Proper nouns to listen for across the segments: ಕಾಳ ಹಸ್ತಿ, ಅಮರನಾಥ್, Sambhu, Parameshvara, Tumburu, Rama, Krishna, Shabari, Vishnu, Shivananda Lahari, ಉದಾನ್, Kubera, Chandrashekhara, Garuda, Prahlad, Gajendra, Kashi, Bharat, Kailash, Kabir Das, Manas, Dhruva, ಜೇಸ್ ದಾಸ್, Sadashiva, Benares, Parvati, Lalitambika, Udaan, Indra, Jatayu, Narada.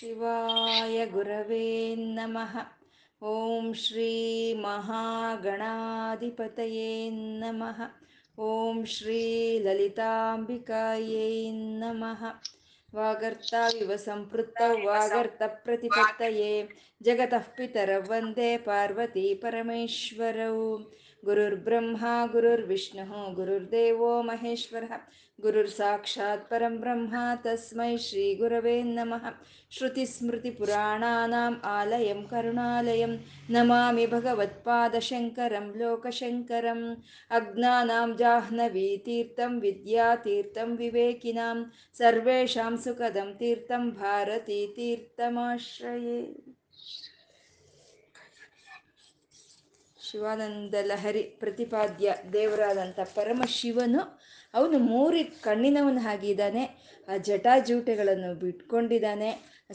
ಶಿವಾಯ ಗುರವೇ ನಮಃ. ಓಂ ಶ್ರೀ ಮಹಾಗಣಾಧಿಪತಯೇ ನಮಃ. ಓಂ ಶ್ರೀ ಲಲಿತಾಂಬಿಕಾಯೈ ನಮಃ. ವಾಗರ್ತಾವಿವ ಸಂಪೃಕ್ತ ವಾಗರ್ತ ಪ್ರತಿಪತ್ತಯೇ ಜಗತಃ ಪಿತರ ವಂದೇ ಪಾರ್ವತಿ ಪರಮೇಶ್ವರೌ. ಗುರುರ್ ಬ್ರಹ್ಮ ಗುರುರ್ ವಿಷ್ಣು ಗುರುರ್ದೇವೋ ಮಹೇಶ್ವರ ಗುರುರ್ ಸಾಕ್ಷಾತ್ ಪರಂ ಬ್ರಹ್ಮ ತಸ್ಮೈ ಶ್ರೀ ಗುರವೇ ನಮಃ. ಶ್ರುತಿಸ್ಮೃತಿಪುರಾಣಾನಾಂ ಆಲಯಂ ಕರುಣಾಲಯಂ ನಮಾಮಿ ಭಗವತ್ಪಾದಶಂಕರಂ ಲೋಕಶಂಕರಂ. ಅಜ್ಞಾನಾಂ ಜಾಹ್ನವೀತೀರ್ಥಂ ವಿದ್ಯಾತೀರ್ಥಂ ವಿವೇಕಿನಾಂ ಸರ್ವೇಷಾಂ ಸುಖದಂ ತೀರ್ಥಂ ಭಾರತೀ ತೀರ್ಥಮಾಶ್ರಯೇ. ಶಿವಾನಂದ ಲಹರಿ ಪ್ರತಿಪಾದ್ಯ ದೇವರಾದಂಥ ಪರಮಶಿವನು ಅವನು ಮೂರು ಕಣ್ಣಿನವನು ಆಗಿದ್ದಾನೆ. ಆ ಜಟಾಜೂಟೆಗಳನ್ನು ಬಿಟ್ಕೊಂಡಿದ್ದಾನೆ.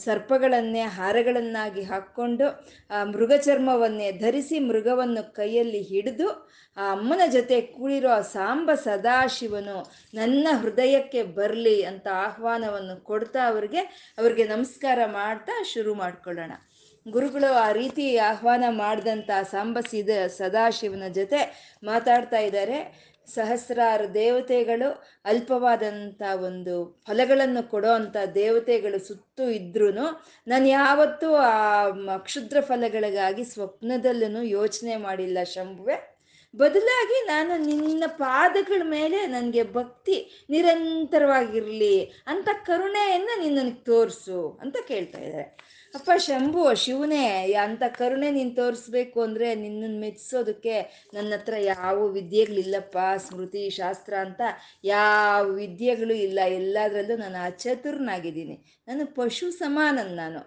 ಸರ್ಪಗಳನ್ನೇ ಹಾರಗಳನ್ನಾಗಿ ಹಾಕ್ಕೊಂಡು ಆ ಮೃಗ ಚರ್ಮವನ್ನೇ ಧರಿಸಿ ಮೃಗವನ್ನು ಕೈಯಲ್ಲಿ ಹಿಡಿದು ಆ ಅಮ್ಮನ ಜೊತೆ ಕೂಡಿರೋ ಸಾಂಬ ಸದಾಶಿವನು ನನ್ನ ಹೃದಯಕ್ಕೆ ಬರಲಿ ಅಂತ ಆಹ್ವಾನವನ್ನು ಕೊಡ್ತಾ ಅವ್ರಿಗೆ ನಮಸ್ಕಾರ ಮಾಡ್ತಾ ಶುರು ಮಾಡ್ಕೊಳ್ಳೋಣ. ಗುರುಗಳು ಆ ರೀತಿ ಆಹ್ವಾನ ಮಾಡಿದಂಥ ಸಾಂಬ ಸದಾಶಿವನ ಜೊತೆ ಮಾತಾಡ್ತಾ ಇದ್ದಾರೆ. ಸಹಸ್ರಾರು ದೇವತೆಗಳು ಅಲ್ಪವಾದಂಥ ಒಂದು ಫಲಗಳನ್ನು ಕೊಡೋ ಅಂಥ ದೇವತೆಗಳು ಸುತ್ತೂ ಇದ್ರೂ ನಾನು ಯಾವತ್ತೂ ಆ ಕ್ಷುದ್ರ ಫಲಗಳಿಗಾಗಿ ಸ್ವಪ್ನದಲ್ಲೂ ಯೋಚನೆ ಮಾಡಿಲ್ಲ ಶಂಭುವೆ. ಬದಲಾಗಿ ನಾನು ನಿನ್ನ ಪಾದಗಳ ಮೇಲೆ ನನಗೆ ಭಕ್ತಿ ನಿರಂತರವಾಗಿರಲಿ ಅಂತ ಕರುಣೆಯನ್ನು ನೀನು ನನಗೆ ತೋರಿಸು ಅಂತ ಕೇಳ್ತಾ ಇದ್ದಾರೆ. ಅಪ್ಪ ಶಂಭು ಶಿವನೇ, ಅಂಥ ಕರುಣೆ ನೀನು ತೋರಿಸ್ಬೇಕು ಅಂದರೆ ನಿನ್ನನ್ನು ಮೆಚ್ಚಿಸೋದಕ್ಕೆ ನನ್ನ ಹತ್ರ ಯಾವ ವಿದ್ಯೆಗಳಿಲ್ಲಪ್ಪ, ಸ್ಮೃತಿ ಶಾಸ್ತ್ರ ಅಂತ ಯಾವ ವಿದ್ಯೆಗಳು ಇಲ್ಲ. ಎಲ್ಲದರಲ್ಲೂ ನಾನು ಅಚತುರನಾಗಿದ್ದೀನಿ. ನಾನು ಪಶು ಸಮಾನನ್. ನಾನು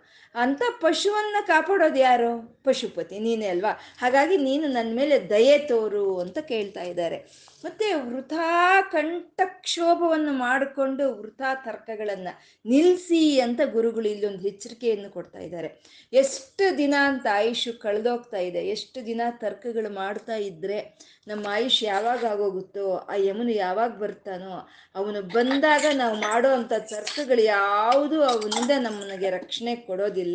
ಅಂಥ ಪಶುವನ್ನು ಕಾಪಾಡೋದು ಯಾರು? ಪಶುಪತಿ ನೀನೇ ಅಲ್ವಾ? ಹಾಗಾಗಿ ನೀನು ನನ್ನ ಮೇಲೆ ದಯೆ ತೋರು ಅಂತ ಕೇಳ್ತಾ ಇದ್ದಾರೆ. ಮತ್ತು ವೃಥಾ ಕಂಠಕ್ಷೋಭವನ್ನು ಮಾಡಿಕೊಂಡು ವೃಥಾ ತರ್ಕಗಳನ್ನು ನಿಲ್ಲಿಸಿ ಅಂತ ಗುರುಗಳು ಇಲ್ಲೊಂದು ಎಚ್ಚರಿಕೆಯನ್ನು ಕೊಡ್ತಾ ಇದ್ದಾರೆ. ಎಷ್ಟು ದಿನ ಅಂತ ಆಯುಷು ಕಳೆದೋಗ್ತಾ ಇದೆ. ಎಷ್ಟು ದಿನ ತರ್ಕಗಳು ಮಾಡ್ತಾ ಇದ್ದರೆ ನಮ್ಮ ಆಯುಷ್ ಯಾವಾಗ ಆಗೋಗುತ್ತೋ, ಆ ಯಮನು ಯಾವಾಗ ಬರ್ತಾನೋ, ಅವನು ಬಂದಾಗ ನಾವು ಮಾಡೋ ಅಂಥ ತರ್ಕಗಳು ಯಾವುದೂ ಅವನಿಂದ ನಮಗೆ ರಕ್ಷಣೆ ಕೊಡೋದಿಲ್ಲ.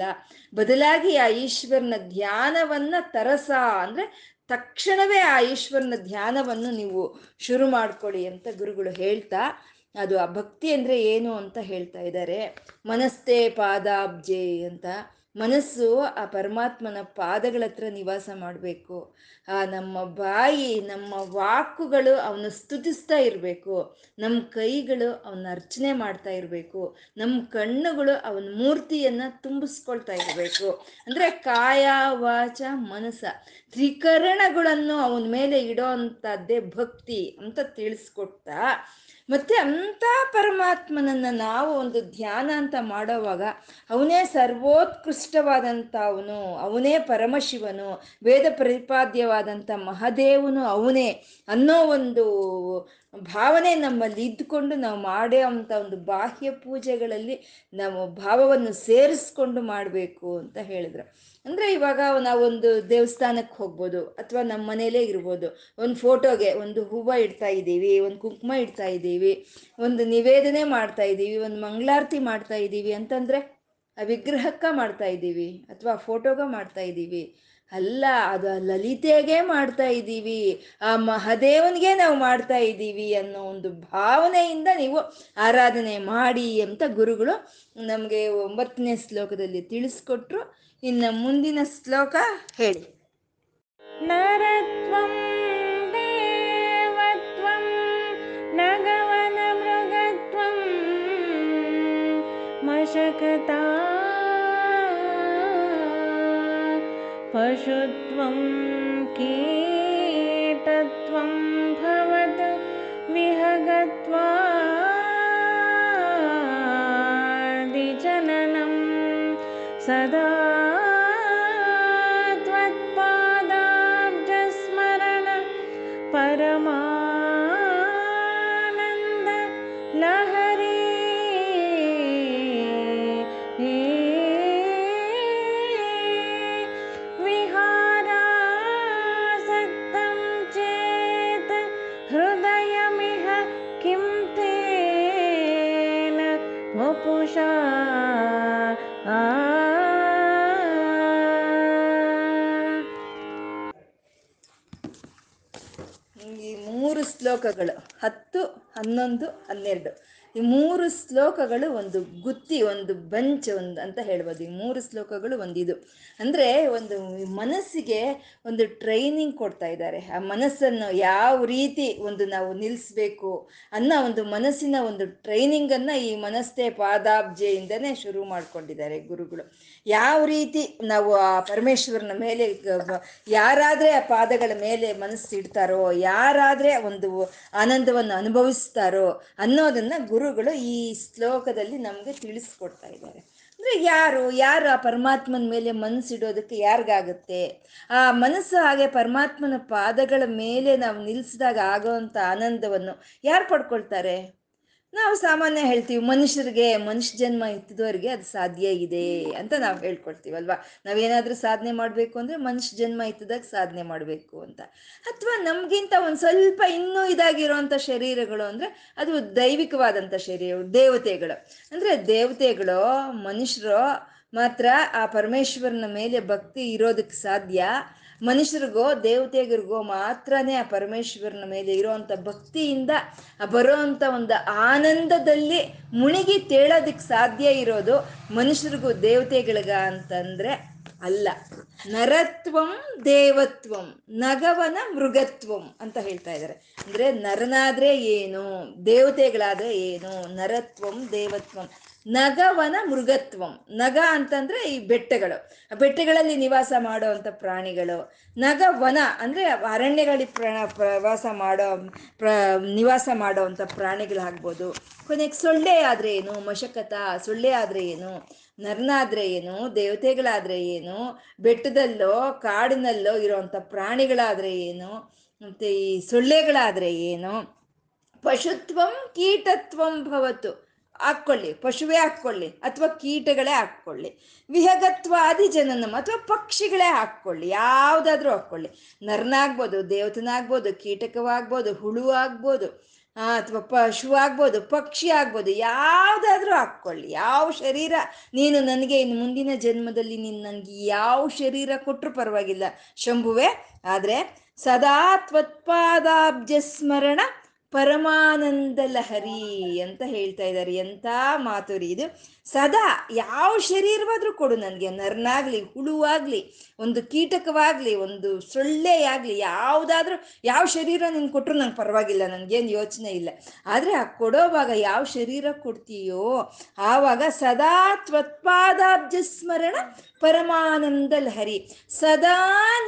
ಬದಲಾಗಿ ಆ ಈಶ್ವರನ ಧ್ಯಾನವನ್ನು ತರಸ ಅಂದರೆ ತಕ್ಷಣವೇ ಆ ಈಶ್ವರನ ಧ್ಯಾನವನ್ನು ನೀವು ಶುರು ಮಾಡ್ಕೊಳ್ಳಿ ಅಂತ ಗುರುಗಳು ಹೇಳ್ತಾ ಅದು ಆ ಭಕ್ತಿ ಅಂದರೆ ಏನು ಅಂತ ಹೇಳ್ತಾ ಇದ್ದಾರೆ. ಮನಸ್ತೆ ಪಾದಾಬ್ಜೆ ಅಂತ, ಮನಸ್ಸು ಆ ಪರಮಾತ್ಮನ ಪಾದಗಳ ಹತ್ರ ನಿವಾಸ ಮಾಡಬೇಕು. ಆ ನಮ್ಮ ಬಾಯಿ, ನಮ್ಮ ವಾಕುಗಳು ಅವನು ಸ್ತುತಿಸ್ತಾ ಇರಬೇಕು. ನಮ್ಮ ಕೈಗಳು ಅವನ ಅರ್ಚನೆ ಮಾಡ್ತಾ ಇರಬೇಕು. ನಮ್ಮ ಕಣ್ಣುಗಳು ಅವನ ಮೂರ್ತಿಯನ್ನು ತುಂಬಿಸ್ಕೊಳ್ತಾ ಇರಬೇಕು. ಅಂದರೆ ಕಾಯ ವಾಚ ಮನಸ ತ್ರಿಕರಣಗಳನ್ನು ಅವನ ಮೇಲೆ ಇಡೋ ಅಂಥದ್ದೇ ಭಕ್ತಿ ಅಂತ ತಿಳಿಸ್ಕೊಡ್ತಾ, ಮತ್ತೆ ಅಂಥ ಪರಮಾತ್ಮನನ್ನು ನಾವು ಒಂದು ಧ್ಯಾನ ಅಂತ ಮಾಡೋವಾಗ ಅವನೇ ಸರ್ವೋತ್ಕೃಷ್ಟವಾದಂಥ ಅವನು, ಅವನೇ ಪರಮಶಿವನು, ವೇದ ಪ್ರತಿಪಾದ್ಯವಾದಂಥ ಮಹಾದೇವನು ಅವನೇ ಅನ್ನೋ ಒಂದು ಭಾವನೆ ನಮ್ಮಲ್ಲಿ ಇದ್ದುಕೊಂಡು ನಾವು ಮಾಡೋ ಅಂಥ ಒಂದು ಬಾಹ್ಯ ಪೂಜೆಗಳಲ್ಲಿ ನಾವು ಭಾವವನ್ನು ಸೇರಿಸ್ಕೊಂಡು ಮಾಡಬೇಕು ಅಂತ ಹೇಳಿದ್ರು. ಅಂದರೆ ಇವಾಗ ನಾವೊಂದು ದೇವಸ್ಥಾನಕ್ಕೆ ಹೋಗ್ಬೋದು ಅಥವಾ ನಮ್ಮ ಮನೇಲೇ ಇರ್ಬೋದು. ಒಂದು ಫೋಟೋಗೆ ಒಂದು ಹೂವು ಇಡ್ತಾ ಇದ್ದೀವಿ, ಒಂದು ಕುಂಕುಮ ಇಡ್ತಾ ಇದ್ದೀವಿ, ಒಂದು ನಿವೇದನೆ ಮಾಡ್ತಾ ಇದ್ದೀವಿ, ಒಂದು ಮಂಗಳಾರತಿ ಮಾಡ್ತಾ ಇದ್ದೀವಿ ಅಂತಂದರೆ ಆ ವಿಗ್ರಹಕ್ಕೆ ಮಾಡ್ತಾ ಇದ್ದೀವಿ ಅಥವಾ ಫೋಟೋಗೆ ಮಾಡ್ತಾ ಇದ್ದೀವಿ? ಅಲ್ಲ, ಅದು ಆ ಲಲಿತೆಗೆ ಮಾಡ್ತಾ ಇದ್ದೀವಿ, ಆ ಮಹಾದೇವನಿಗೆ ನಾವು ಮಾಡ್ತಾ ಇದ್ದೀವಿ ಅನ್ನೋ ಒಂದು ಭಾವನೆಯಿಂದ ನೀವು ಆರಾಧನೆ ಮಾಡಿ ಅಂತ ಗುರುಗಳು ನಮಗೆ 9ನೇ ಶ್ಲೋಕದಲ್ಲಿ ತಿಳಿಸ್ಕೊಟ್ರು. ಇನ್ನು ಮುಂದಿನ ಶ್ಲೋಕ ಹೇಳಿ. ನರತ್ವಂ ದೇವತ್ವಂ ನಗವನ ಮೃಗತ್ವಂ ಮಶಕತಾ ಪಶುತ್ವಂ ಕೀಟತ್ವಂ ಭವತ್ ವಿಹಗತ್ವಾದಿ ಜನನಂ ಸದಾ ತ್ವತ್ಪಾದಾಬ್ಜ ಸ್ಮರಣ ಪರಮಾನಂದ ಲಹರಿ. ಈ 3 ಶ್ಲೋಕಗಳು 10, 11, 12 ಈ 3 ಶ್ಲೋಕಗಳು ಒಂದು ಗುತ್ತಿ, ಒಂದು ಬಂಚ್, ಒಂದು ಅಂತ ಹೇಳ್ಬೋದು. ಈ 3 ಶ್ಲೋಕಗಳು ಒಂದಿದು ಅಂದರೆ ಒಂದು ಮನಸ್ಸಿಗೆ ಒಂದು ಟ್ರೈನಿಂಗ್ ಕೊಡ್ತಾ ಇದ್ದಾರೆ. ಆ ಮನಸ್ಸನ್ನು ಯಾವ ರೀತಿ ಒಂದು ನಾವು ನಿಲ್ಲಿಸ್ಬೇಕು ಅನ್ನೋ ಒಂದು ಮನಸ್ಸಿನ ಒಂದು ಟ್ರೈನಿಂಗನ್ನು ಈ ಮನಸ್ಥೆ ಪಾದಾಬ್ಜೆಯಿಂದನೇ ಶುರು ಮಾಡಿಕೊಂಡಿದ್ದಾರೆ ಗುರುಗಳು. ಯಾವ ರೀತಿ ನಾವು ಆ ಪರಮೇಶ್ವರನ ಮೇಲೆ ಯಾರಾದರೆ ಆ ಪಾದಗಳ ಮೇಲೆ ಮನಸ್ಸಿಡ್ತಾರೋ, ಯಾರಾದರೆ ಒಂದು ಆನಂದವನ್ನು ಅನುಭವಿಸ್ತಾರೋ ಅನ್ನೋದನ್ನು ಗುರುಗಳು ಈ ಶ್ಲೋಕದಲ್ಲಿ ನಮಗೆ ತಿಳಿಸ್ಕೊಡ್ತಾ ಇದ್ದಾರೆ. ಅಂದರೆ ಯಾರು ಆ ಪರಮಾತ್ಮನ ಮೇಲೆ ಮನಸ್ಸಿಡೋದಕ್ಕೆ ಯಾರಿಗಾಗುತ್ತೆ? ಆ ಮನಸ್ಸು ಹಾಗೆ ಪರಮಾತ್ಮನ ಪಾದಗಳ ಮೇಲೆ ನಾವು ನಿಲ್ಲಿಸಿದಾಗ ಆಗೋವಂಥ ಆನಂದವನ್ನು ಯಾರು ಪಡ್ಕೊಳ್ತಾರೆ? ನಾವು ಸಾಮಾನ್ಯ ಹೇಳ್ತೀವಿ, ಮನುಷ್ಯ ಜನ್ಮ ಎತ್ತಿದವರಿಗೆ ಅದು ಸಾಧ್ಯ ಇದೆ ಅಂತ ನಾವು ಹೇಳ್ಕೊಳ್ತೀವಲ್ವಾ. ನಾವೇನಾದರೂ ಸಾಧನೆ ಮಾಡಬೇಕು ಅಂದರೆ ಮನುಷ್ಯ ಜನ್ಮ ಎತ್ತಿದಾಗ ಸಾಧನೆ ಮಾಡಬೇಕು ಅಂತ. ಅಥವಾ ನಮಗಿಂತ ಒಂದು ಸ್ವಲ್ಪ ಇನ್ನೂ ಇದಾಗಿರೋವಂಥ ಶರೀರಗಳು ಅಂದರೆ ಅದು ದೈವಿಕವಾದಂಥ ಶರೀರ, ದೇವತೆಗಳು. ಅಂದರೆ ದೇವತೆಗಳು ಮನುಷ್ಯರು ಮಾತ್ರ ಆ ಪರಮೇಶ್ವರನ ಮೇಲೆ ಭಕ್ತಿ ಇರೋದಕ್ಕೆ ಸಾಧ್ಯ. ಮನುಷ್ಯರಿಗೋ ದೇವತೆಗರಿಗೋ ಮಾತ್ರನೇ ಆ ಪರಮೇಶ್ವರನ ಮೇಲೆ ಇರೋವಂಥ ಭಕ್ತಿಯಿಂದ ಬರೋವಂಥ ಒಂದು ಆನಂದದಲ್ಲಿ ಮುಳುಗಿ ತೇಳೋದಕ್ಕೆ ಸಾಧ್ಯ ಇರೋದು ಮನುಷ್ಯರಿಗೂ ದೇವತೆಗಳಿಗ ಅಂತಂದರೆ ಅಲ್ಲ. ನರತ್ವಂ ದೇವತ್ವಂ ನಗವನ ಮೃಗತ್ವಂ ಅಂತ ಹೇಳ್ತಾ ಇದ್ದಾರೆ. ಅಂದರೆ ನರನಾದರೆ ಏನು, ದೇವತೆಗಳಾದರೆ ಏನು. ನರತ್ವಂ ದೇವತ್ವಂ ನಗವನ ಮೃಗತ್ವಂ. ನಗ ಅಂತಂದರೆ ಈ ಬೆಟ್ಟಗಳು, ಆ ಬೆಟ್ಟಗಳಲ್ಲಿ ನಿವಾಸ ಮಾಡೋವಂಥ ಪ್ರಾಣಿಗಳು. ನಗವನ ಅಂದರೆ ಅರಣ್ಯಗಳಲ್ಲಿ ನಿವಾಸ ಮಾಡೋವಂಥ ಪ್ರಾಣಿಗಳಾಗ್ಬೋದು. ಕೊನೆಗೆ ಸೊಳ್ಳೆ ಆದರೆ ಏನು, ಮಶಕತ ಸೊಳ್ಳೆ ಆದರೆ ಏನು, ನರನಾದರೆ ಏನು, ದೇವತೆಗಳಾದರೆ ಏನು, ಬೆಟ್ಟದಲ್ಲೋ ಕಾಡಿನಲ್ಲೋ ಇರೋವಂಥ ಪ್ರಾಣಿಗಳಾದರೆ ಏನು, ಮತ್ತು ಈ ಸೊಳ್ಳೆಗಳಾದರೆ ಏನು. ಪಶುತ್ವಂ ಕೀಟತ್ವಂ ಭವತು, ಹಾಕ್ಕೊಳ್ಳಿ, ಪಶುವೇ ಹಾಕ್ಕೊಳ್ಳಿ ಅಥವಾ ಕೀಟಗಳೇ ಹಾಕ್ಕೊಳ್ಳಿ. ವಿಹಗತ್ವ ಆದಿ ಜನನಮ್ ಅಥವಾ ಪಕ್ಷಿಗಳೇ ಹಾಕ್ಕೊಳ್ಳಿ, ಯಾವುದಾದ್ರೂ ಹಾಕ್ಕೊಳ್ಳಿ. ನರನಾಗ್ಬೋದು, ದೇವತನಾಗ್ಬೋದು, ಕೀಟಕವಾಗ್ಬೋದು, ಹುಳು ಆಗ್ಬೋದು, ಅಥವಾ ಪಶು ಆಗ್ಬೋದು, ಪಕ್ಷಿ ಆಗ್ಬೋದು, ಯಾವುದಾದ್ರೂ ಹಾಕ್ಕೊಳ್ಳಿ. ಯಾವ ಶರೀರ ನೀನು ನನಗೆ ಇನ್ನು ಮುಂದಿನ ಜನ್ಮದಲ್ಲಿ ನೀನು ನನಗೆ ಯಾವ ಶರೀರ ಕೊಟ್ಟರು ಪರವಾಗಿಲ್ಲ ಶಂಭುವೆ, ಆದರೆ ಸದಾ ತ್ವತ್ಪಾದಾಬ್ಜಸ್ಮರಣ ಪರಮಾನಂದ ಲಹರಿ ಅಂತ ಹೇಳ್ತಾ ಇದ್ದಾರೆ. ಎಂಥ ಮಾತುರಿ ಇದು. ಸದಾ ಯಾವ ಶರೀರವಾದರೂ ಕೊಡು ನನಗೆ, ನರನಾಗಲಿ, ಹುಳುವಾಗಲಿ, ಒಂದು ಕೀಟಕವಾಗಲಿ, ಒಂದು ಸೊಳ್ಳೆಯಾಗಲಿ, ಯಾವುದಾದ್ರೂ ಯಾವ ಶರೀರ ನೀನು ಕೊಟ್ಟರು ನಂಗೆ ಪರವಾಗಿಲ್ಲ, ನನಗೇನು ಯೋಚನೆ ಇಲ್ಲ. ಆದರೆ ಆ ಕೊಡೋವಾಗ ಯಾವ ಶರೀರ ಕೊಡ್ತೀಯೋ ಆವಾಗ ಸದಾ ತ್ವತ್ಪಾದಾಬ್ಜಸ್ಮರಣ ಪರಮಾನಂದ ಲಹರಿ, ಸದಾ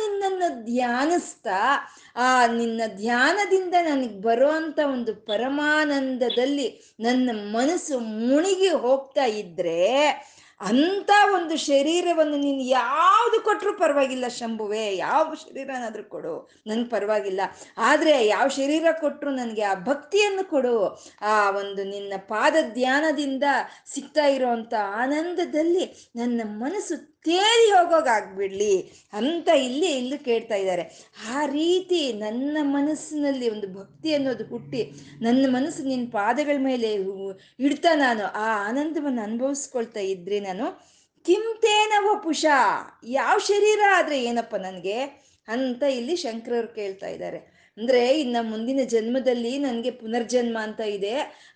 ನಿನ್ನನ್ನು ಧ್ಯಾನಿಸ್ತಾ ಆ ನಿನ್ನ ಧ್ಯಾನದಿಂದ ನನಗೆ ಬರೋವಂಥ ಒಂದು ಪರಮಾನಂದದಲ್ಲಿ ನನ್ನ ಮನಸ್ಸು ಮುಳುಗಿ ಹೋಗ್ತಾ ಇದ್ರೆ ಅಂಥ ಒಂದು ಶರೀರವನ್ನು ನೀನು ಯಾವುದು ಕೊಟ್ಟರು ಪರವಾಗಿಲ್ಲ ಶಂಭುವೆ, ಯಾವ ಶರೀರನಾದರೂ ಕೊಡು ನನಗೆ ಪರವಾಗಿಲ್ಲ, ಆದರೆ ಯಾವ ಶರೀರ ಕೊಟ್ಟರು ನನಗೆ ಆ ಭಕ್ತಿಯನ್ನು ಕೊಡು, ಆ ಒಂದು ನಿನ್ನ ಪಾದ ಧ್ಯಾನದಿಂದ ಸಿಗ್ತಾ ಇರೋವಂಥ ಆನಂದದಲ್ಲಿ ನನ್ನ ಮನಸ್ಸು ತೇಲಿ ಹೋಗೋಗಾಗ್ಬಿಡ್ಲಿ ಅಂತ ಇಲ್ಲಿ ಕೇಳ್ತಾ ಇದ್ದಾರೆ. ಆ ರೀತಿ ನನ್ನ ಮನಸ್ಸಿನಲ್ಲಿ ಒಂದು ಭಕ್ತಿ ಅನ್ನೋದು ಹುಟ್ಟಿ ನನ್ನ ಮನಸ್ಸು ನಿನ್ನ ಪಾದಗಳ ಮೇಲೆ ಇಡ್ತಾ ನಾನು ಆ ಆನಂದವನ್ನು ಅನುಭವಿಸ್ಕೊಳ್ತಾ ಇದ್ರೆ ನಾನು ಕಿಮ್ತೇನ ವಪುಷ, ಯಾವ ಶರೀರ ಆದರೆ ಏನಪ್ಪ ನನಗೆ ಅಂತ ಇಲ್ಲಿ ಶಂಕರರು ಕೇಳ್ತಾ ಇದ್ದಾರೆ. ಅಂದರೆ ಇನ್ನು ಮುಂದಿನ ಜನ್ಮದಲ್ಲಿ ನನಗೆ ಪುನರ್ಜನ್ಮ ಅಂತ ಇದೆ,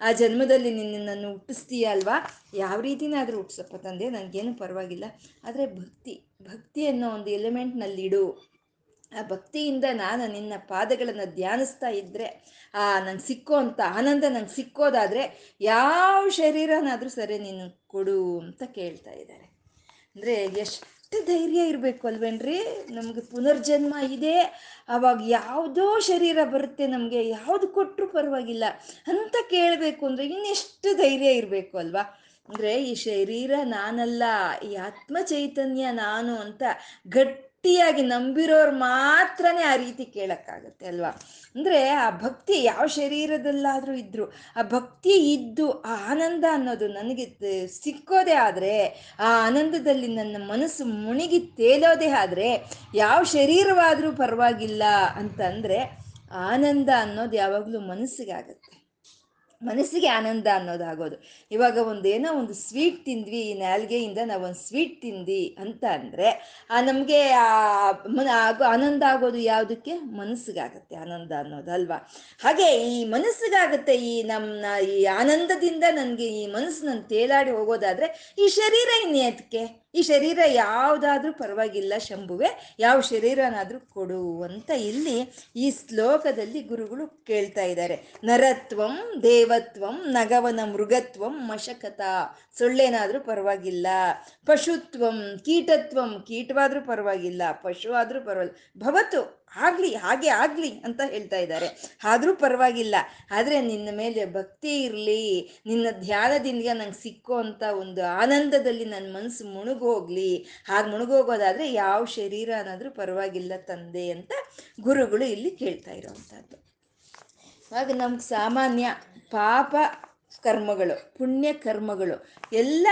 ಆ ಜನ್ಮದಲ್ಲಿ ನಿನ್ನನ್ನು ಹುಟ್ಟಿಸ್ತೀಯ ಅಲ್ವಾ, ಯಾವ ರೀತಿನಾದರೂ ಹುಟ್ಟಿಸಪ್ಪ ತಂದೆ, ನನಗೇನು ಪರವಾಗಿಲ್ಲ, ಆದರೆ ಭಕ್ತಿ ಅನ್ನೋ ಒಂದು ಎಲಿಮೆಂಟ್ನಲ್ಲಿಡು. ಆ ಭಕ್ತಿಯಿಂದ ನಾನು ನಿನ್ನ ಪಾದಗಳನ್ನು ಧ್ಯಾನಿಸ್ತಾ ಇದ್ದರೆ ಆ ನಂಗೆ ಸಿಕ್ಕೋಂಥ ಆನಂದ ನಂಗೆ ಸಿಕ್ಕೋದಾದರೆ ಯಾವ ಶರೀರನಾದರೂ ಸರಿ ನೀನು ಕೊಡು ಅಂತ ಕೇಳ್ತಾ ಇದ್ದಾರೆ. ಅಂದರೆ ಎಷ್ಟು ಧೈರ್ಯ ಇರಬೇಕು ಅಲ್ವೇನ್ರಿ, ನಮಗೆ ಪುನರ್ಜನ್ಮ ಇದೆ, ಆವಾಗ ಯಾವುದೋ ಶರೀರ ಬರುತ್ತೆ ನಮಗೆ, ಯಾವುದು ಕೊಟ್ಟರು ಪರವಾಗಿಲ್ಲ ಅಂತ ಕೇಳಬೇಕು ಅಂದರೆ ಇನ್ನೆಷ್ಟು ಧೈರ್ಯ ಇರಬೇಕು ಅಲ್ವಾ. ಅಂದರೆ ಈ ಶರೀರ ನಾನಲ್ಲ, ಈ ಆತ್ಮ ಚೈತನ್ಯ ನಾನು ಅಂತ ಗಟ್ಟಿಯಾಗಿ ನಂಬಿರೋರು ಮಾತ್ರನೇ ಆ ರೀತಿ ಕೇಳೋಕ್ಕಾಗತ್ತೆ ಅಲ್ವಾ. ಅಂದರೆ ಆ ಭಕ್ತಿ ಯಾವ ಶರೀರದಲ್ಲಾದರೂ ಇದ್ದರೂ ಆ ಭಕ್ತಿ ಇದ್ದು ಆ ಆನಂದ ಅನ್ನೋದು ನನಗೆ ಸಿಕ್ಕೋದೇ ಆದರೆ, ಆ ಆನಂದದಲ್ಲಿ ನನ್ನ ಮನಸ್ಸು ಮುಣಿಗಿ ತೇಲೋದೇ ಆದರೆ, ಯಾವ ಶರೀರವಾದರೂ ಪರವಾಗಿಲ್ಲ ಅಂತಂದರೆ ಆನಂದ ಅನ್ನೋದು ಯಾವಾಗಲೂ ಮನಸ್ಸಿಗಾಗತ್ತೆ. ಮನಸ್ಸಿಗೆ ಆನಂದ ಅನ್ನೋದಾಗೋದು. ಇವಾಗ ಒಂದು ಸ್ವೀಟ್ ತಿಂದ್ವಿ, ಈ ನಾಲ್ಗೆಯಿಂದ ನಾವೊಂದು ಸ್ವೀಟ್ ತಿಂದ್ವಿ ಅಂತ ಅಂದರೆ ನಮಗೆ ಆನಂದ ಆಗೋದು ಯಾವುದಕ್ಕೆ? ಮನಸ್ಸಿಗಾಗತ್ತೆ ಆನಂದ ಅನ್ನೋದು ಅಲ್ವಾ. ಹಾಗೆ ಈ ಮನಸ್ಸಿಗಾಗುತ್ತೆ ಈ ನಮ್ಮ ಈ ಆನಂದದಿಂದ ನನಗೆ ಈ ಮನಸ್ಸು ನನ್ನ ತೇಲಾಡಿ ಹೋಗೋದಾದರೆ ಈ ಶರೀರ ಇನ್ನೇದಕ್ಕೆ? ಈ ಶರೀರ ಯಾವುದಾದ್ರೂ ಪರವಾಗಿಲ್ಲ ಶಂಭುವೆ, ಯಾವ ಶರೀರನಾದರೂ ಕೊಡು ಅಂತ ಇಲ್ಲಿ ಈ ಶ್ಲೋಕದಲ್ಲಿ ಗುರುಗಳು ಕೇಳ್ತಾ ಇದ್ದಾರೆ. ನರತ್ವಂ ದೇವತ್ವಂ ನಗವನ ಮೃಗತ್ವಂ ಮಶಕತ, ಸೊಳ್ಳೆನಾದರೂ ಪರವಾಗಿಲ್ಲ. ಪಶುತ್ವಂ ಕೀಟತ್ವಂ, ಕೀಟವಾದರೂ ಪರವಾಗಿಲ್ಲ, ಪಶು ಆದರೂ ಪರವಾಗಿಲ್ಲ. ಭವತು ಆಗಲಿ, ಹಾಗೆ ಆಗಲಿ ಅಂತ ಹೇಳ್ತಾ ಇದ್ದಾರೆ. ಆದರೂ ಪರವಾಗಿಲ್ಲ, ಆದರೆ ನಿನ್ನ ಮೇಲೆ ಭಕ್ತಿ ಇರಲಿ, ನಿನ್ನ ಧ್ಯಾನದಿಂದ ನಂಗೆ ಸಿಕ್ಕೋ ಅಂತ ಒಂದು ಆನಂದದಲ್ಲಿ ನನ್ನ ಮನಸ್ಸು ಮುಣುಗೋಗ್ಲಿ. ಹಾಗೆ ಮುಣುಗೋಗೋದಾದರೆ ಯಾವ ಶರೀರ ಅನ್ನೋದ್ರೂ ಪರವಾಗಿಲ್ಲ ತಂದೆ ಅಂತ ಗುರುಗಳು ಇಲ್ಲಿ ಕೇಳ್ತಾ ಇರೋವಂಥದ್ದು. ಹಾಗೆ ನಮ್ಗೆ ಸಾಮಾನ್ಯ ಪಾಪ ಕರ್ಮಗಳು ಪುಣ್ಯ ಕರ್ಮಗಳು ಎಲ್ಲ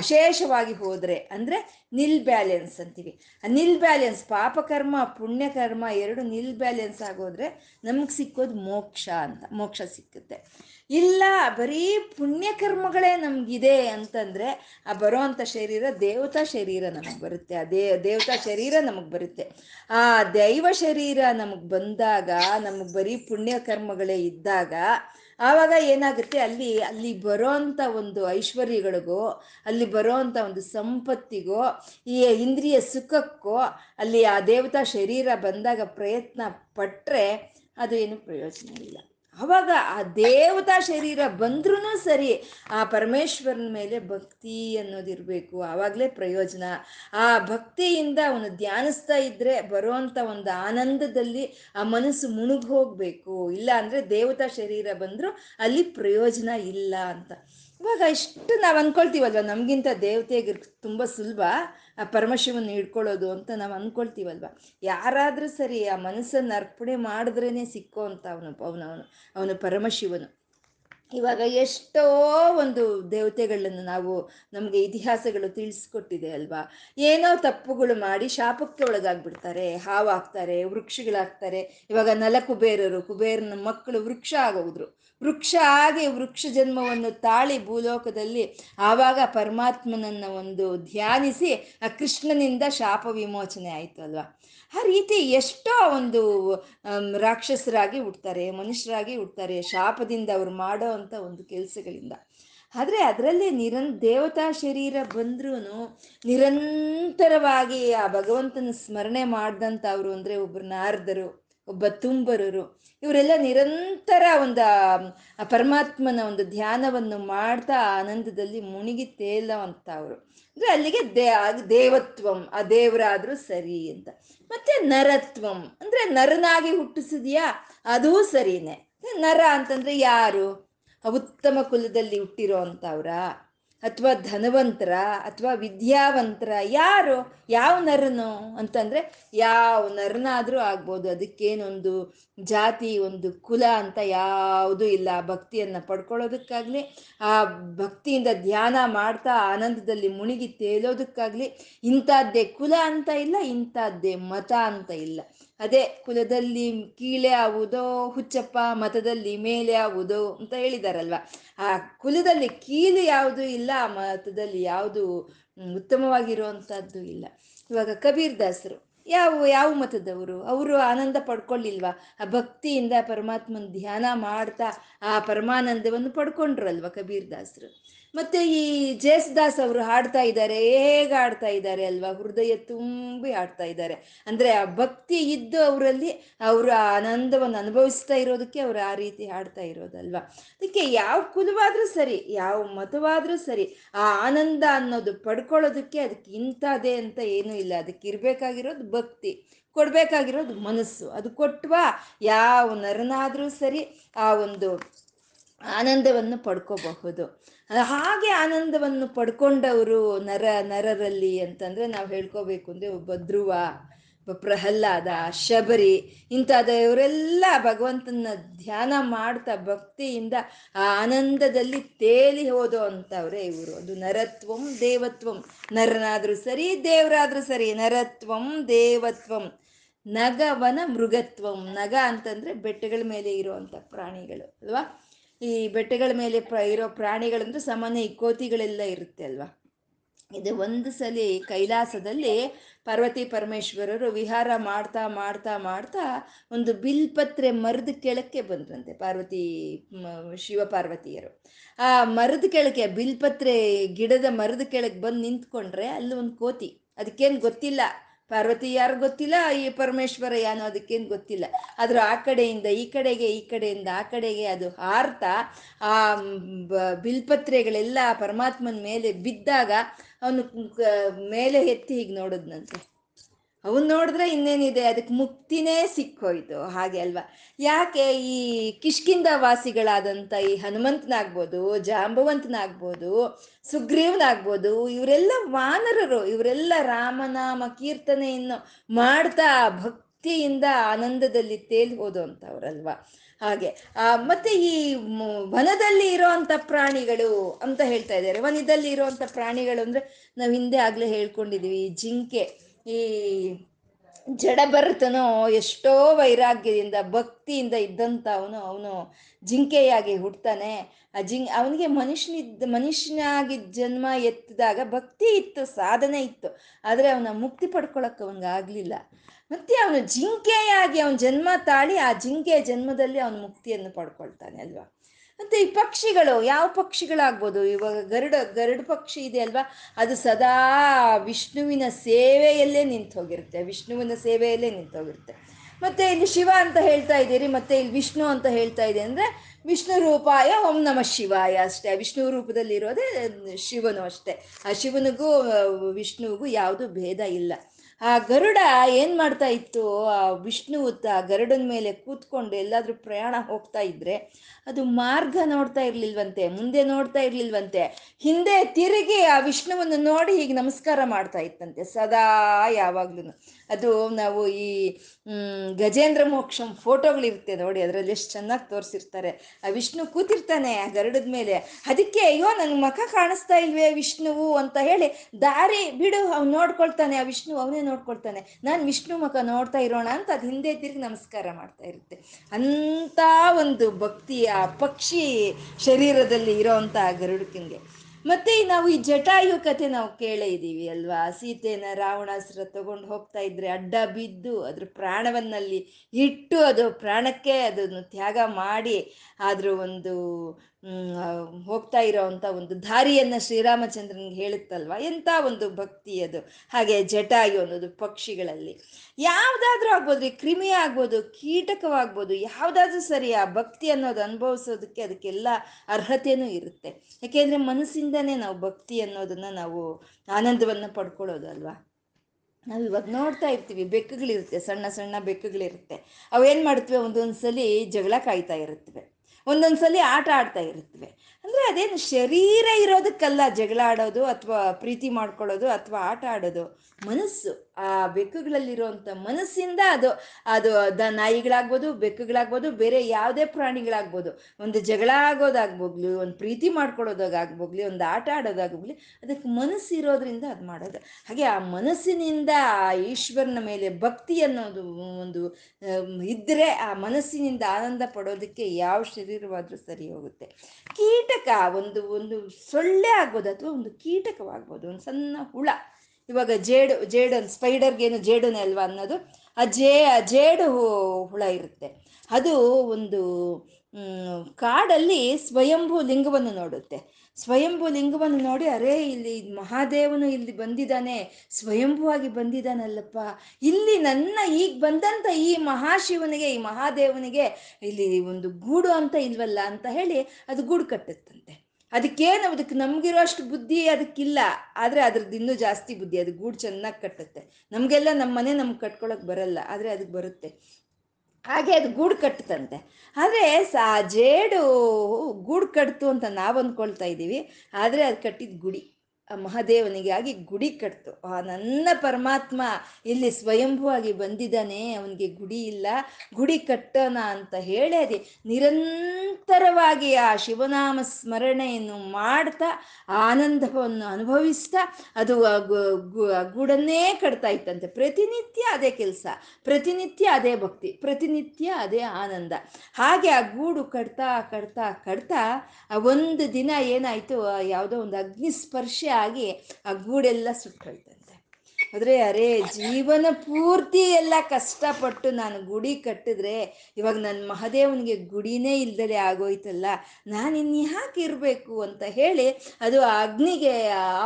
ಅಶೇಷವಾಗಿ ಹೋದರೆ ಅಂದರೆ ನಿಲ್ ಬ್ಯಾಲೆನ್ಸ್ ಅಂತೀವಿ. ಆ ನಿಲ್ ಬ್ಯಾಲೆನ್ಸ್ ಪಾಪಕರ್ಮ ಪುಣ್ಯಕರ್ಮ ಎರಡು ನಿಲ್ ಬ್ಯಾಲೆನ್ಸ್ ಆಗೋದ್ರೆ ನಮಗೆ ಸಿಕ್ಕೋದು ಮೋಕ್ಷ ಅಂತ, ಮೋಕ್ಷ ಸಿಕ್ಕುತ್ತೆ. ಇಲ್ಲ ಬರೀ ಪುಣ್ಯಕರ್ಮಗಳೇ ನಮಗಿದೆ ಅಂತಂದರೆ ಆ ಬರೋವಂಥ ಶರೀರ ದೇವತಾ ಶರೀರ ನಮಗೆ ಬರುತ್ತೆ, ಆ ದೇವತಾ ಶರೀರ ನಮಗೆ ಬರುತ್ತೆ. ಆ ದೈವ ಶರೀರ ನಮಗೆ ಬಂದಾಗ ನಮಗೆ ಬರೀ ಪುಣ್ಯಕರ್ಮಗಳೇ ಇದ್ದಾಗ ಆವಾಗ ಏನಾಗುತ್ತೆ, ಅಲ್ಲಿ ಅಲ್ಲಿ ಬರೋವಂಥ ಒಂದು ಐಶ್ವರ್ಯಗಳಿಗೋ ಅಲ್ಲಿ ಬರೋವಂಥ ಒಂದು ಸಂಪತ್ತಿಗೋ ಈ ಇಂದ್ರಿಯ ಸುಖಕ್ಕೋ ಅಲ್ಲಿ ಆ ದೇವತಾ ಶರೀರ ಬಂದಾಗ ಪ್ರಯತ್ನ ಪಟ್ಟರೆ ಅದು ಏನು ಪ್ರಯೋಜನ ಇಲ್ಲ. ಆವಾಗ ಆ ದೇವತಾ ಶರೀರ ಬಂದ್ರೂ ಸರಿ ಆ ಪರಮೇಶ್ವರನ ಮೇಲೆ ಭಕ್ತಿ ಅನ್ನೋದಿರಬೇಕು, ಆವಾಗಲೇ ಪ್ರಯೋಜನ. ಆ ಭಕ್ತಿಯಿಂದ ಅವನು ಧ್ಯಾನಿಸ್ತಾ ಇದ್ದರೆ ಬರುವಂಥ ಒಂದು ಆನಂದದಲ್ಲಿ ಆ ಮನಸ್ಸು ಮುಣುಗಿ ಹೋಗಬೇಕು. ಇಲ್ಲ ಅಂದರೆ ದೇವತಾ ಶರೀರ ಬಂದರೂ ಅಲ್ಲಿ ಪ್ರಯೋಜನ ಇಲ್ಲ ಅಂತ. ಇವಾಗ ಇಷ್ಟು ನಾವು ಅಂದ್ಕೊಳ್ತೀವಲ್ವ, ನಮಗಿಂತ ದೇವತೆಗೆ ತುಂಬ ಸುಲಭ ಆ ಪರಮಶಿವನ ಹಿಡ್ಕೊಳ್ಳೋದು ಅಂತ ನಾವು ಅಂದ್ಕೊಳ್ತೀವಲ್ವ. ಯಾರಾದರೂ ಸರಿ ಆ ಮನಸ್ಸನ್ನು ಅರ್ಪಣೆ ಮಾಡಿದ್ರೇ ಸಿಕ್ಕೋ ಅಂತ ಅವನು ಪರಮಶಿವನು. ಇವಾಗ ಎಷ್ಟೋ ಒಂದು ದೇವತೆಗಳನ್ನು ನಾವು ನಮಗೆ ಇತಿಹಾಸಗಳು ತಿಳಿಸ್ಕೊಟ್ಟಿದೆ ಅಲ್ವಾ. ಏನೋ ತಪ್ಪುಗಳು ಮಾಡಿ ಶಾಪಕ್ಕೆ ಒಳಗಾಗ್ಬಿಡ್ತಾರೆ, ಹಾವಾಗ್ತಾರೆ, ವೃಕ್ಷಗಳಾಗ್ತಾರೆ. ಇವಾಗ ನಲ ಕುಬೇರರು, ಕುಬೇರನ ಮಕ್ಕಳು ವೃಕ್ಷ ಆಗೋದ್ರು. ವೃಕ್ಷ ಆಗಿ ವೃಕ್ಷ ಜನ್ಮವನ್ನು ತಾಳಿ ಭೂಲೋಕದಲ್ಲಿ ಆವಾಗ ಪರಮಾತ್ಮನನ್ನು ಒಂದು ಧ್ಯಾನಿಸಿ ಆ ಕೃಷ್ಣನಿಂದ ಶಾಪ ವಿಮೋಚನೆ ಆಯಿತು ಅಲ್ವಾ. ಆ ರೀತಿ ಎಷ್ಟೋ ಒಂದು ರಾಕ್ಷಸರಾಗಿ ಹುಡ್ತಾರೆ, ಮನುಷ್ಯರಾಗಿ ಹುಡ್ತಾರೆ, ಶಾಪದಿಂದ ಅವ್ರು ಮಾಡೋ ಅಂಥ ಒಂದು ಕೆಲಸಗಳಿಂದ. ಆದರೆ ಅದರಲ್ಲಿ ದೇವತಾ ಶರೀರ ಬಂದ್ರೂ ನಿರಂತರವಾಗಿ ಆ ಭಗವಂತನ ಸ್ಮರಣೆ ಮಾಡಿದಂಥವ್ರು ಅಂದರೆ ಒಬ್ಬರು ನಾರದರು, ಒಬ್ಬ ತುಂಬರರು, ಇವರೆಲ್ಲ ನಿರಂತರ ಒಂದು ಪರಮಾತ್ಮನ ಒಂದು ಧ್ಯಾನವನ್ನು ಮಾಡ್ತಾ ಆನಂದದಲ್ಲಿ ಮುಣಿಗಿ ತೇಲುವಂಥವ್ರು. ಅಂದರೆ ಅಲ್ಲಿಗೆ ದೇವತ್ವಂ, ಆ ದೇವರಾದರೂ ಸರಿ ಅಂತ. ಮತ್ತು ನರತ್ವಂ ಅಂದರೆ ನರನಾಗಿ ಹುಟ್ಟಿಸಿದೆಯಾ ಅದೂ ಸರಿಯೇ. ನರ ಅಂತಂದರೆ ಯಾರು? ಉತ್ತಮ ಕುಲದಲ್ಲಿ ಹುಟ್ಟಿರೋ ಅಂಥವ್ರ, ಅಥವಾ ಧನವಂತರ, ಅಥವಾ ವಿದ್ಯಾವಂತರ, ಯಾರು? ಯಾವ ನರನು ಅಂತಂದರೆ ಯಾವ ನರನಾದರೂ ಆಗ್ಬೋದು. ಅದಕ್ಕೇನೊಂದು ಜಾತಿ ಒಂದು ಕುಲ ಅಂತ ಯಾವುದೂ ಇಲ್ಲ. ಭಕ್ತಿಯನ್ನು ಪಡ್ಕೊಳ್ಳೋದಕ್ಕಾಗಲಿ, ಆ ಭಕ್ತಿಯಿಂದ ಧ್ಯಾನ ಮಾಡ್ತಾ ಆನಂದದಲ್ಲಿ ಮುಣಿಗಿ ತೇಲೋದಕ್ಕಾಗಲಿ ಇಂಥದ್ದೇ ಕುಲ ಅಂತ ಇಲ್ಲ, ಇಂಥದ್ದೇ ಮತ ಅಂತ ಇಲ್ಲ. ಅದೇ ಕುಲದಲ್ಲಿ ಕೀಳೆ ಆಗುವುದೋ ಹುಚ್ಚಪ್ಪ, ಮತದಲ್ಲಿ ಮೇಲೆ ಆಗುವುದೋ ಅಂತ ಹೇಳಿದಾರಲ್ವ. ಆ ಕುಲದಲ್ಲಿ ಕೀಲು ಯಾವುದು ಇಲ್ಲ, ಆ ಮತದಲ್ಲಿ ಯಾವುದು ಉತ್ತಮವಾಗಿರುವಂಥದ್ದು ಇಲ್ಲ. ಇವಾಗ ಕಬೀರ್ ದಾಸರು ಯಾವ ಮತದವರು? ಅವರು ಆನಂದ ಪಡ್ಕೊಳ್ಳಿಲ್ವಾ? ಆ ಭಕ್ತಿಯಿಂದ ಪರಮಾತ್ಮನ ಧ್ಯಾನ ಮಾಡ್ತಾ ಆ ಪರಮಾನಂದವನ್ನು ಪಡ್ಕೊಂಡ್ರಲ್ವ ಕಬೀರ್ ದಾಸರು. ಮತ್ತು ಈ ಜೇಸ್ ದಾಸ್ ಅವರು ಹಾಡ್ತಾ ಇದ್ದಾರೆ, ಹೇಗೆ ಹಾಡ್ತಾ ಇದ್ದಾರೆ ಅಲ್ವಾ, ಹೃದಯ ತುಂಬಿ ಹಾಡ್ತಾ ಇದ್ದಾರೆ. ಅಂದರೆ ಆ ಭಕ್ತಿ ಇದ್ದು ಅವರಲ್ಲಿ ಅವರು ಆ ಆನಂದವನ್ನು ಅನುಭವಿಸ್ತಾ ಇರೋದಕ್ಕೆ ಅವರು ಆ ರೀತಿ ಹಾಡ್ತಾ ಇರೋದಲ್ವ. ಅದಕ್ಕೆ ಯಾವ ಕುಲವಾದರೂ ಸರಿ, ಯಾವ ಮತವಾದರೂ ಸರಿ, ಆ ಆನಂದ ಅನ್ನೋದು ಪಡ್ಕೊಳ್ಳೋದಕ್ಕೆ ಅದಕ್ಕೆ ಇಂಥದೇ ಅಂತ ಏನೂ ಇಲ್ಲ. ಅದಕ್ಕೆ ಇರಬೇಕಾಗಿರೋದು ಭಕ್ತಿ, ಕೊಡಬೇಕಾಗಿರೋದು ಮನಸ್ಸು. ಅದು ಕೊಟ್ಟವಾ ಯಾವ ನರನಾದರೂ ಸರಿ ಆ ಒಂದು ಆನಂದವನ್ನು ಪಡ್ಕೋಬಹುದು. ಹಾಗೆ ಆನಂದವನ್ನು ಪಡ್ಕೊಂಡವರು ನರರಲ್ಲಿ ಅಂತಂದರೆ ನಾವು ಹೇಳ್ಕೋಬೇಕು ಅಂದರೆ ಒಬ್ಬ ಧ್ರುವ, ಒಬ್ಬ ಪ್ರಹ್ಲಾದ, ಶಬರಿ ಇಂಥದವರೆಲ್ಲ ಭಗವಂತನ ಧ್ಯಾನ ಮಾಡ್ತಾ ಭಕ್ತಿಯಿಂದ ಆ ಆನಂದದಲ್ಲಿ ತೇಲಿ ಹೋದೋ ಅಂಥವ್ರೆ ಇವರು. ಅದು ನರತ್ವಂ ದೇವತ್ವಂ, ನರನಾದರೂ ಸರಿ ದೇವರಾದರೂ ಸರಿ, ನರತ್ವಂ ದೇವತ್ವಂ ನಗವನ ಮೃಗತ್ವಂ. ನಗ ಅಂತಂದರೆ ಬೆಟ್ಟಗಳ ಮೇಲೆ ಇರುವಂಥ ಪ್ರಾಣಿಗಳು ಅಲ್ವಾ. ಈ ಬೆಟ್ಟಗಳ ಮೇಲೆ ಇರೋ ಪ್ರಾಣಿಗಳಂತೂ ಸಾಮಾನ್ಯ ಕೋತಿಗಳೆಲ್ಲ ಇರುತ್ತೆ ಅಲ್ವಾ. ಇದು ಒಂದು ಸಲ ಕೈಲಾಸದಲ್ಲಿ ಪಾರ್ವತಿ ಪರಮೇಶ್ವರರು ವಿಹಾರ ಮಾಡ್ತಾ ಮಾಡ್ತಾ ಮಾಡ್ತಾ ಒಂದು ಬಿಲ್ಪತ್ರೆ ಮರದ ಕೆಳಕ್ಕೆ ಬಂದ್ರಂತೆ ಪಾರ್ವತಿ ಶಿವಪಾರ್ವತಿಯರು. ಆ ಮರದ ಕೆಳಕ್ಕೆ ಬಿಲ್ಪತ್ರೆ ಗಿಡದ ಮರದ ಕೆಳಗೆ ಬಂದು ನಿಂತ್ಕೊಂಡ್ರೆ ಅಲ್ಲಿ ಒಂದು ಕೋತಿ, ಅದಕ್ಕೇನು ಗೊತ್ತಿಲ್ಲ, ಪಾರ್ವತಿ ಯಾರು ಗೊತ್ತಿಲ್ಲ, ಈ ಪರಮೇಶ್ವರ ಯಾನೋ ಅದಕ್ಕೇನು ಗೊತ್ತಿಲ್ಲ, ಆದರೂ ಆ ಕಡೆಯಿಂದ ಈ ಕಡೆಗೆ ಈ ಕಡೆಯಿಂದ ಆ ಕಡೆಗೆ ಅದು ಹಾರ್ತಾ ಆ ಬಿಲ್ಪತ್ರೆಗಳೆಲ್ಲ ಪರಮಾತ್ಮನ ಮೇಲೆ ಬಿದ್ದಾಗ ಅವನು ಮೇಲೆ ಎತ್ತಿ ಹೀಗೆ ನೋಡಿದ್ನಂತೆ. ಅವನು ನೋಡಿದ್ರೆ ಇನ್ನೇನಿದೆ, ಅದಕ್ಕೆ ಮುಕ್ತಿನೇ ಸಿಕ್ಕೋಯ್ತು ಹಾಗೆ ಅಲ್ವಾ. ಯಾಕೆ ಈ ಕಿಷ್ಕಿಂದ ವಾಸಿಗಳಾದಂಥ ಈ ಹನುಮಂತನಾಗ್ಬೋದು, ಜಾಂಬವಂತನಾಗ್ಬೋದು, ಸುಗ್ರೀವನಾಗ್ಬೋದು, ಇವರೆಲ್ಲ ವಾನರರು, ಇವರೆಲ್ಲ ರಾಮನಾಮ ಕೀರ್ತನೆಯನ್ನು ಮಾಡ್ತಾ ಭಕ್ತಿಯಿಂದ ಆನಂದದಲ್ಲಿ ತೇಲಿ ಹೋದಂಥವ್ರಲ್ವ. ಹಾಗೆ ಮತ್ತೆ ಈ ವನದಲ್ಲಿ ಇರೋವಂಥ ಪ್ರಾಣಿಗಳು ಅಂತ ಹೇಳ್ತಾ ಇದ್ದಾರೆ. ವನದಲ್ಲಿ ಇರೋವಂಥ ಪ್ರಾಣಿಗಳು ಅಂದರೆ ನಾವು ಹಿಂದೆ ಆಗಲೇ ಹೇಳ್ಕೊಂಡಿದ್ದೀವಿ, ಜಿಂಕೆ, ಈ ಜಡಭರತನು ಎಷ್ಟೋ ವೈರಾಗ್ಯದಿಂದ ಭಕ್ತಿಯಿಂದ ಇದ್ದಂಥ ಅವನು ಜಿಂಕೆಯಾಗಿ ಹುಡ್ತಾನೆ. ಆ ಅವನಿಗೆ ಮನುಷ್ಯನಾಗಿದ್ದ ಜನ್ಮ ಎತ್ತಿದಾಗ ಭಕ್ತಿ ಇತ್ತು, ಸಾಧನೆ ಇತ್ತು, ಆದರೆ ಅವನ ಮುಕ್ತಿ ಪಡ್ಕೊಳ್ಳೋಕೆ ಅವನಿಗೆ ಆಗಲಿಲ್ಲ. ಮತ್ತೆ ಅವನು ಜಿಂಕೆಯಾಗಿ ಅವನ ಜನ್ಮ ತಾಳಿ ಆ ಜಿಂಕೆಯ ಜನ್ಮದಲ್ಲಿ ಅವನು ಮುಕ್ತಿಯನ್ನು ಪಡ್ಕೊಳ್ತಾನೆ ಅಲ್ವಾ. ಮತ್ತು ಈ ಪಕ್ಷಿಗಳು ಯಾವ ಪಕ್ಷಿಗಳಾಗ್ಬೋದು, ಇವಾಗ ಗರುಡ ಪಕ್ಷಿ ಇದೆ ಅಲ್ವಾ, ಅದು ಸದಾ ವಿಷ್ಣುವಿನ ಸೇವೆಯಲ್ಲೇ ನಿಂತು ಹೋಗಿರುತ್ತೆ, ವಿಷ್ಣುವಿನ ಸೇವೆಯಲ್ಲೇ ನಿಂತು ಹೋಗಿರುತ್ತೆ. ಮತ್ತು ಇಲ್ಲಿ ಶಿವ ಅಂತ ಹೇಳ್ತಾ ಇದ್ದೀರಿ, ಮತ್ತು ಇಲ್ಲಿ ವಿಷ್ಣು ಅಂತ ಹೇಳ್ತಾ ಇದೆ ಅಂದರೆ ವಿಷ್ಣು ರೂಪಾಯ ಓಂ ನಮಃ ಶಿವಾಯ ಅಷ್ಟೇ, ವಿಷ್ಣು ರೂಪದಲ್ಲಿರೋದೇ ಶಿವನು ಅಷ್ಟೇ. ಆ ಶಿವನಿಗೂ ವಿಷ್ಣುವಿಗೂ ಯಾವುದೂ ಭೇದ ಇಲ್ಲ. ಆ ಗರುಡ ಏನು ಮಾಡ್ತಾ ಇತ್ತು, ಆ ವಿಷ್ಣು ಗರುಡನ ಮೇಲೆ ಕೂತ್ಕೊಂಡು ಎಲ್ಲಾದರೂ ಪ್ರಯಾಣ ಹೋಗ್ತಾ ಇದ್ರೆ ಅದು ಮಾರ್ಗ ನೋಡ್ತಾ ಇರಲಿಲ್ವಂತೆ, ಮುಂದೆ ನೋಡ್ತಾ ಇರಲಿಲ್ವಂತೆ, ಹಿಂದೆ ತಿರುಗಿ ಆ ವಿಷ್ಣುವನ್ನು ನೋಡಿ ಹೀಗೆ ನಮಸ್ಕಾರ ಮಾಡ್ತಾ ಇತ್ತಂತೆ ಸದಾ ಯಾವಾಗ್ಲೂ. ಅದು ನಾವು ಈ ಗಜೇಂದ್ರ ಮೋಕ್ಷಂ ಫೋಟೋಗಳಿರುತ್ತೆ ನೋಡಿ, ಅದರಲ್ಲಿ ಎಷ್ಟು ಚೆನ್ನಾಗಿ ತೋರಿಸಿರ್ತಾರೆ. ಆ ವಿಷ್ಣು ಕೂತಿರ್ತಾನೆ ಆ ಗರುಡದ ಮೇಲೆ, ಅದಕ್ಕೆ ಅಯ್ಯೋ ನನಗೆ ಮುಖ ಕಾಣಿಸ್ತಾ ಇಲ್ವೇ ವಿಷ್ಣುವು ಅಂತ ಹೇಳಿ ದಾರಿ ಬಿಡು ಅವ್ನು ನೋಡ್ಕೊಳ್ತಾನೆ, ಆ ವಿಷ್ಣು ಅವನೇ ನೋಡ್ಕೊಳ್ತಾನೆ, ನಾನು ವಿಷ್ಣು ಮುಖ ನೋಡ್ತಾ ಇರೋಣ ಅಂತ ಅದು ಹಿಂದೆ ತಿರುಗಿ ನಮಸ್ಕಾರ ಮಾಡ್ತಾ ಇರುತ್ತೆ. ಅಂಥ ಒಂದು ಭಕ್ತಿ ಆ ಪಕ್ಷಿ ಶರೀರದಲ್ಲಿ ಇರೋವಂಥ ಗರುಡಕನಿಗೆ. ಮತ್ತೆ ನಾವು ಈ ಜಟಾಯು ಕಥೆ ನಾವು ಕೇಳೇ ಇದ್ದೀವಿ ಅಲ್ವಾ, ಸೀತೆನ ರಾವಣಾಸ್ತ್ರ ತಗೊಂಡು ಹೋಗ್ತಾ ಇದ್ರೆ ಅಡ್ಡ ಬಿದ್ದು ಅದ್ರ ಪ್ರಾಣವನ್ನಲ್ಲಿ ಇಟ್ಟು ಅದು ಪ್ರಾಣಕ್ಕೆ ಅದನ್ನು ತ್ಯಾಗ ಮಾಡಿ ಆದರೂ ಒಂದು ಹೋಗ್ತಾ ಇರೋವಂಥ ಒಂದು ದಾರಿಯನ್ನು ಶ್ರೀರಾಮಚಂದ್ರನಿಗೆ ಹೇಳುತ್ತಲ್ವ, ಎಂಥ ಒಂದು ಭಕ್ತಿ ಅದು. ಹಾಗೆ ಜಟಾಯು ಅನ್ನೋದು ಪಕ್ಷಿಗಳಲ್ಲಿ ಯಾವುದಾದ್ರೂ ಆಗ್ಬೋದು, ಈ ಕ್ರಿಮಿ ಆಗ್ಬೋದು, ಕೀಟಕವಾಗ್ಬೋದು, ಯಾವುದಾದ್ರೂ ಸರಿ ಆ ಭಕ್ತಿ ಅನ್ನೋದು ಅನುಭವಿಸೋದಕ್ಕೆ ಅದಕ್ಕೆಲ್ಲ ಅರ್ಹತೆಯೂ ಇರುತ್ತೆ. ಯಾಕೆಂದರೆ ಮನಸ್ಸಿಂದನೇ ನಾವು ಭಕ್ತಿ ಅನ್ನೋದನ್ನು ನಾವು ಆನಂದವನ್ನು ಪಡ್ಕೊಳ್ಳೋದು ಅಲ್ವಾ. ನಾವು ಇವಾಗ ನೋಡ್ತಾ ಇರ್ತೀವಿ, ಬೆಕ್ಕುಗಳಿರುತ್ತೆ, ಸಣ್ಣ ಸಣ್ಣ ಬೆಕ್ಕುಗಳಿರುತ್ತೆ, ಅವೇನು ಮಾಡ್ತವೆ ಒಂದೊಂದು ಸಲ ಜಗಳ ಕಾಯ್ತಾ ಇರುತ್ತವೆ, ಒಂದೊಂದು ಸಲ ಆಟ ಆಡ್ತಾ ಇರುತ್ತವೆ. ಅಂದರೆ ಅದೇನು ಶರೀರ ಇರೋದಕ್ಕಲ್ಲ ಜಗಳ ಆಡೋದು ಅಥವಾ ಪ್ರೀತಿ ಮಾಡ್ಕೊಳ್ಳೋದು ಅಥವಾ ಆಟ ಆಡೋದು, ಮನಸ್ಸು. ಆ ಬೆಕ್ಕುಗಳಲ್ಲಿರುವಂಥ ಮನಸ್ಸಿಂದ ಅದು ಅದು ನಾಯಿಗಳಾಗ್ಬೋದು, ಬೆಕ್ಕುಗಳಾಗ್ಬೋದು, ಬೇರೆ ಯಾವುದೇ ಪ್ರಾಣಿಗಳಾಗ್ಬೋದು, ಒಂದು ಜಗಳ ಆಗೋದಾಗ್ಬೋಗ್ಲಿ, ಒಂದು ಪ್ರೀತಿ ಮಾಡ್ಕೊಳ್ಳೋದಾಗ್ಬೋಗ್ಲಿ, ಒಂದು ಆಟ ಆಡೋದಾಗ್ಬೋಗ್ಲಿ, ಅದಕ್ಕೆ ಮನಸ್ಸಿರೋದ್ರಿಂದ ಅದು ಮಾಡೋದು. ಹಾಗೆ ಆ ಮನಸ್ಸಿನಿಂದ ಆ ಈಶ್ವರನ ಮೇಲೆ ಭಕ್ತಿ ಅನ್ನೋದು ಒಂದು ಇದ್ದರೆ ಆ ಮನಸ್ಸಿನಿಂದ ಆನಂದ ಪಡೋದಕ್ಕೆ ಯಾವ ಶರೀರವಾದರೂ ಸರಿ ಹೋಗುತ್ತೆ. ಕೀಟಕ ಒಂದು ಒಂದು ಸೊಳ್ಳೆ ಆಗ್ಬೋದು ಅಥವಾ ಒಂದು ಕೀಟಕವಾಗ್ಬೋದು, ಒಂದು ಸಣ್ಣ ಹುಳ. ಇವಾಗ ಜೇಡು ಸ್ಪೈಡರ್ಗೇನು ಜೇಡುನೇ ಅಲ್ವಾ ಅನ್ನೋದು, ಆ ಜೇಡು ಹುಳ ಇರುತ್ತೆ, ಅದು ಒಂದು ಕಾಡಲ್ಲಿ ಸ್ವಯಂಭೂ ಲಿಂಗವನ್ನು ನೋಡುತ್ತೆ. ಸ್ವಯಂಭೂ ಲಿಂಗವನ್ನು ನೋಡಿ ಅರೇ ಇಲ್ಲಿ ಮಹಾದೇವನು ಇಲ್ಲಿ ಬಂದಿದ್ದಾನೆ, ಸ್ವಯಂಭೂವಾಗಿ ಬಂದಿದ್ದಾನಲ್ಲಪ್ಪ, ಇಲ್ಲಿ ನನ್ನ ಈಗ ಬಂದಂಥ ಈ ಮಹಾಶಿವನಿಗೆ ಈ ಮಹಾದೇವನಿಗೆ ಇಲ್ಲಿ ಒಂದು ಗೂಡು ಅಂತ ಇಲ್ವಲ್ಲ ಅಂತ ಹೇಳಿ ಅದು ಗೂಡು ಕಟ್ಟುತ್ತಂತೆ. ಅದಕ್ಕೇನು ಅದಕ್ಕೆ ನಮಗಿರೋ ಅಷ್ಟು ಬುದ್ಧಿ ಅದಕ್ಕಿಲ್ಲ, ಆದರೆ ಅದ್ರದ್ದು ಇನ್ನೂ ಜಾಸ್ತಿ ಬುದ್ಧಿ, ಅದು ಗೂಡು ಚೆನ್ನಾಗಿ ಕಟ್ಟುತ್ತೆ. ನಮಗೆಲ್ಲ ನಮ್ಮ ಮನೆ ನಮ್ಗೆ ಕಟ್ಕೊಳಕ್ಕೆ ಬರಲ್ಲ, ಆದರೆ ಅದಕ್ಕೆ ಬರುತ್ತೆ. ಹಾಗೆ ಅದು ಗೂಡು ಕಟ್ಟುತ್ತಂತೆ. ಆದರೆ ಆ ಜೇಡು ಗೂಡು ಕಟ್ತು ಅಂತ ನಾವು ಅಂದ್ಕೊಳ್ತಾ ಇದ್ದೀವಿ, ಆದರೆ ಅದು ಕಟ್ಟಿದ ಗುಡಿ. ಮಹಾದೇವನಿಗಾಗಿ ಗುಡಿ ಕಟ್ತು. ನನ್ನ ಪರಮಾತ್ಮ ಇಲ್ಲಿ ಸ್ವಯಂಭುವಾಗಿ ಬಂದಿದ್ದಾನೆ, ಅವನಿಗೆ ಗುಡಿ ಇಲ್ಲ, ಗುಡಿ ಕಟ್ಟೋಣ ಅಂತ ಹೇಳಿ ಅದೇ ನಿರಂತರವಾಗಿ ಆ ಶಿವನಾಮ ಸ್ಮರಣೆಯನ್ನು ಮಾಡ್ತಾ ಆನಂದವನ್ನು ಅನುಭವಿಸ್ತಾ ಅದು ಗೂಡನ್ನೇ ಕಟ್ತಾ ಇತ್ತಂತೆ. ಪ್ರತಿನಿತ್ಯ ಅದೇ ಕೆಲಸ, ಪ್ರತಿನಿತ್ಯ ಅದೇ ಭಕ್ತಿ, ಪ್ರತಿನಿತ್ಯ ಅದೇ ಆನಂದ. ಹಾಗೆ ಆ ಗೂಡು ಕಟ್ತಾ ಕಟ್ತಾ ಕಟ್ತಾ ಒಂದು ದಿನ ಏನಾಯಿತು, ಯಾವುದೋ ಒಂದು ಅಗ್ನಿಸ್ಪರ್ಶ ಆಗಿ ಆ ಗೂಡೆಲ್ಲ ಸುಟ್ಕೊಳ್ತಂತೆ. ಆದರೆ ಜೀವನ ಪೂರ್ತಿ ಎಲ್ಲ ಕಷ್ಟಪಟ್ಟು ನಾನು ಗುಡಿ ಕಟ್ಟಿದ್ರೆ ಇವಾಗ ನನ್ನ ಮಹಾದೇವನಿಗೆ ಗುಡಿನೇ ಇಲ್ದಲೇ ಆಗೋಯ್ತಲ್ಲ, ನಾನು ಇನ್ಯಾಕೆ ಇರಬೇಕು ಅಂತ ಹೇಳಿ ಅದು ಆ ಅಗ್ನಿಗೆ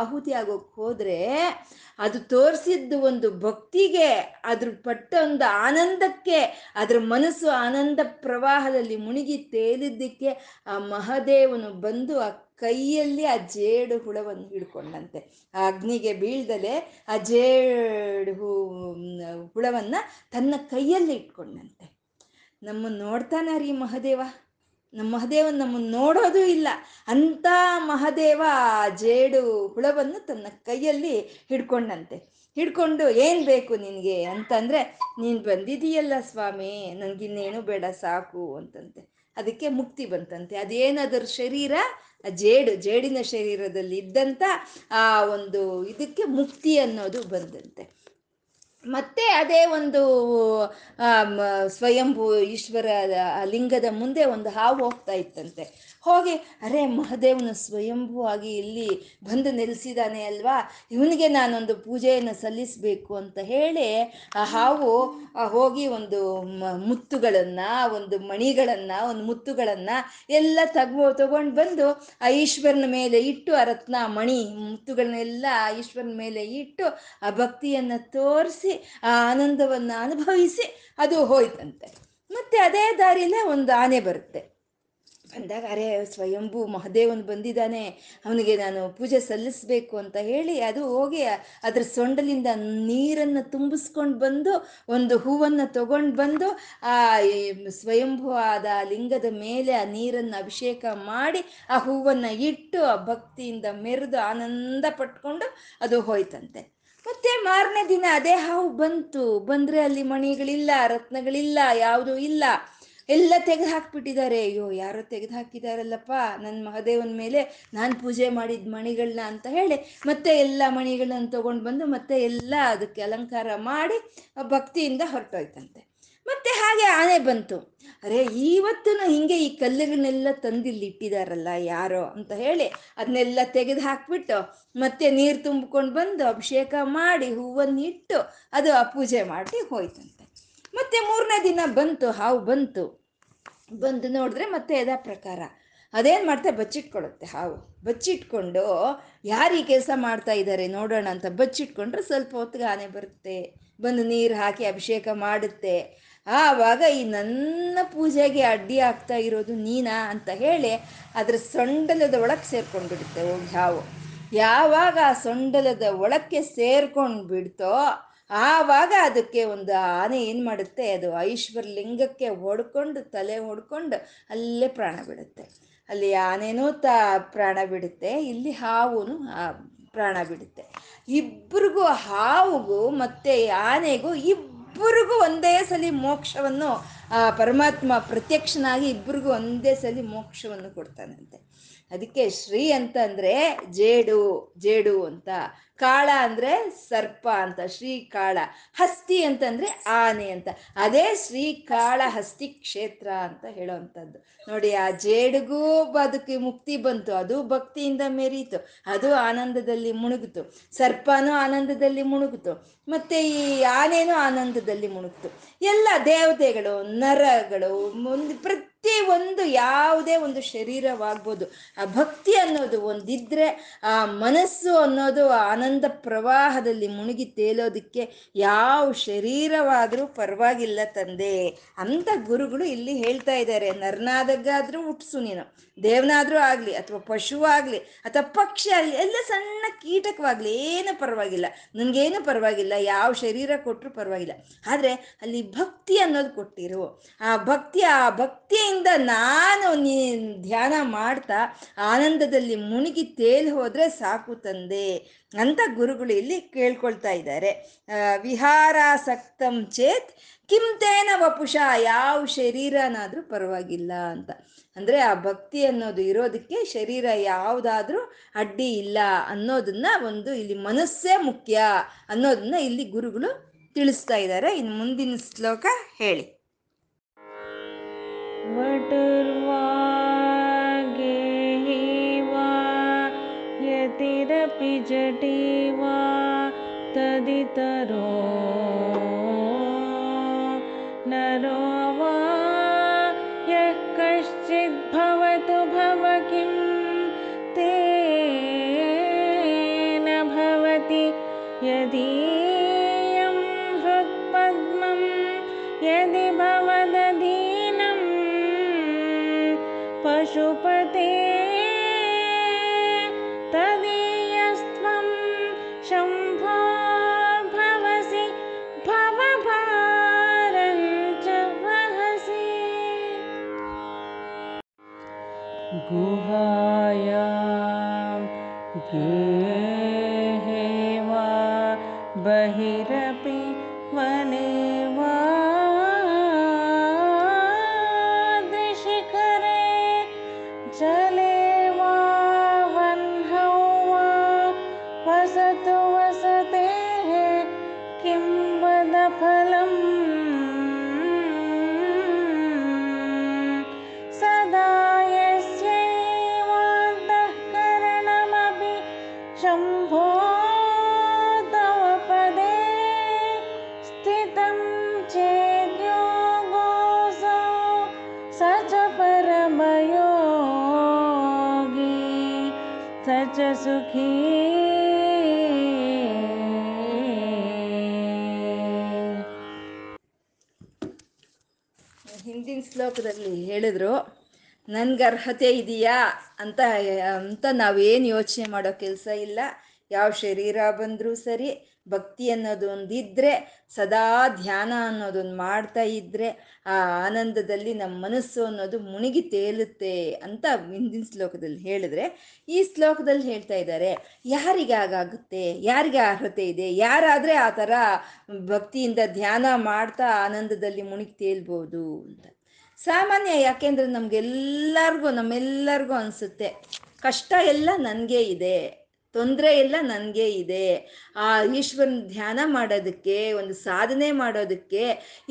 ಆಹುತಿ ಆಗೋಕ್ಕೆ ಹೋದರೆ ಅದು ತೋರಿಸಿದ್ದು ಒಂದು ಭಕ್ತಿಗೆ, ಅದ್ರ ಪಟ್ಟ ಒಂದು ಆನಂದಕ್ಕೆ, ಅದ್ರ ಮನಸ್ಸು ಆನಂದ ಪ್ರವಾಹದಲ್ಲಿ ಮುಳುಗಿ ತೇಲಿದ್ದಕ್ಕೆ ಆ ಮಹಾದೇವನು ಬಂದು ಆ ಕೈಯಲ್ಲಿ ಆ ಜೇಡು ಹುಳವನ್ನು ಹಿಡ್ಕೊಂಡಂತೆ. ಆ ಅಗ್ನಿಗೆ ಬೀಳ್ದಲೆ ಆ ಜೇಡು ಹುಳವನ್ನು ತನ್ನ ಕೈಯಲ್ಲಿ ಇಟ್ಕೊಂಡಂತೆ. ನಮ್ಮನ್ನು ನೋಡ್ತಾನೆ ರೀ ಮಹಾದೇವ, ನಮ್ಮ ಮಹಾದೇವನ್ ನಮ್ಮನ್ನು ನೋಡೋದು ಇಲ್ಲ ಅಂಥ ಮಹಾದೇವ ಆ ಜೇಡು ಹುಳವನ್ನು ತನ್ನ ಕೈಯಲ್ಲಿ ಹಿಡ್ಕೊಂಡಂತೆ. ಹಿಡ್ಕೊಂಡು ಏನು ಬೇಕು ನಿನಗೆ ಅಂತಂದರೆ, ನೀನು ಬಂದಿದೀಯಲ್ಲ ಸ್ವಾಮಿ, ನನಗಿನ್ನೇನು ಬೇಡ ಸಾಕು ಅಂತಂತೆ. ಅದಕ್ಕೆ ಮುಕ್ತಿ ಬಂತಂತೆ. ಅದೇನಾದರೂ ಶರೀರ ಜೇಡಿನ ಶರೀರದಲ್ಲಿ ಇದ್ದಂಥ ಆ ಒಂದು ಇದಕ್ಕೆ ಮುಕ್ತಿ ಅನ್ನೋದು ಬಂದಂತೆ. ಮತ್ತೆ ಅದೇ ಒಂದು ಸ್ವಯಂಭೂ ಈಶ್ವರ ಲಿಂಗದ ಮುಂದೆ ಒಂದು ಹಾವು ಹೋಗ್ತಾ ಇತ್ತಂತೆ. ಹೋಗಿ ಮಹಾದೇವನ ಸ್ವಯಂಭೂ ಆಗಿ ಇಲ್ಲಿ ಬಂದು ನೆಲೆಸಿದ್ದಾನೆ ಅಲ್ವಾ, ಇವನಿಗೆ ನಾನೊಂದು ಪೂಜೆಯನ್ನು ಸಲ್ಲಿಸಬೇಕು ಅಂತ ಹೇಳಿ ಆ ಹಾವು ಹೋಗಿ ಒಂದು ಮುತ್ತುಗಳನ್ನು, ಒಂದು ಮಣಿಗಳನ್ನು, ಒಂದು ಮುತ್ತುಗಳನ್ನು ಎಲ್ಲ ತಗೊಂಡು ಬಂದು ಆ ಈಶ್ವರನ ಮೇಲೆ ಇಟ್ಟು, ಆ ರತ್ನ ಮಣಿ ಮುತ್ತುಗಳನ್ನೆಲ್ಲ ಈಶ್ವರನ ಮೇಲೆ ಇಟ್ಟು ಆ ಭಕ್ತಿಯನ್ನು ತೋರಿಸಿ ಆ ಆನಂದವನ್ನು ಅನುಭವಿಸಿ ಅದು ಹೋಯ್ತಂತೆ. ಮತ್ತೆ ಅದೇ ದಾರಿಯಲ್ಲೇ ಒಂದು ಆನೆ ಬರುತ್ತೆ. ಅಂದಾಗ ಸ್ವಯಂಭೂ ಮಹಾದೇವನು ಬಂದಿದ್ದಾನೆ, ಅವನಿಗೆ ನಾನು ಪೂಜೆ ಸಲ್ಲಿಸಬೇಕು ಅಂತ ಹೇಳಿ ಅದು ಹೋಗಿ ಅದ್ರ ಸೊಂಡಲಿಂದ ನೀರನ್ನು ತುಂಬಿಸ್ಕೊಂಡು ಬಂದು ಒಂದು ಹೂವನ್ನು ತಗೊಂಡು ಬಂದು ಆ ಸ್ವಯಂಭೂ ಆದ ಲಿಂಗದ ಮೇಲೆ ಆ ನೀರನ್ನು ಅಭಿಷೇಕ ಮಾಡಿ ಆ ಹೂವನ್ನು ಇಟ್ಟು ಆ ಭಕ್ತಿಯಿಂದ ಮೆರೆದು ಆನಂದ ಪಟ್ಕೊಂಡು ಅದು ಹೋಯ್ತಂತೆ. ಮತ್ತೆ ಮಾರನೇ ದಿನ ಅದೇ ಹಾವು ಬಂತು. ಬಂದರೆ ಅಲ್ಲಿ ಮಣಿಗಳಿಲ್ಲ, ರತ್ನಗಳಿಲ್ಲ, ಯಾವುದೂ ಇಲ್ಲ, ಎಲ್ಲ ತೆಗೆದು ಹಾಕಿಬಿಟ್ಟಿದ್ದಾರೆ. ಅಯ್ಯೋ, ಯಾರೋ ತೆಗೆದು ಹಾಕಿದಾರಲ್ಲಪ್ಪ ನನ್ನ ಮಹಾದೇವನ ಮೇಲೆ ನಾನು ಪೂಜೆ ಮಾಡಿದ ಮಣಿಗಳನ್ನ ಅಂತ ಹೇಳಿ ಮತ್ತೆ ಎಲ್ಲ ಮಣಿಗಳನ್ನ ತೊಗೊಂಡು ಬಂದು ಮತ್ತೆ ಎಲ್ಲ ಅದಕ್ಕೆ ಅಲಂಕಾರ ಮಾಡಿ ಭಕ್ತಿಯಿಂದ ಹೊರಟೋಯ್ತಂತೆ. ಮತ್ತೆ ಹಾಗೆ ಆನೆ ಬಂತು. ಇವತ್ತು ಹಿಂಗೆ ಈ ಕಲ್ಲುಗಳನ್ನೆಲ್ಲ ತಂದಿಲ್ಲಿ ಇಟ್ಟಿದಾರಲ್ಲ ಯಾರೋ ಅಂತ ಹೇಳಿ ಅದನ್ನೆಲ್ಲ ತೆಗೆದು ಹಾಕ್ಬಿಟ್ಟು ಮತ್ತೆ ನೀರು ತುಂಬಿಕೊಂಡು ಬಂದು ಅಭಿಷೇಕ ಮಾಡಿ ಹೂವನ್ನಿಟ್ಟು ಅದು ಆ ಪೂಜೆ ಮಾಡಿ ಹೋಯ್ತಂತೆ. ಮತ್ತೆ ಮೂರನೇ ದಿನ ಬಂತು, ಹಾವು ಬಂತು. ಬಂದು ನೋಡಿದ್ರೆ ಮತ್ತೆ ಯಥಾ ಪ್ರಕಾರ ಅದೇನು ಮಾಡ್ತಾ ಬಚ್ಚಿಟ್ಕೊಳ್ಳುತ್ತೆ ಹಾವು. ಬಚ್ಚಿಟ್ಕೊಂಡು ಯಾರು ಈ ಕೆಲಸ ಮಾಡ್ತಾ ಇದ್ದಾರೆ ನೋಡೋಣ ಅಂತ ಬಚ್ಚಿಟ್ಕೊಂಡ್ರೆ ಸ್ವಲ್ಪ ಹೊತ್ತಿಗೆ ಆನೆ ಬರುತ್ತೆ, ಬಂದು ನೀರು ಹಾಕಿ ಅಭಿಷೇಕ ಮಾಡುತ್ತೆ. ಆವಾಗ ಈ ನನ್ನ ಪೂಜೆಗೆ ಅಡ್ಡಿ ಆಗ್ತಾ ಇರೋದು ನೀನಾ ಅಂತ ಹೇಳಿ ಅದರ ಸೊಂಡಲದ ಒಳಗೆ ಸೇರ್ಕೊಂಡು ಬಿಡುತ್ತೆ ಹೋಗಿ ಹಾವು. ಯಾವಾಗ ಆ ಸೊಂಡಲದ ಒಳಕ್ಕೆ ಸೇರ್ಕೊಂಡು ಬಿಡ್ತೋ ಆವಾಗ ಅದಕ್ಕೆ ಒಂದು ಆನೆ ಏನು ಮಾಡುತ್ತೆ, ಅದು ಐಶ್ವರ ಲಿಂಗಕ್ಕೆ ಹೊಡ್ಕೊಂಡು ತಲೆ ಹೊಡ್ಕೊಂಡು ಅಲ್ಲೇ ಪ್ರಾಣ ಬಿಡುತ್ತೆ. ಅಲ್ಲಿ ಆನೆನೂ ಪ್ರಾಣ ಬಿಡುತ್ತೆ, ಇಲ್ಲಿ ಹಾವುನು ಪ್ರಾಣ ಬಿಡುತ್ತೆ. ಇಬ್ಬರಿಗೂ, ಹಾವುಗೂ ಮತ್ತು ಆನೆಗೂ, ಇಬ್ಬರಿಗೂ ಒಂದೇ ಸಲ ಮೋಕ್ಷವನ್ನು ಪರಮಾತ್ಮ ಪ್ರತ್ಯಕ್ಷನಾಗಿ ಇಬ್ಬರಿಗೂ ಒಂದೇ ಸಲ ಮೋಕ್ಷವನ್ನು ಕೊಡ್ತಾನಂತೆ. ಅದಕ್ಕೆ ಶ್ರೀ ಅಂತ ಅಂದರೆ ಜೇಡು ಜೇಡು ಅಂತ, ಕಾಳ ಅಂದರೆ ಸರ್ಪ ಅಂತ, ಶ್ರೀ ಕಾಳ ಹಸ್ತಿ ಅಂತಂದರೆ ಆನೆ ಅಂತ. ಅದೇ ಶ್ರೀ ಕಾಳ ಹಸ್ತಿ ಕ್ಷೇತ್ರ ಅಂತ ಹೇಳೋವಂಥದ್ದು ನೋಡಿ. ಆ ಜೇಡಿಗೂ ಅದಕ್ಕೆ ಮುಕ್ತಿ ಬಂತು, ಅದು ಭಕ್ತಿಯಿಂದ ಮೆರೀತು, ಅದು ಆನಂದದಲ್ಲಿ ಮುಣುಗಿತು. ಸರ್ಪನೂ ಆನಂದದಲ್ಲಿ ಮುಣುಗಿತು, ಮತ್ತು ಈ ಆನೆನೂ ಆನಂದದಲ್ಲಿ ಮುಣುಗಿತು. ಎಲ್ಲ ದೇವತೆಗಳು, ನರಗಳು, ಒಂದು ಪ್ರತಿಯೊಂದು ಯಾವುದೇ ಒಂದು ಶರೀರವಾಗ್ಬೋದು, ಆ ಭಕ್ತಿ ಅನ್ನೋದು ಒಂದಿದ್ದರೆ ಆ ಮನಸ್ಸು ಅನ್ನೋದು ಆನಂದ ಪ್ರವಾಹದಲ್ಲಿ ಮುಳುಗಿ ತೇಲೋದಕ್ಕೆ ಯಾವ ಶರೀರವಾದರೂ ಪರವಾಗಿಲ್ಲ ತಂದೆ ಅಂತ ಗುರುಗಳು ಇಲ್ಲಿ ಹೇಳ್ತಾ ಇದ್ದಾರೆ. ನರನಾದಗಾದರೂ ಹುಟ್ಟಿಸು ನೀನು, ದೇವನಾದ್ರೂ ಆಗ್ಲಿ ಅಥವಾ ಪಶುವಾಗ್ಲಿ ಅಥವಾ ಪಕ್ಷಿ ಆಗ್ಲಿ ಎಲ್ಲ ಸಣ್ಣ ಕೀಟಕವಾಗ್ಲಿ ಏನು ಪರವಾಗಿಲ್ಲ, ನನ್ಗೇನು ಪರವಾಗಿಲ್ಲ, ಯಾವ ಶರೀರ ಕೊಟ್ಟರು ಪರವಾಗಿಲ್ಲ. ಆದ್ರೆ ಅಲ್ಲಿ ಭಕ್ತಿ ಅನ್ನೋದು ಕೊಟ್ಟಿರು. ಆ ಭಕ್ತಿಯಿಂದ ನಾನು ಧ್ಯಾನ ಮಾಡ್ತಾ ಆನಂದದಲ್ಲಿ ಮುಣುಗಿ ತೇಲಿ ಹೋದ್ರೆ ಸಾಕು ತಂದೆ ಅಂತ ಗುರುಗಳು ಇಲ್ಲಿ ಕೇಳ್ಕೊಳ್ತಾ ಇದ್ದಾರೆ. ವಿಹಾರಾಸಕ್ತಂ ಚೇತ್ ಕಿಂತೇನ ವಪುಷ, ಯಾವ ಶರೀರನಾದ್ರೂ ಪರವಾಗಿಲ್ಲ ಅಂತ. ಅಂದ್ರೆ ಆ ಭಕ್ತಿ ಅನ್ನೋದು ಇರೋದಕ್ಕೆ ಶರೀರ ಯಾವುದಾದ್ರೂ ಅಡ್ಡಿ ಇಲ್ಲ ಅನ್ನೋದನ್ನ ಒಂದು ಇಲ್ಲಿ ಮನಸ್ಸೇ ಮುಖ್ಯ ಅನ್ನೋದನ್ನ ಇಲ್ಲಿ ಗುರುಗಳು ತಿಳಿಸ್ತಾ ಇದ್ದಾರೆ. ಇನ್ನು ಮುಂದಿನ ಶ್ಲೋಕ ಹೇಳಿ. ಯತಿರಪಿ ಜಟಿವಾ ತದಿತರೋ ನರೋ ವಾ ಯಃ ಕಶ್ಚಿದ್ ಭವತು ಭವ ಕಿಂ ತೇನ ಭವತಿ ಯದೀಯಂ ಹೃತ್ಪದ್ಮಂ ಯದಿ ಭವದಧೀನಂ ಪಶುಪತೇ ಗುಹಾಯಾಂ ಗೇಹೇವಾ ಬಹಿರಪಿ ವನೇ ವಾ ದಿಶಿಖರೇ ಜಲೇ ವಾ ವನ್ಹೌ ವಾ ವಸತು ವಸತೇ ಕಿಂ ವದ ಫಲಂ ಸುಖಿ. ಹಿಂದಿನ ಶ್ಲೋಕದಲ್ಲಿ ಹೇಳಿದ್ರು ನನ್ಗೆ ಅರ್ಹತೆ ಇದೆಯಾ ಅಂತ ನಾವೇನು ಯೋಚನೆ ಮಾಡೋ ಕೆಲಸ ಇಲ್ಲ. ಯಾವ ಶರೀರ ಬಂದರೂ ಸರಿ, ಭಕ್ತಿ ಅನ್ನೋದೊಂದು ಇದ್ದರೆ, ಸದಾ ಧ್ಯಾನ ಅನ್ನೋದೊಂದು ಮಾಡ್ತಾ ಇದ್ದರೆ ಆ ಆನಂದದಲ್ಲಿ ನಮ್ಮ ಮನಸ್ಸು ಅನ್ನೋದು ಮುಣುಗಿ ತೇಲುತ್ತೆ ಅಂತ ಹಿಂದಿನ ಶ್ಲೋಕದಲ್ಲಿ ಹೇಳಿದ್ರೆ, ಈ ಶ್ಲೋಕದಲ್ಲಿ ಹೇಳ್ತಾ ಇದ್ದಾರೆ ಯಾರಿಗೆ ಆಗುತ್ತೆ, ಯಾರಿಗೆ ಅರ್ಹತೆ ಇದೆ, ಯಾರಾದರೆ ಆ ಥರ ಭಕ್ತಿಯಿಂದ ಧ್ಯಾನ ಮಾಡ್ತಾ ಆನಂದದಲ್ಲಿ ಮುಣುಗಿ ತೇಲ್ಬೋದು ಅಂತ. ಸಾಮಾನ್ಯ, ಯಾಕೆಂದರೆ ನಮ್ಮೆಲ್ಲರಿಗೂ ಅನಿಸುತ್ತೆ ಕಷ್ಟ ಎಲ್ಲ ನನಗೇ ಇದೆ, ತೊಂದರೆ ಎಲ್ಲ ನನಗೆ ಇದೆ, ಆ ಈಶ್ವರನ ಧ್ಯಾನ ಮಾಡೋದಕ್ಕೆ ಒಂದು ಸಾಧನೆ ಮಾಡೋದಕ್ಕೆ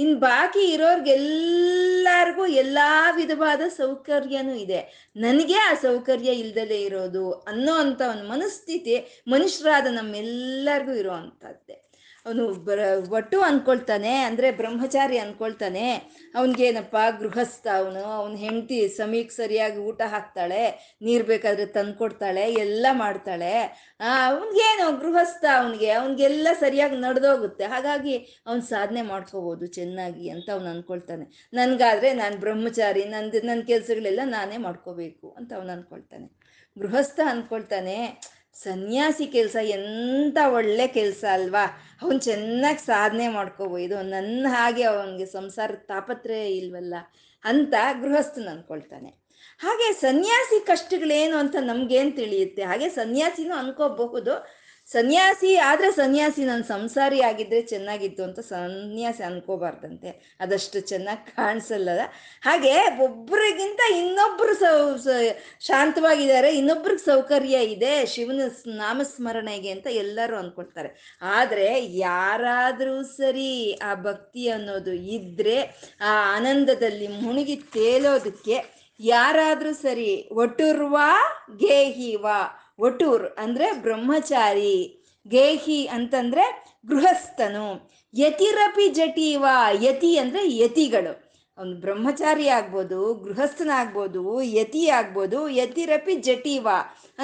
ಇನ್ನು ಬಾಕಿ ಇರೋರಿಗೆಲ್ಲರಿಗೂ ಎಲ್ಲ ವಿಧವಾದ ಸೌಕರ್ಯನೂ ಇದೆ, ನನಗೆ ಆ ಸೌಕರ್ಯ ಇಲ್ದಲೇ ಇರೋದು ಅನ್ನೋ ಅಂಥ ಒಂದು ಮನಸ್ಥಿತಿ ಮನುಷ್ಯರಾದ ನಮ್ಮೆಲ್ಲರಿಗೂ ಇರೋ ಅಂಥದ್ದೇ. ಅವನು ಒಟ್ಟು ಅಂದ್ಕೊಳ್ತಾನೆ, ಅಂದರೆ ಬ್ರಹ್ಮಚಾರಿ ಅಂದ್ಕೊಳ್ತಾನೆ, ಅವನಿಗೇನಪ್ಪ ಗೃಹಸ್ಥ, ಅವನ ಹೆಂಡತಿ ಸಮಯಕ್ಕೆ ಸರಿಯಾಗಿ ಊಟ ಹಾಕ್ತಾಳೆ, ನೀರು ಬೇಕಾದರೆ ತಂದುಕೊಡ್ತಾಳೆ, ಎಲ್ಲ ಮಾಡ್ತಾಳೆ, ಅವನಿಗೇನು ಗೃಹಸ್ಥ, ಅವನಿಗೆಲ್ಲ ಸರಿಯಾಗಿ ನಡೆದೋಗುತ್ತೆ, ಹಾಗಾಗಿ ಅವ್ನು ಸಾಧನೆ ಮಾಡ್ಕೋಬೋದು ಚೆನ್ನಾಗಿ ಅಂತ ಅವ್ನು ಅಂದ್ಕೊಳ್ತಾನೆ. ನನಗಾದರೆ ನಾನು ಬ್ರಹ್ಮಚಾರಿ, ನನ್ನ ಕೆಲಸಗಳೆಲ್ಲ ನಾನೇ ಮಾಡ್ಕೋಬೇಕು ಅಂತ ಅವ್ನು ಅಂದ್ಕೊಳ್ತಾನೆ. ಗೃಹಸ್ಥ ಅಂದ್ಕೊಳ್ತಾನೆ ಸನ್ಯಾಸಿ ಕೆಲಸ ಎಂಥ ಒಳ್ಳೆ ಕೆಲಸ ಅಲ್ವಾ, ಅವನು ಚೆನ್ನಾಗಿ ಸಾಧನೆ ಮಾಡ್ಕೋಬೋದು, ನನ್ನ ಹಾಗೆ ಅವನಿಗೆ ಸಂಸಾರದ ತಾಪತ್ರಯ ಇಲ್ವಲ್ಲ ಅಂತ ಗೃಹಸ್ಥನ ಅಂದ್ಕೊಳ್ತಾನೆ. ಹಾಗೆ ಸನ್ಯಾಸಿ ಕಷ್ಟಗಳೇನು ಅಂತ ನಮಗೇನು ತಿಳಿಯುತ್ತೆ, ಹಾಗೆ ಸನ್ಯಾಸಿನೂ ಅನ್ಕೋಬಹುದು. ಸನ್ಯಾಸಿ ಆದರೆ ಸನ್ಯಾಸಿ ನಾನು ಸಂಸಾರಿ ಆಗಿದ್ದರೆ ಚೆನ್ನಾಗಿತ್ತು ಅಂತ ಸನ್ಯಾಸಿ ಅನ್ಕೋಬಾರ್ದಂತೆ, ಅದಷ್ಟು ಚೆನ್ನಾಗಿ ಕಾಣಿಸಲ್ಲ. ಹಾಗೆ ಒಬ್ಬರಿಗಿಂತ ಇನ್ನೊಬ್ಬರು ಶಾಂತವಾಗಿದ್ದಾರೆ, ಇನ್ನೊಬ್ರಿಗೆ ಸೌಕರ್ಯ ಇದೆ ಶಿವನ ನಾಮಸ್ಮರಣೆಗೆ ಅಂತ ಎಲ್ಲರೂ ಅಂದ್ಕೊಳ್ತಾರೆ. ಆದರೆ ಯಾರಾದರೂ ಸರಿ ಆ ಭಕ್ತಿ ಅನ್ನೋದು ಇದ್ದರೆ ಆ ಆನಂದದಲ್ಲಿ ಮುಣುಗಿ ತೇಲೋದಕ್ಕೆ ಯಾರಾದರೂ ಸರಿ ಒಟುರ್ವಾ ಗೇಹಿವಾ, ಒಟೂರ್ ಅಂದರೆ ಬ್ರಹ್ಮಚಾರಿ, ಗೇಹಿ ಅಂತಂದರೆ ಗೃಹಸ್ಥನು, ಯತಿರಪಿ ಜಟೀವ, ಯತಿ ಅಂದರೆ ಯತಿಗಳು, ಅವನು ಬ್ರಹ್ಮಚಾರಿ ಆಗ್ಬೋದು, ಗೃಹಸ್ಥನಾಗ್ಬೋದು, ಯತಿ ಆಗ್ಬೋದು. ಯತಿರಪಿ ಜಟೀವ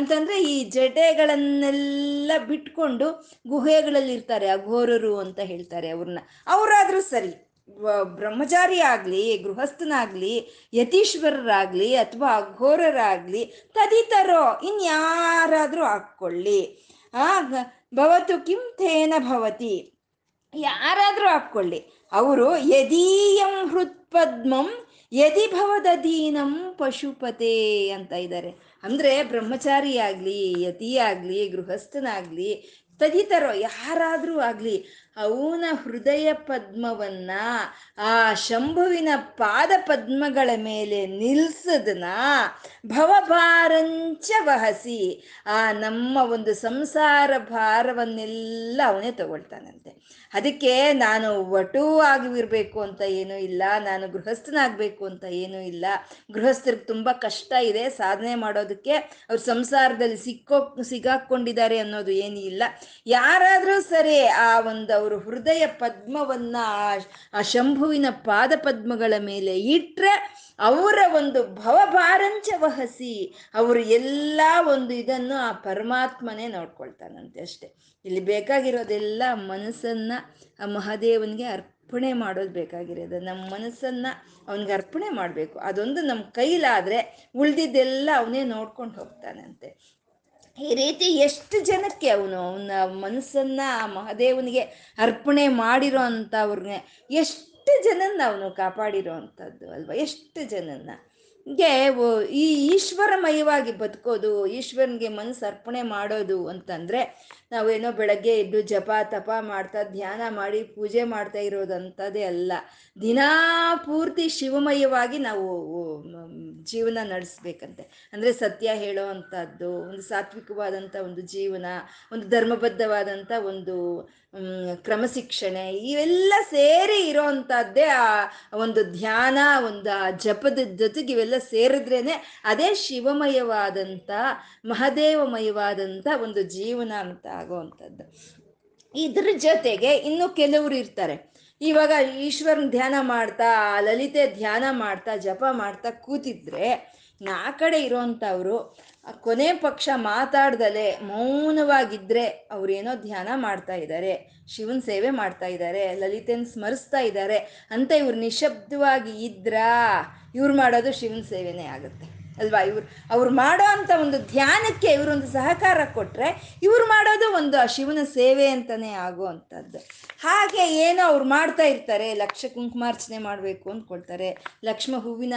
ಅಂತಂದರೆ ಈ ಜಟೆಗಳನ್ನೆಲ್ಲ ಬಿಟ್ಕೊಂಡು ಗುಹೆಗಳಲ್ಲಿರ್ತಾರೆ ಅಘೋರರು ಅಂತ ಹೇಳ್ತಾರೆ ಅವ್ರನ್ನ, ಅವರಾದರೂ ಸರಿ ಬ್ರಹ್ಮಚಾರಿಯಾಗ್ಲಿ, ಗೃಹಸ್ಥನಾಗ್ಲಿ, ಯತೀಶ್ವರರಾಗ್ಲಿ ಅಥವಾ ಘೋರರಾಗ್ಲಿ ತದಿತರೋ ಇನ್ಯಾರಾದ್ರೂ ಹಾಕ್ಕೊಳ್ಳಿ, ಭವತು ಕಿಂ ತೇನ ಭವತಿ, ಯಾರಾದ್ರೂ ಹಾಕ್ಕೊಳ್ಳಿ. ಅವರು ಯದೀಯಂ ಹೃತ್ಪದ್ಮಂ ಯದಿ ಭವದಧೀನಂ ಪಶುಪತೆ ಅಂತ ಇದ್ದಾರೆ. ಅಂದರೆ ಬ್ರಹ್ಮಚಾರಿಯಾಗಲಿ, ಯತಿಯಾಗಲಿ, ಗೃಹಸ್ಥನಾಗಲಿ, ತದಿತರೋ ಯಾರಾದರೂ ಆಗಲಿ ಅವನ ಹೃದಯ ಪದ್ಮವನ್ನು ಆ ಶಂಭುವಿನ ಪಾದ ಪದ್ಮಗಳ ಮೇಲೆ ನಿಲ್ಸದನ್ನ ಭವಭಾರಂಚ ವಹಸಿ, ಆ ನಮ್ಮ ಒಂದು ಸಂಸಾರ ಭಾರವನ್ನೆಲ್ಲ ಅವನೇ ತಗೊಳ್ತಾನಂತೆ. ಅದಕ್ಕೆ ನಾನು ವಟು ಆಗಿರಬೇಕು ಅಂತ ಏನೂ ಇಲ್ಲ, ನಾನು ಗೃಹಸ್ಥನಾಗಬೇಕು ಅಂತ ಏನೂ ಇಲ್ಲ. ಗೃಹಸ್ಥರಿಗೆ ತುಂಬ ಕಷ್ಟ ಇದೆ ಸಾಧನೆ ಮಾಡೋದಕ್ಕೆ, ಅವ್ರ ಸಂಸಾರದಲ್ಲಿ ಸಿಗಾಕೊಂಡಿದ್ದಾರೆ ಅನ್ನೋದು ಏನೂ ಇಲ್ಲ. ಯಾರಾದರೂ ಸರಿ ಆ ಒಂದು ಅವರು ಹೃದಯ ಪದ್ಮವನ್ನು ಆ ಶಂಭುವಿನ ಪಾದ ಪದ್ಮಗಳ ಮೇಲೆ ಇಟ್ಟರೆ ಅವರ ಒಂದು ಭವಭಾರಂಚ ವಹಿಸಿ ಅವರು ಎಲ್ಲ ಒಂದು ಇದನ್ನು ಆ ಪರಮಾತ್ಮನೇ ನೋಡ್ಕೊಳ್ತಾನಂತೆ ಅಷ್ಟೆ. ಇಲ್ಲಿ ಬೇಕಾಗಿರೋದೆಲ್ಲ ಮನಸ್ಸನ್ನು ಆ ಮಹಾದೇವನಿಗೆ ಅರ್ಪಣೆ ಮಾಡೋದು ಬೇಕಾಗಿರೋದು. ನಮ್ಮ ಮನಸ್ಸನ್ನು ಅವನಿಗೆ ಅರ್ಪಣೆ ಮಾಡಬೇಕು. ಅದೊಂದು ನಮ್ಮ ಕೈಲಾದರೆ ಉಳಿದಿದ್ದೆಲ್ಲ ಅವನೇ ನೋಡ್ಕೊಂಡು ಹೋಗ್ತಾನಂತೆ. ಈ ರೀತಿ ಎಷ್ಟು ಜನಕ್ಕೆ ಅವನ ಮನಸ್ಸನ್ನು ಆ ಮಹಾದೇವನಿಗೆ ಅರ್ಪಣೆ ಮಾಡಿರೋ ಅಂಥವ್ರನ್ನೇ ಎಷ್ಟು ಜನನ್ನ ಅವನು ಕಾಪಾಡಿರೋ ಅಂಥದ್ದು ಅಲ್ವಾ. ಎಷ್ಟು ಜನನ್ನ ಹೀಗೆ ಈ ಈಶ್ವರಮಯವಾಗಿ ಬದುಕೋದು, ಈಶ್ವರನಿಗೆ ಮನಸ್ಸು ಅರ್ಪಣೆ ಮಾಡೋದು ಅಂತಂದರೆ ನಾವೇನೋ ಬೆಳಗ್ಗೆ ಎದ್ದು ಜಪ ತಪ ಮಾಡ್ತಾ ಧ್ಯಾನ ಮಾಡಿ ಪೂಜೆ ಮಾಡ್ತಾ ಇರೋದಂಥದ್ದೇ ಅಲ್ಲ. ದಿನಾ ಪೂರ್ತಿ ಶಿವಮಯವಾಗಿ ನಾವು ಜೀವನ ನಡೆಸ್ಬೇಕಂತೆ. ಅಂದರೆ ಸತ್ಯ ಹೇಳೋ ಅಂಥದ್ದು, ಒಂದು ಸಾತ್ವಿಕವಾದಂಥ ಒಂದು ಜೀವನ, ಒಂದು ಧರ್ಮಬದ್ಧವಾದಂಥ ಒಂದು ಕ್ರಮಶಿಕ್ಷಣೆ, ಇವೆಲ್ಲ ಸೇರಿ ಇರೋ ಅಂಥದ್ದೇ ಆ ಒಂದು ಧ್ಯಾನ, ಒಂದು ಜಪದ ಜೊತೆಗೆ ಇವೆಲ್ಲ ಸೇರಿದ್ರೇನೆ ಅದೇ ಶಿವಮಯವಾದಂಥ ಮಹದೇವಮಯವಾದಂಥ ಒಂದು ಜೀವನ ಅಂತ ಆಗುವಂಥದ್ದು. ಇದ್ರ ಜೊತೆಗೆ ಇನ್ನು ಕೆಲವರು ಇರ್ತಾರೆ, ಇವಾಗ ಈಶ್ವರನ ಧ್ಯಾನ ಮಾಡ್ತಾ ಲಲಿತೆ ಧ್ಯಾನ ಮಾಡ್ತಾ ಜಪ ಮಾಡ್ತಾ ಕೂತಿದ್ರೆ ಆ ಕಡೆ ಇರೋವಂಥವ್ರು ಕೊನೆ ಪಕ್ಷ ಮಾತಾಡ್ದಲೆ ಮೌನವಾಗಿದ್ದರೆ ಅವರೇನೋ ಧ್ಯಾನ ಮಾಡ್ತಾ ಇದ್ದಾರೆ, ಶಿವನ ಸೇವೆ ಮಾಡ್ತಾ ಇದ್ದಾರೆ, ಲಲಿತನ ಸ್ಮರಿಸ್ತಾ ಇದ್ದಾರೆ ಅಂತ ಇವ್ರು ನಿಶಬ್ದವಾಗಿ ಇದ್ರಾ ಇವ್ರು ಮಾಡೋದು ಶಿವನ ಸೇವೆನೇ ಆಗುತ್ತೆ ಅಲ್ವಾ. ಅವ್ರು ಮಾಡೋ ಅಂಥ ಒಂದು ಧ್ಯಾನಕ್ಕೆ ಇವರೊಂದು ಸಹಕಾರ ಕೊಟ್ಟರೆ ಇವ್ರು ಮಾಡೋದು ಒಂದು ಆ ಶಿವನ ಸೇವೆ ಅಂತಲೇ ಆಗುವಂಥದ್ದು. ಹಾಗೆ ಏನೋ ಅವ್ರು ಮಾಡ್ತಾ ಇರ್ತಾರೆ, ಲಕ್ಷ ಕುಂಕುಮಾರ್ಚನೆ ಮಾಡಬೇಕು ಅಂದ್ಕೊಳ್ತಾರೆ, ಲಕ್ಷ ಹೂವಿನ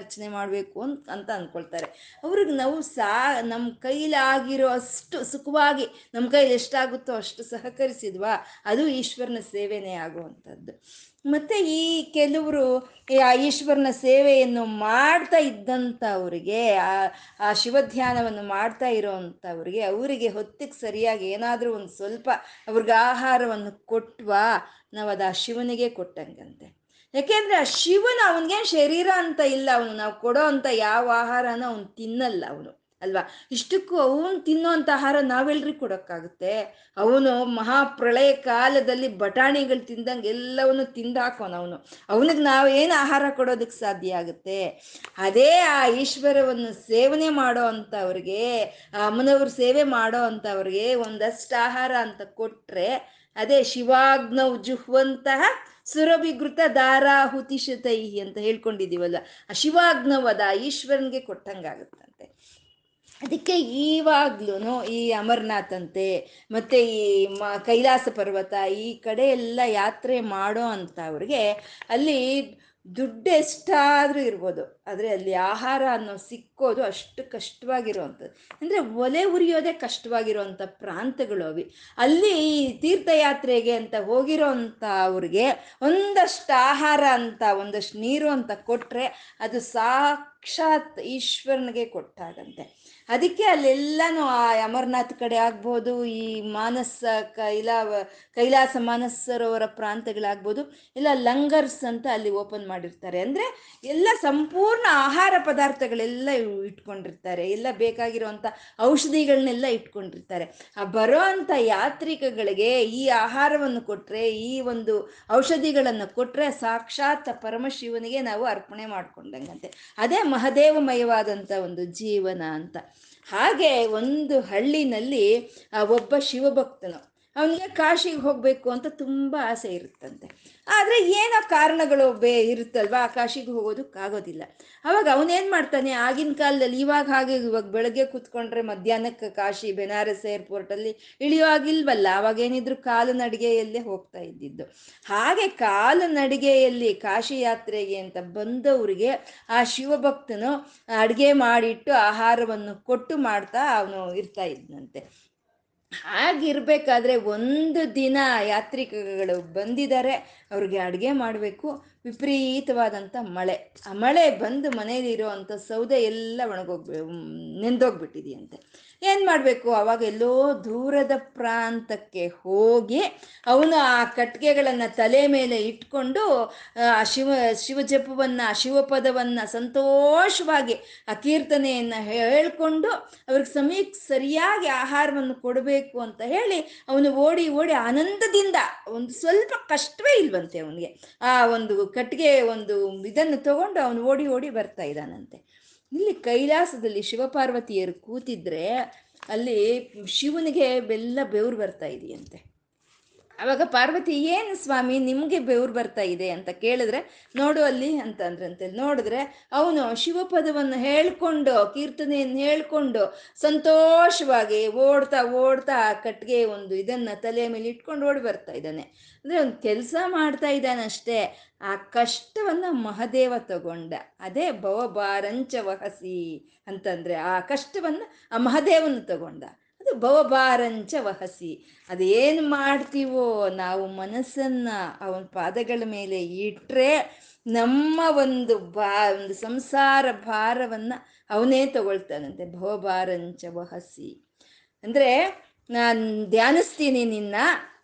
ಅರ್ಚನೆ ಮಾಡಬೇಕು ಅಂತ ಅಂದ್ಕೊಳ್ತಾರೆ. ಅವ್ರಿಗೆ ನಾವು ನಮ್ಮ ಕೈಲಾಗಿರೋ ಅಷ್ಟು ಸುಖವಾಗಿ ನಮ್ಮ ಕೈಲಿ ಎಷ್ಟಾಗುತ್ತೋ ಅಷ್ಟು ಸಹಕರಿಸಿದ್ವಾ, ಅದು ಈಶ್ವರನ ಸೇವೆನೇ ಆಗುವಂಥದ್ದು. ಮತ್ತು ಈ ಕೆಲವರು ಆ ಈಶ್ವರನ ಸೇವೆಯನ್ನು ಮಾಡ್ತಾ ಇದ್ದಂಥವ್ರಿಗೆ, ಆ ಶಿವಧ್ಯಾನವನ್ನು ಮಾಡ್ತಾ ಇರೋವಂಥವ್ರಿಗೆ ಅವರಿಗೆ ಹೊತ್ತಿಗೆ ಸರಿಯಾಗಿ ಏನಾದರೂ ಒಂದು ಸ್ವಲ್ಪ ಅವ್ರಿಗೆ ಆಹಾರವನ್ನು ಕೊಟ್ವಾ ನಾವು ಅದು ಆ ಶಿವನಿಗೆ ಕೊಟ್ಟಂಗಂತೆ. ಯಾಕೆಂದರೆ ಆ ಶಿವನ ಅವನಿಗೇನು ಶರೀರ ಅಂತ ಇಲ್ಲ, ಅವನು ನಾವು ಕೊಡೋ ಅಂಥ ಯಾವ ಆಹಾರನೂ ಅವನು ತಿನ್ನಲ್ಲ ಅವನು ಅಲ್ವಾ. ಇಷ್ಟಕ್ಕೂ ಅವನು ತಿನ್ನೋಂಥ ಆಹಾರ ನಾವೆಲ್ಲರಿಗೂ ಕೊಡೋಕ್ಕಾಗುತ್ತೆ? ಅವನು ಮಹಾಪ್ರಳಯ ಕಾಲದಲ್ಲಿ ಬಟಾಣಿಗಳು ತಿಂದಂಗೆ ಎಲ್ಲವನ್ನು ತಿಂದಾಕೋನು ಅವನು. ಅವನಿಗೆ ನಾವೇನು ಆಹಾರ ಕೊಡೋದಕ್ಕೆ ಸಾಧ್ಯ ಆಗುತ್ತೆ? ಅದೇ ಆ ಈಶ್ವರವನ್ನು ಸೇವನೆ ಮಾಡೋ ಅಂಥವ್ರಿಗೆ, ಆ ಅಮ್ಮನವ್ರ ಸೇವೆ ಮಾಡೋ ಅಂಥವ್ರಿಗೆ ಒಂದಷ್ಟು ಆಹಾರ ಅಂತ ಕೊಟ್ಟರೆ ಅದೇ ಶಿವಾಗ್ನೌ ಜುಹ್ವಂತಹ ಸುರಭಿಗೃತ ದಾರಾಹುತಿಶತೈ ಅಂತ ಹೇಳ್ಕೊಂಡಿದ್ದೀವಲ್ಲ, ಆ ಶಿವಾಗ್ನವ್ ಅದ ಈಶ್ವರನಿಗೆ ಕೊಟ್ಟಂಗಾಗುತ್ತಂತೆ. ಅದಕ್ಕೆ ಈವಾಗ್ಲೂ ಈ ಅಮರನಾಥ್ ಅಂತೆ ಮತ್ತು ಈ ಕೈಲಾಸ ಪರ್ವತ ಈ ಕಡೆ ಎಲ್ಲ ಯಾತ್ರೆ ಮಾಡೋ ಅಂತ ಅವ್ರಿಗೆ ಅಲ್ಲಿ ದುಡ್ಡು ಎಷ್ಟಾದರೂ ಇರ್ಬೋದು, ಆದರೆ ಅಲ್ಲಿ ಆಹಾರ ಅನ್ನೋ ಸಿಕ್ಕೋದು ಅಷ್ಟು ಕಷ್ಟವಾಗಿರುವಂಥದ್ದು. ಅಂದರೆ ಒಲೆ ಉರಿಯೋದೇ ಕಷ್ಟವಾಗಿರುವಂಥ ಪ್ರಾಂತಗಳು ಅವಿ. ಅಲ್ಲಿ ಈ ತೀರ್ಥಯಾತ್ರೆಗೆ ಅಂತ ಹೋಗಿರೋ ಅಂಥ ಅವ್ರಿಗೆ ಒಂದಷ್ಟು ಆಹಾರ ಅಂತ ಒಂದಷ್ಟು ನೀರು ಅಂತ ಕೊಟ್ಟರೆ ಅದು ಸಾಕ್ಷಾತ್ ಈಶ್ವರನಿಗೆ ಕೊಟ್ಟಾಗಂತೆ. ಅದಕ್ಕೆ ಅಲ್ಲೆಲ್ಲನೂ ಆ ಅಮರನಾಥ್ ಕಡೆ ಆಗ್ಬೋದು, ಈ ಮಾನಸ ಕೈಲಾಸ ಮಾನಸರೋವರ ಪ್ರಾಂತ್ಯಗಳಾಗ್ಬೋದು, ಎಲ್ಲ ಲಂಗರ್ಸ್ ಅಂತ ಅಲ್ಲಿ ಓಪನ್ ಮಾಡಿರ್ತಾರೆ. ಅಂದರೆ ಎಲ್ಲ ಸಂಪೂರ್ಣ ಆಹಾರ ಪದಾರ್ಥಗಳೆಲ್ಲ ಇಟ್ಕೊಂಡಿರ್ತಾರೆ, ಎಲ್ಲ ಬೇಕಾಗಿರುವಂಥ ಔಷಧಿಗಳನ್ನೆಲ್ಲ ಇಟ್ಕೊಂಡಿರ್ತಾರೆ. ಆ ಬರೋ ಅಂಥ ಯಾತ್ರಿಕಗಳಿಗೆ ಈ ಆಹಾರವನ್ನು ಕೊಟ್ಟರೆ, ಈ ಒಂದು ಔಷಧಿಗಳನ್ನು ಕೊಟ್ಟರೆ ಸಾಕ್ಷಾತ್ ಪರಮಶಿವನಿಗೆ ನಾವು ಅರ್ಪಣೆ ಮಾಡ್ಕೊಂಡಂಗಂತೆ. ಅದೇ ಮಹದೇವಮಯವಾದಂಥ ಒಂದು ಜೀವನ ಅಂತ. ಹಾಗೆ ಒಂದು ಹಳ್ಳಿನಲ್ಲಿ ಒಬ್ಬ ಶಿವಭಕ್ತನು ಅವನಿಗೆ ಕಾಶಿಗೆ ಹೋಗಬೇಕು ಅಂತ ತುಂಬ ಆಸೆ ಇರುತ್ತಂತೆ. ಆದರೆ ಏನೋ ಕಾರಣಗಳು ಇರುತ್ತಲ್ವ, ಆ ಕಾಶಿಗೆ ಹೋಗೋದಕ್ಕಾಗೋದಿಲ್ಲ. ಅವಾಗ ಅವನೇನು ಮಾಡ್ತಾನೆ, ಆಗಿನ ಕಾಲದಲ್ಲಿ ಇವಾಗ ಹಾಗೆ ಇವಾಗ ಬೆಳಗ್ಗೆ ಕೂತ್ಕೊಂಡ್ರೆ ಮಧ್ಯಾಹ್ನಕ್ಕೆ ಕಾಶಿ ಬೆನಾರಸ್ ಏರ್ಪೋರ್ಟಲ್ಲಿ ಇಳಿಯುವಾಗಿಲ್ವಲ್ಲ, ಅವಾಗೇನಿದ್ರು ಕಾಲು ನಡಿಗೆಯಲ್ಲೇ ಹೋಗ್ತಾ ಇದ್ದಿದ್ದು. ಹಾಗೆ ಕಾಲು ನಡಿಗೆಯಲ್ಲಿ ಕಾಶಿ ಯಾತ್ರೆಗೆ ಅಂತ ಬಂದವರಿಗೆ ಆ ಶಿವಭಕ್ತನು ಅಡುಗೆ ಮಾಡಿಟ್ಟು ಆಹಾರವನ್ನು ಕೊಟ್ಟು ಮಾಡ್ತಾ ಅವನು ಇರ್ತಾ ಇದ್ದಂತೆ. ಹಾಗಿರಬೇಕಾದ್ರೆ ಒಂದು ದಿನ ಯಾತ್ರಿಕಗಳು ಬಂದಿದ್ದಾರೆ, ಅವ್ರಿಗೆ ಅಡುಗೆ ಮಾಡಬೇಕು. ವಿಪರೀತವಾದಂಥ ಮಳೆ, ಆ ಮಳೆ ಬಂದು ಮನೇಲಿರೋ ಅಂಥ ಸೌದೆ ಎಲ್ಲ ನೆಂದೋಗ್ಬಿಟ್ಟಿದೆಯಂತೆ. ಏನು ಮಾಡಬೇಕು, ಆವಾಗ ಎಲ್ಲೋ ದೂರದ ಪ್ರಾಂತಕ್ಕೆ ಹೋಗಿ ಅವನು ಆ ಕಟ್ಟಿಗೆಗಳನ್ನು ತಲೆ ಮೇಲೆ ಇಟ್ಕೊಂಡು ಆ ಶಿವಜಪವನ್ನು ಶಿವಪದವನ್ನು ಸಂತೋಷವಾಗಿ ಆ ಕೀರ್ತನೆಯನ್ನು ಹೇಳ್ಕೊಂಡು ಅವ್ರಿಗೆ ಸಮಯಕ್ಕೆ ಸರಿಯಾಗಿ ಆಹಾರವನ್ನು ಕೊಡಬೇಕು ಅಂತ ಹೇಳಿ ಅವನು ಓಡಿ ಓಡಿ ಆನಂದದಿಂದ, ಒಂದು ಸ್ವಲ್ಪ ಕಷ್ಟವೇ ಇಲ್ವಂತೆ ಅವನಿಗೆ, ಆ ಒಂದು ಕಟ್ಟಿಗೆ ಒಂದು ಇದನ್ನು ತಗೊಂಡು ಅವನು ಓಡಿ ಓಡಿ ಬರ್ತಾ ಇದ್ದಾನಂತೆ. ಇಲ್ಲಿ ಕೈಲಾಸದಲ್ಲಿ ಶಿವಪಾರ್ವತಿಯರು ಕೂತಿದ್ರೆ ಅಲ್ಲಿ ಶಿವನಿಗೆ ಬೆಲ್ಲ ಬೆವರು ಬರ್ತಾ ಇದೆಯಂತೆ. ಆವಾಗ ಪಾರ್ವತಿ, ಏನು ಸ್ವಾಮಿ ನಿಮಗೆ ಬೆವರು ಬರ್ತಾ ಇದೆ ಅಂತ ಕೇಳಿದ್ರೆ, ನೋಡು ಅಲ್ಲಿ ಅಂತ ಅಂದ್ರಂತೆ. ನೋಡಿದ್ರೆ ಅವನು ಶಿವಪದವನ್ನು ಹೇಳಿಕೊಂಡು ಕೀರ್ತನೆಯನ್ನು ಹೇಳಿಕೊಂಡು ಸಂತೋಷವಾಗಿ ಓಡ್ತಾ ಓಡ್ತಾ ಕಟ್ಟಿಗೆ ಒಂದು ಇದನ್ನು ತಲೆ ಮೇಲೆ ಇಟ್ಕೊಂಡು ಓಡಿ ಬರ್ತಾ ಇದ್ದಾನೆ. ಅಂದರೆ ಒಂದು ಕೆಲಸ ಮಾಡ್ತಾ ಇದ್ದಾನಷ್ಟೇ, ಆ ಕಷ್ಟವನ್ನು ಮಹಾದೇವ ತಗೊಂಡ. ಅದೇ ಭವಭಾರಂಚ ವಹಸಿ ಅಂತಂದರೆ ಆ ಕಷ್ಟವನ್ನು ಆ ಮಹಾದೇವನು ತಗೊಂಡ. ಅದು ಭವಭಾರಂಚ ವಹಸಿ. ಅದೇನು ಮಾಡ್ತೀವೋ ನಾವು ಮನಸ್ಸನ್ನು ಅವನ ಪಾದಗಳ ಮೇಲೆ ಇಟ್ಟರೆ ನಮ್ಮ ಒಂದು ಒಂದು ಸಂಸಾರ ಭಾರವನ್ನು ಅವನೇ ತಗೊಳ್ತಾನಂತೆ. ಭವಭಾರಂಚ ವಹಸಿ ಅಂದರೆ ನಾನು ಧ್ಯಾನಿಸ್ತೀನಿ ನಿನ್ನ,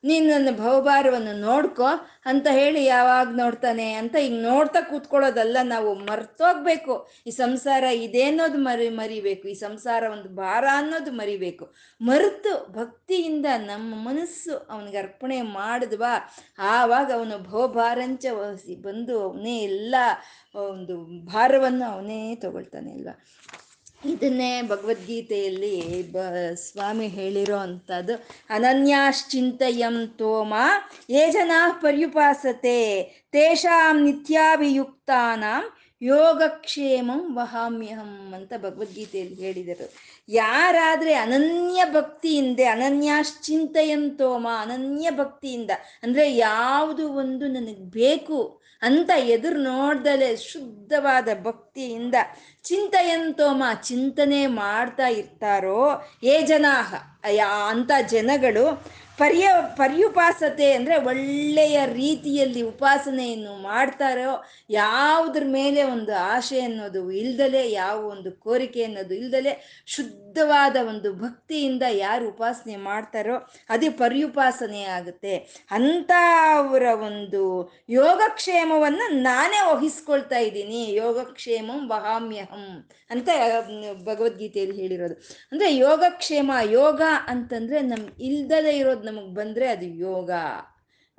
ನೀನು ನನ್ನ ಭವಭಾರವನ್ನು ನೋಡ್ಕೊ ಅಂತ ಹೇಳಿ ಯಾವಾಗ ನೋಡ್ತಾನೆ ಅಂತ ಹಿಂಗೆ ನೋಡ್ತಾ ಕೂತ್ಕೊಳ್ಳೋದಲ್ಲ, ನಾವು ಮರ್ತೋಗ್ಬೇಕು. ಈ ಸಂಸಾರ ಇದೆ ಅನ್ನೋದು ಮರಿಬೇಕು, ಈ ಸಂಸಾರ ಒಂದು ಭಾರ ಅನ್ನೋದು ಮರಿಬೇಕು. ಮರೆತು ಭಕ್ತಿಯಿಂದ ನಮ್ಮ ಮನಸ್ಸು ಅವನಿಗೆ ಅರ್ಪಣೆ ಮಾಡಿದ್ವಾ, ಆವಾಗ ಅವನು ಭವಭಾರಂಚ ವಹಿಸಿ ಬಂದು ಅವನೇ ಎಲ್ಲ ಒಂದು ಭಾರವನ್ನು ಅವನೇ ತಗೊಳ್ತಾನೆ ಅಲ್ವಾ. ಇದನ್ನೇ ಭಗವದ್ಗೀತೆಯಲ್ಲಿ ಸ್ವಾಮಿ ಹೇಳಿರೋ ಅಂಥದ್ದು. ಅನನ್ಯಾಶ್ಚಿಂತಯಂತೋ ಮಾ ಯೇ ಜನಾಃ ಪರ್ಯುಪಾಸತೆ ತೇಷಾಂ ನಿತ್ಯಾಭಿಯುಕ್ತಾನಾಂ ಯೋಗಕ್ಷೇಮಂ ವಹಾಮ್ಯಹಂ ಅಂತ ಭಗವದ್ಗೀತೆಯಲ್ಲಿ ಹೇಳಿದರು. ಯಾರಾದರೆ ಅನನ್ಯ ಭಕ್ತಿಯಿಂದ, ಅನನ್ಯಾಶ್ಚಿಂತಯಂತೋಮ, ಅನನ್ಯ ಭಕ್ತಿಯಿಂದ ಅಂದರೆ ಯಾವುದು ಒಂದು ನನಗೆ ಬೇಕು ಅಂತ ಎದುರು ನೋಡ್ದಲೇ ಶುದ್ಧವಾದ ಭಕ್ತಿಯಿಂದ ಚಿಂತಯಂತೋಮ ಚಿಂತನೆ ಮಾಡ್ತಾ ಇರ್ತಾರೋ ಏ ಜನಾಹ ಅಂಥ ಜನಗಳು ಪರ್ಯುಪಾಸತೆ ಅಂದರೆ ಒಳ್ಳೆಯ ರೀತಿಯಲ್ಲಿ ಉಪಾಸನೆಯನ್ನು ಮಾಡ್ತಾರೋ, ಯಾವುದ್ರ ಮೇಲೆ ಒಂದು ಆಶೆ ಅನ್ನೋದು ಇಲ್ದಲೆ, ಯಾವ ಒಂದು ಕೋರಿಕೆ ಅನ್ನೋದು ಇಲ್ದಲೆ ಶುದ್ಧವಾದ ಒಂದು ಭಕ್ತಿಯಿಂದ ಯಾರು ಉಪಾಸನೆ ಮಾಡ್ತಾರೋ ಅದು ಪರ್ಯುಪಾಸನೆ ಆಗುತ್ತೆ. ಅಂಥ ಅವರ ಒಂದು ಯೋಗಕ್ಷೇಮವನ್ನು ನಾನೇ ವಹಿಸ್ಕೊಳ್ತಾ ಇದ್ದೀನಿ. ಯೋಗಕ್ಷೇಮಂ ವಹಾಮ್ಯಹಂ ಅಂತ ಭಗವದ್ಗೀತೆಯಲ್ಲಿ ಹೇಳಿರೋದು. ಅಂದರೆ ಯೋಗಕ್ಷೇಮ, ಯೋಗ ಅಂತಂದರೆ ನಮ್ಗೆ ಇಲ್ದಲೇ ಇರೋದು ನಮಗೆ ಬಂದರೆ ಅದು ಯೋಗ,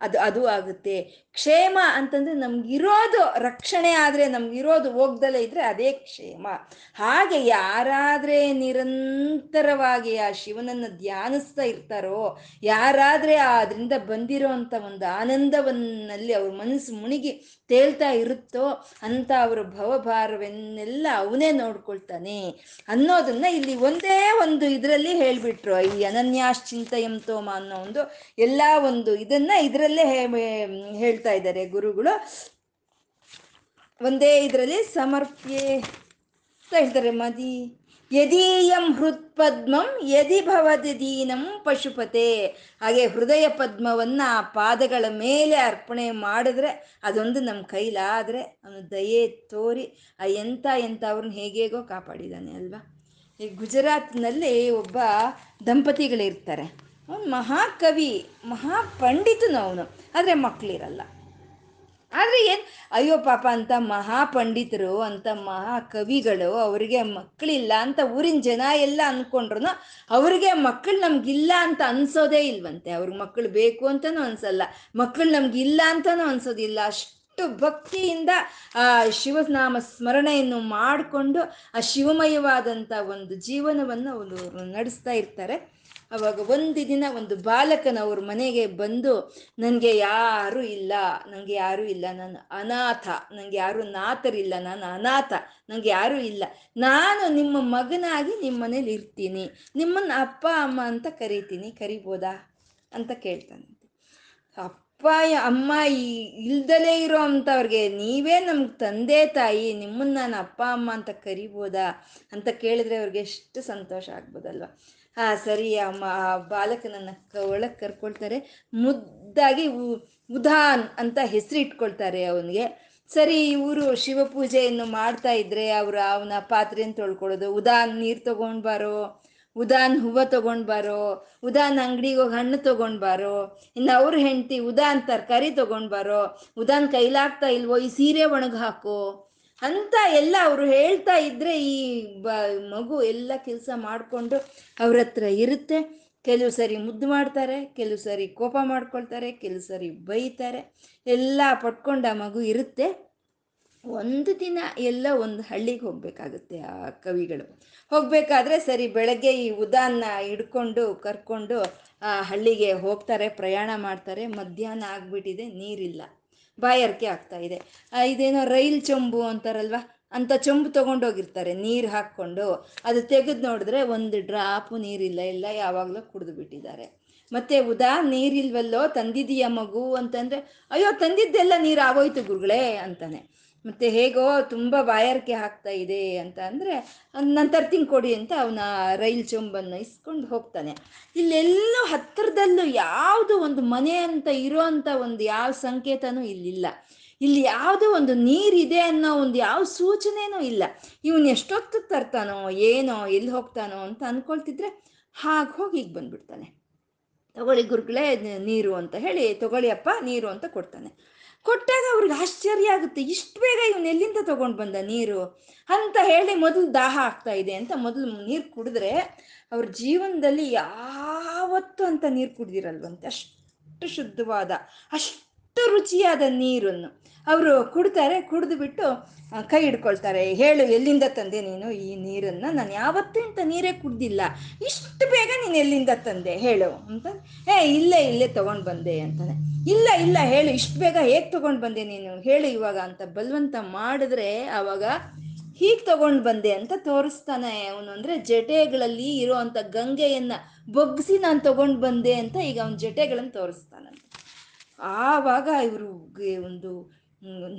ಅದು ಅದು ಆಗುತ್ತೆ. ಕ್ಷೇಮ ಅಂತಂದರೆ ನಮಗಿರೋದು ರಕ್ಷಣೆ ಆದರೆ, ನಮಗಿರೋದು ಹೋಗ್ದಲೇ ಇದ್ದರೆ ಅದೇ ಕ್ಷೇಮ. ಹಾಗೆ ಯಾರಾದರೆ ನಿರಂತರವಾಗಿ ಆ ಶಿವನನ್ನು ಧ್ಯಾನಿಸ್ತಾ ಇರ್ತಾರೋ, ಯಾರಾದರೆ ಅದರಿಂದ ಬಂದಿರೋ ಅಂಥ ಒಂದು ಆನಂದವನ್ನಲ್ಲಿ ಅವ್ರ ಮನಸ್ಸು ಮುಳುಗಿ ತೇಲ್ತಾ ಇರುತ್ತೋ ಅಂಥ ಅವರ ಭವಭಾರವನ್ನೆಲ್ಲ ಅವನೇ ನೋಡ್ಕೊಳ್ತಾನೆ ಅನ್ನೋದನ್ನು ಇಲ್ಲಿ ಒಂದೇ ಒಂದು ಇದರಲ್ಲಿ ಹೇಳಿಬಿಟ್ರು. ಈ ಅನನ್ಯಾಶ್ಚಿಂತಯಂತೋಮ ಅನ್ನೋ ಒಂದು ಎಲ್ಲ ಒಂದು ಇದನ್ನು ಇದರಲ್ಲೇ ಹೇಳ್ತಾ ಇದ್ದಾರೆ ಗುರುಗಳು. ಒಂದೇ ಇದರಲ್ಲಿ ಸಮರ್ಪ್ಯೆ ಅಂತ ಹೇಳ್ತಾರೆ. ಮದಿ ಯದೀಯಂ ಹೃತ್ಪದ್ಮಂ ಯದಿ ಭವದಿ ದೀನಂ ಪಶುಪತೆ, ಹಾಗೆ ಹೃದಯ ಪದ್ಮವನ್ನು ಆ ಪಾದಗಳ ಮೇಲೆ ಅರ್ಪಣೆ ಮಾಡಿದ್ರೆ ಅದೊಂದು ನಮ್ಮ ಕೈಲಾದರೆ ಅವನು ದಯೆ ತೋರಿ ಆ ಎಂಥ ಅವ್ರನ್ನ ಹೇಗೇಗೋ ಕಾಪಾಡಿದ್ದಾನೆ ಅಲ್ವಾ. ಈ ಗುಜರಾತ್ನಲ್ಲಿ ಒಬ್ಬ ದಂಪತಿಗಳಿರ್ತಾರೆ. ಅವನು ಮಹಾಕವಿ, ಮಹಾಪಂಡಿತನು ಅವನು, ಆದರೆ ಮಕ್ಕಳಿರಲ್ಲ. ಆದರೆ ಏನು ಅಯ್ಯೋ ಪಾಪ ಅಂತ ಮಹಾಪಂಡಿತರು ಅಂತ ಮಹಾಕವಿಗಳು ಅವರಿಗೆ ಮಕ್ಕಳಿಲ್ಲ ಅಂತ ಊರಿನ ಜನ ಎಲ್ಲ ಅಂದ್ಕೊಂಡ್ರು ಅವ್ರಿಗೆ ಮಕ್ಕಳು ನಮಗಿಲ್ಲ ಅಂತ ಅನಿಸೋದೇ ಇಲ್ವಂತೆ. ಅವ್ರಿಗೆ ಮಕ್ಕಳು ಬೇಕು ಅಂತಲೂ ಅನಿಸಲ್ಲ, ಮಕ್ಕಳು ನಮಗಿಲ್ಲ ಅಂತಲೂ ಅನಿಸೋದಿಲ್ಲ. ಅಷ್ಟು ಎಷ್ಟು ಭಕ್ತಿಯಿಂದ ಆ ಶಿವನಾಮ ಸ್ಮರಣೆಯನ್ನು ಮಾಡಿಕೊಂಡು ಆ ಶಿವಮಯವಾದಂಥ ಒಂದು ಜೀವನವನ್ನು ಅವರು ನಡೆಸ್ತಾ ಇರ್ತಾರೆ. ಅವಾಗ ಒಂದು ದಿನ ಒಂದು ಬಾಲಕನ ಅವ್ರ ಮನೆಗೆ ಬಂದು, ನನಗೆ ಯಾರೂ ಇಲ್ಲ, ನನಗೆ ಯಾರೂ ಇಲ್ಲ, ನಾನು ಅನಾಥ, ನನಗೆ ಯಾರೂ ನಾಥರಿಲ್ಲ, ನಾನು ಅನಾಥ, ನನಗೆ ಯಾರೂ ಇಲ್ಲ, ನಾನು ನಿಮ್ಮ ಮಗನಾಗಿ ನಿಮ್ಮ ಮನೇಲಿ ಇರ್ತೀನಿ, ನಿಮ್ಮನ್ನು ಅಪ್ಪ ಅಮ್ಮ ಅಂತ ಕರಿತೀನಿ, ಕರಿಬೋದಾ ಅಂತ ಕೇಳ್ತಾನೆ. ಅಪ್ಪ ಅಮ್ಮ ಇಲ್ದಲೇ ಇರೋ ಅಂಥವ್ರಿಗೆ ನೀವೇ ನಮ್ಗೆ ತಂದೆ ತಾಯಿ, ನಿಮ್ಮನ್ನು ನಾನು ಅಪ್ಪ ಅಮ್ಮ ಅಂತ ಕರಿಬೋದಾ ಅಂತ ಕೇಳಿದ್ರೆ ಅವ್ರಿಗೆ ಎಷ್ಟು ಸಂತೋಷ ಆಗ್ಬೋದಲ್ವ. ಸರಿ ಅಮ್ಮ ಆ ಬಾಲಕನನ್ನು ಒಳಗೆ ಕರ್ಕೊಳ್ತಾರೆ, ಮುದ್ದಾಗಿ ಉದಾನ್ ಅಂತ ಹೆಸರಿಟ್ಕೊಳ್ತಾರೆ ಅವನಿಗೆ. ಸರಿ, ಇವರು ಶಿವಪೂಜೆಯನ್ನು ಮಾಡ್ತಾ ಇದ್ರೆ ಅವರು ಅವನ ಪಾತ್ರೆಯನ್ನು ತೊಳ್ಕೊಳ್ಳೋದು, ಉದಾನ್ ನೀರು ತೊಗೊಂಡ್ಬಾರೋ, ಉದಾನ್ ಹೂವು ತೊಗೊಂಡ್ಬಾರೋ, ಉದಾನ್ ಅಂಗಡಿಗೆ ಹೋಗಿ ಹಣ್ಣು ತೊಗೊಂಡ್ಬಾರೋ, ಇನ್ನು ಅವ್ರ ಹೆಂಡತಿ ಉದಾನ್ ತರಕಾರಿ ತೊಗೊಂಡ್ಬಾರೋ, ಉದಾನ್ ಕೈಲಾಗ್ತಾ ಇಲ್ವೋ ಈ ಸೀರೆ ಒಣಗಿ ಹಾಕೋ ಅಂತ ಎಲ್ಲ ಅವರು ಹೇಳ್ತಾ ಇದ್ರೆ ಈ ಮಗು ಎಲ್ಲ ಕೆಲಸ ಮಾಡಿಕೊಂಡು ಅವ್ರ ಹತ್ರ ಇರುತ್ತೆ. ಕೆಲವು ಸರಿ ಮುದ್ದು ಮಾಡ್ತಾರೆ, ಕೆಲವು ಸರಿ ಕೋಪ ಮಾಡ್ಕೊಳ್ತಾರೆ, ಕೆಲವು ಸರಿ ಬೈತಾರೆ, ಎಲ್ಲ ಪಟ್ಕೊಂಡು ಆ ಮಗು ಇರುತ್ತೆ. ಒಂದು ದಿನ ಎಲ್ಲ ಒಂದು ಹಳ್ಳಿಗೆ ಹೋಗ್ಬೇಕಾಗುತ್ತೆ ಆ ಕವಿಗಳು. ಹೋಗ್ಬೇಕಾದ್ರೆ ಸರಿ ಬೆಳಗ್ಗೆ ಈ ಉದಾನ್ನ ಹಿಡ್ಕೊಂಡು ಕರ್ಕೊಂಡು ಆ ಹಳ್ಳಿಗೆ ಹೋಗ್ತಾರೆ, ಪ್ರಯಾಣ ಮಾಡ್ತಾರೆ. ಮಧ್ಯಾಹ್ನ ಆಗ್ಬಿಟ್ಟಿದೆ, ನೀರಿಲ್ಲ, ಬಾಯರ್ಕೆ ಆಗ್ತಾ ಇದೆ. ಇದೇನೋ ರೈಲ್ ಚೊಂಬು ಅಂತಾರಲ್ವ, ಅಂತ ಚೊಂಬು ತೊಗೊಂಡೋಗಿರ್ತಾರೆ ನೀರು ಹಾಕ್ಕೊಂಡು. ಅದು ತೆಗೆದು ನೋಡಿದ್ರೆ ಒಂದು ಡ್ರಾಪು ನೀರಿಲ್ಲ, ಎಲ್ಲ ಯಾವಾಗಲೂ ಕುಡಿದು ಬಿಟ್ಟಿದ್ದಾರೆ. ಮತ್ತೆ ಉದಾ, ನೀರಿಲ್ವಲ್ಲೋ, ತಂದಿದೀಯ ಮಗು ಅಂತಂದರೆ, ಅಯ್ಯೋ ತಂದಿದ್ದೆಲ್ಲ ನೀರು ಆಗೋಯ್ತು ಗುರುಗಳೇ ಅಂತಾನೆ. ಮತ್ತೆ ಹೇಗೋ ತುಂಬ ಬಾಯರ್ಕೆ ಆಗ್ತಾ ಇದೆ ಅಂತ ಅಂದರೆ, ನಂತರ ತಿಂಕೊಡಿ ಅಂತ ಅವನ ರೈಲ್ ಚೊಂಬನ್ನು ಇಸ್ಕೊಂಡು ಹೋಗ್ತಾನೆ. ಇಲ್ಲೆಲ್ಲೋ ಹತ್ತಿರದಲ್ಲೂ ಯಾವುದೋ ಒಂದು ಮನೆ ಅಂತ ಇರೋ ಅಂಥ ಒಂದು ಯಾವ ಸಂಕೇತನೂ ಇಲ್ಲಿಲ್ಲ, ಇಲ್ಲಿ ಯಾವುದೋ ಒಂದು ನೀರಿದೆ ಅನ್ನೋ ಒಂದು ಯಾವ ಸೂಚನೆಯೂ ಇಲ್ಲ. ಇವನು ಎಷ್ಟೊತ್ತು ತರ್ತಾನೋ ಏನೋ, ಎಲ್ಲಿ ಹೋಗ್ತಾನೋ ಅಂತ ಅಂದ್ಕೊಳ್ತಿದ್ರೆ ಹಾಗೆ ಹೋಗಿ ಈಗ ಬಂದುಬಿಡ್ತಾನೆ. ತಗೊಳ್ಳಿ ಗುರುಗಳೇ ನೀರು ಅಂತ ಹೇಳಿ, ತಗೊಳ್ಳಿ ಅಪ್ಪ ನೀರು ಅಂತ ಕೊಡ್ತಾನೆ. ಕೊಟ್ಟಾಗ ಅವ್ರಿಗೆ ಆಶ್ಚರ್ಯ ಆಗುತ್ತೆ, ಇಷ್ಟು ಬೇಗ ಇವನು ಎಲ್ಲಿಂದ ತೊಗೊಂಡು ಬಂದ ನೀರು ಅಂತ ಹೇಳಿ ಮೊದಲು ದಾಹ ಆಗ್ತಾ ಇದೆ ಅಂತ ಮೊದಲು ನೀರು ಕುಡಿದ್ರೆ ಅವ್ರ ಜೀವನದಲ್ಲಿ ಯಾವತ್ತೂ ಅಂತ ನೀರು ಕುಡ್ದಿರಲ್ವಂತೆ, ಅಷ್ಟು ಶುದ್ಧವಾದ ಅಷ್ಟು ರುಚಿಯಾದ ನೀರನ್ನು ಅವರು ಕುಡ್ತಾರೆ. ಕುಡಿದು ಬಿಟ್ಟು ಕೈ ಹಿಡ್ಕೊಳ್ತಾರೆ, ಹೇಳು ಎಲ್ಲಿಂದ ತಂದೆ ನೀನು ಈ ನೀರನ್ನು, ನಾನು ಯಾವತ್ತೂ ಇಂಥ ನೀರೇ ಕುಡ್ದಿಲ್ಲ, ಇಷ್ಟು ಬೇಗ ನೀನು ಎಲ್ಲಿಂದ ತಂದೆ ಹೇಳು ಅಂತ. ಇಲ್ಲೇ ಇಲ್ಲೇ ತೊಗೊಂಡು ಬಂದೆ ಅಂತಾನೆ. ಇಲ್ಲ ಇಲ್ಲ ಹೇಳು, ಇಷ್ಟು ಬೇಗ ಹೇಗೆ ತೊಗೊಂಡು ಬಂದೆ ನೀನು ಹೇಳು ಇವಾಗ ಅಂತ ಬಲವಂತ ಮಾಡಿದ್ರೆ ಆವಾಗ ಹೀಗೆ ತೊಗೊಂಡು ಬಂದೆ ಅಂತ ತೋರಿಸ್ತಾನೆ ಅವನು. ಅಂದರೆ ಜಟೆಗಳಲ್ಲಿ ಇರೋವಂಥ ಗಂಗೆಯನ್ನು ಬೊಗ್ಸಿ ನಾನು ತೊಗೊಂಡು ಬಂದೆ ಅಂತ ಈಗ ಅವನ ಜಟೆಗಳನ್ನು ತೋರಿಸ್ತಾನಂತೆ. ಆವಾಗ ಇವ್ರಿಗೆ ಒಂದು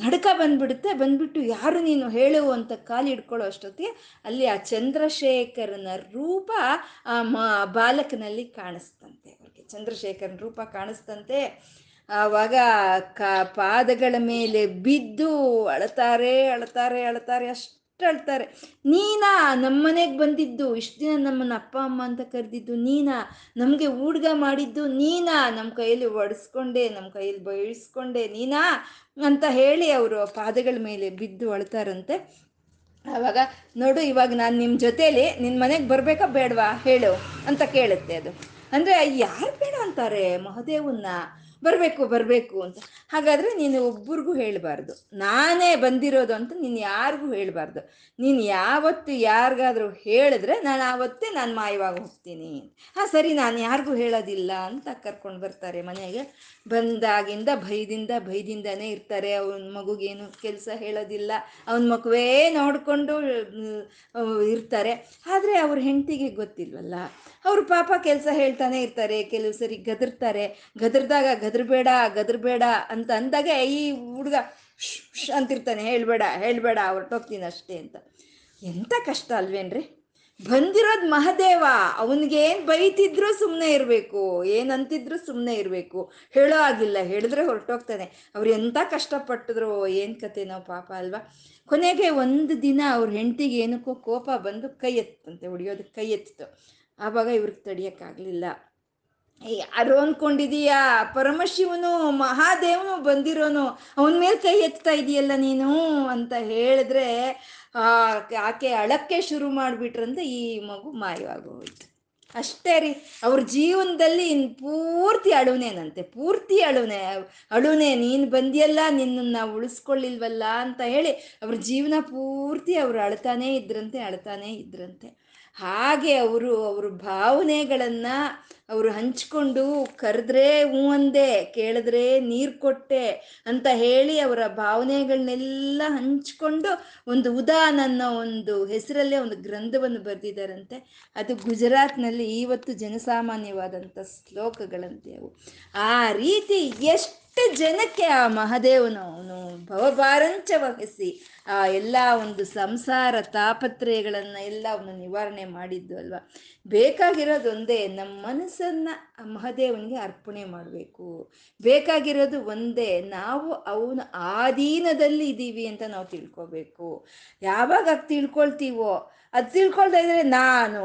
ನಡುಕ ಬಂದ್ಬಿಡುತ್ತೆ. ಬಂದ್ಬಿಟ್ಟು ಯಾರು ನೀನು ಹೇಳು ಅಂತ ಕಾಲು ಹಿಡ್ಕೊಳ್ಳೋ ಅಷ್ಟೊತ್ತಿಗೆ ಅಲ್ಲಿ ಆ ಚಂದ್ರಶೇಖರನ ರೂಪ ಆ ಬಾಲಕನಲ್ಲಿ ಕಾಣಿಸ್ತಂತೆ. ಅವ್ರಿಗೆ ಚಂದ್ರಶೇಖರನ ರೂಪ ಕಾಣಿಸ್ತಂತೆ. ಆವಾಗ ಪಾದಗಳ ಮೇಲೆ ಬಿದ್ದು ಅಳತಾರೆ ಅಳತಾರೆ ಅಳತಾರೆ, ಅಷ್ಟು ಅಳ್ತಾರೆ. ನೀನಾ ನಮ್ಮನೆಗೆ ಬಂದಿದ್ದು, ಇಷ್ಟು ದಿನ ನಮ್ಮನ್ನು ಅಪ್ಪ ಅಮ್ಮ ಅಂತ ಕರೆದಿದ್ದು ನೀನಾ, ನಮಗೆ ಊಡ್ಗ ಮಾಡಿದ್ದು ನೀನಾ, ನಮ್ಮ ಕೈಯಲ್ಲಿ ಒಡಿಸ್ಕೊಂಡೆ, ನಮ್ಮ ಕೈಯಲ್ಲಿ ಬಯಸ್ಕೊಂಡೆ ನೀನಾ ಅಂತ ಹೇಳಿ ಅವರು ಪಾದಗಳ ಮೇಲೆ ಬಿದ್ದು ಅಳ್ತಾರಂತೆ. ಆವಾಗ ನೋಡು ಇವಾಗ ನಾನು ನಿಮ್ಮ ಜೊತೇಲಿ ನಿನ್ನ ಮನೆಗೆ ಬರಬೇಕಾ ಬೇಡವಾ ಹೇಳು ಅಂತ ಕೇಳುತ್ತೆ ಅದು. ಅಂದರೆ ಯಾರು ಬೇಡ ಅಂತಾರೆ ಮಹದೇವನ್ನ, ಬರಬೇಕು ಬರಬೇಕು ಅಂತ. ಹಾಗಾದರೆ ನೀನು ಒಬ್ಬರಿಗೂ ಹೇಳಬಾರ್ದು, ನಾನೇ ಬಂದಿರೋದು ಅಂತ ನೀನು ಯಾರಿಗೂ ಹೇಳಬಾರ್ದು. ನೀನು ಯಾವತ್ತು ಯಾರಿಗಾದರೂ ಹೇಳಿದ್ರೆ ನಾನು ಆವತ್ತೇ ನಾನು ಮಾಯವಾಗಿ ಹೋಗ್ತೀನಿ. ಹಾಂ ಸರಿ, ನಾನು ಯಾರಿಗೂ ಹೇಳೋದಿಲ್ಲ ಅಂತ ಕರ್ಕೊಂಡು ಬರ್ತಾರೆ ಮನೆಗೆ. ಬಂದಾಗಿಂದ ಭಯದಿಂದನೇ ಇರ್ತಾರೆ. ಅವನ ಮಗುಗೇನು ಕೆಲಸ ಹೇಳೋದಿಲ್ಲ, ಅವನ ಮಗುವೇ ನೋಡಿಕೊಂಡು ಇರ್ತಾರೆ. ಆದರೆ ಅವ್ರ ಹೆಂಡತಿಗೆ ಗೊತ್ತಿಲ್ವಲ್ಲ, ಅವರು ಪಾಪ ಕೆಲಸ ಹೇಳ್ತಾನೆ ಇರ್ತಾರೆ. ಕೆಲವು ಸರಿ ಗದರ್ತಾರೆ. ಗದರ್ದಾಗ ಗದರ್ಬೇಡ ಅಂತ ಅಂದಾಗ ಈ ಹುಡುಗ ಶ್ ಅಂತಿರ್ತಾನೆ, ಹೇಳ್ಬೇಡ ಹೊರಟೋಗ್ತೀನಿ ಅಷ್ಟೇ ಅಂತ. ಎಂಥ ಕಷ್ಟ ಅಲ್ವೇನ್ರಿ, ಬಂದಿರೋದು ಮಹದೇವ, ಅವನಿಗೇನು ಬೈತಿದ್ರು ಸುಮ್ಮನೆ ಇರಬೇಕು, ಏನಂತಿದ್ರು ಸುಮ್ಮನೆ ಇರಬೇಕು, ಹೇಳೋ ಆಗಿಲ್ಲ, ಹೇಳಿದ್ರೆ ಹೊರಟೋಗ್ತಾನೆ. ಅವ್ರು ಎಂಥ ಕಷ್ಟಪಟ್ಟಿದ್ರು, ಏನು ಕತೆ ನಾವು ಪಾಪ ಅಲ್ವಾ. ಕೊನೆಗೆ ಒಂದು ದಿನ ಅವ್ರ ಹೆಂಡತಿಗೆ ಏನಕ್ಕೂ ಕೋಪ ಬಂದು ಕೈ ಎತ್ತಂತೆ, ಹೊಡಿಯೋದಕ್ಕೆ ಕೈ ಎತ್ತಿತು. ಆವಾಗ ಇವ್ರಿಗೆ ತಡಿಯೋಕ್ಕಾಗಲಿಲ್ಲ. ಯಾರು ಅಂದ್ಕೊಂಡಿದೀಯಾ, ಪರಮಶಿವನು ಮಹಾದೇವನು ಬಂದಿರೋನು, ಅವನ ಮೇಲೆ ಕೈ ಎತ್ತಾ ಇದೆಯಲ್ಲ ನೀನು ಅಂತ ಹೇಳಿದ್ರೆ ಆಕೆ ಅಳಕ್ಕೆ ಶುರು ಮಾಡಿಬಿಟ್ರಂತೆ. ಈ ಮಗು ಮಾಯವಾಗಿ ಹೋಯ್ತು. ಅಷ್ಟೇ ರೀ. ಅವ್ರ ಜೀವನದಲ್ಲಿ ಇನ್ನು ಪೂರ್ತಿ ಅಳುನೇನಂತೆ, ಪೂರ್ತಿ ಅಳುನೇ ನೀನು ಬಂದಿಯಲ್ಲ, ನಿನ್ನನ್ನು ನಾವು ಉಳಿಸ್ಕೊಳ್ಳಿಲ್ವಲ್ಲ ಅಂತ ಹೇಳಿ ಅವ್ರ ಜೀವನ ಪೂರ್ತಿ ಅವರು ಅಳ್ತಾನೇ ಇದ್ರಂತೆ. ಹಾಗೆ ಅವ್ರ ಭಾವನೆಗಳನ್ನು ಅವರು ಹಂಚ್ಕೊಂಡು, ಕರೆದ್ರೆ ಹೂ ಅಂದೆ, ಕೇಳಿದ್ರೆ ನೀರು ಕೊಟ್ಟೆ ಅಂತ ಹೇಳಿ ಅವರ ಭಾವನೆಗಳನ್ನೆಲ್ಲ ಹಂಚ್ಕೊಂಡು ಒಂದು ಉದಾನ್ ಅನ್ನೋ ಒಂದು ಹೆಸರಲ್ಲೇ ಒಂದು ಗ್ರಂಥವನ್ನು ಬರೆದಿದ್ದಾರಂತೆ. ಅದು ಗುಜರಾತ್ನಲ್ಲಿ ಇವತ್ತು ಜನಸಾಮಾನ್ಯವಾದಂಥ ಶ್ಲೋಕಗಳಂತೆ ಅವು. ಆ ರೀತಿ ಎಷ್ಟು ಜನಕ್ಕೆ ಆ ಮಹಾದೇವನು ಅವನು ಭವಭಾರಂಚ ವಹಿಸಿ ಆ ಎಲ್ಲ ಒಂದು ಸಂಸಾರ ತಾಪತ್ರಯಗಳನ್ನು ಎಲ್ಲ ಅವನು ನಿವಾರಣೆ ಮಾಡಿದ್ದು ಅಲ್ವಾ. ಬೇಕಾಗಿರೋದೊಂದೇ, ನಮ್ಮ ಮನಸ್ಸನ್ನು ಆ ಮಹಾದೇವನಿಗೆ ಅರ್ಪಣೆ ಮಾಡಬೇಕು. ಬೇಕಾಗಿರೋದು ಒಂದೇ, ನಾವು ಅವನ ಆಧೀನದಲ್ಲಿ ಇದ್ದೀವಿ ಅಂತ ನಾವು ತಿಳ್ಕೋಬೇಕು. ಯಾವಾಗ ತಿಳ್ಕೊಳ್ತೀವೋ, ಅದು ತಿಳ್ಕೊಳ್ತಾ ಇದ್ರೆ ನಾನು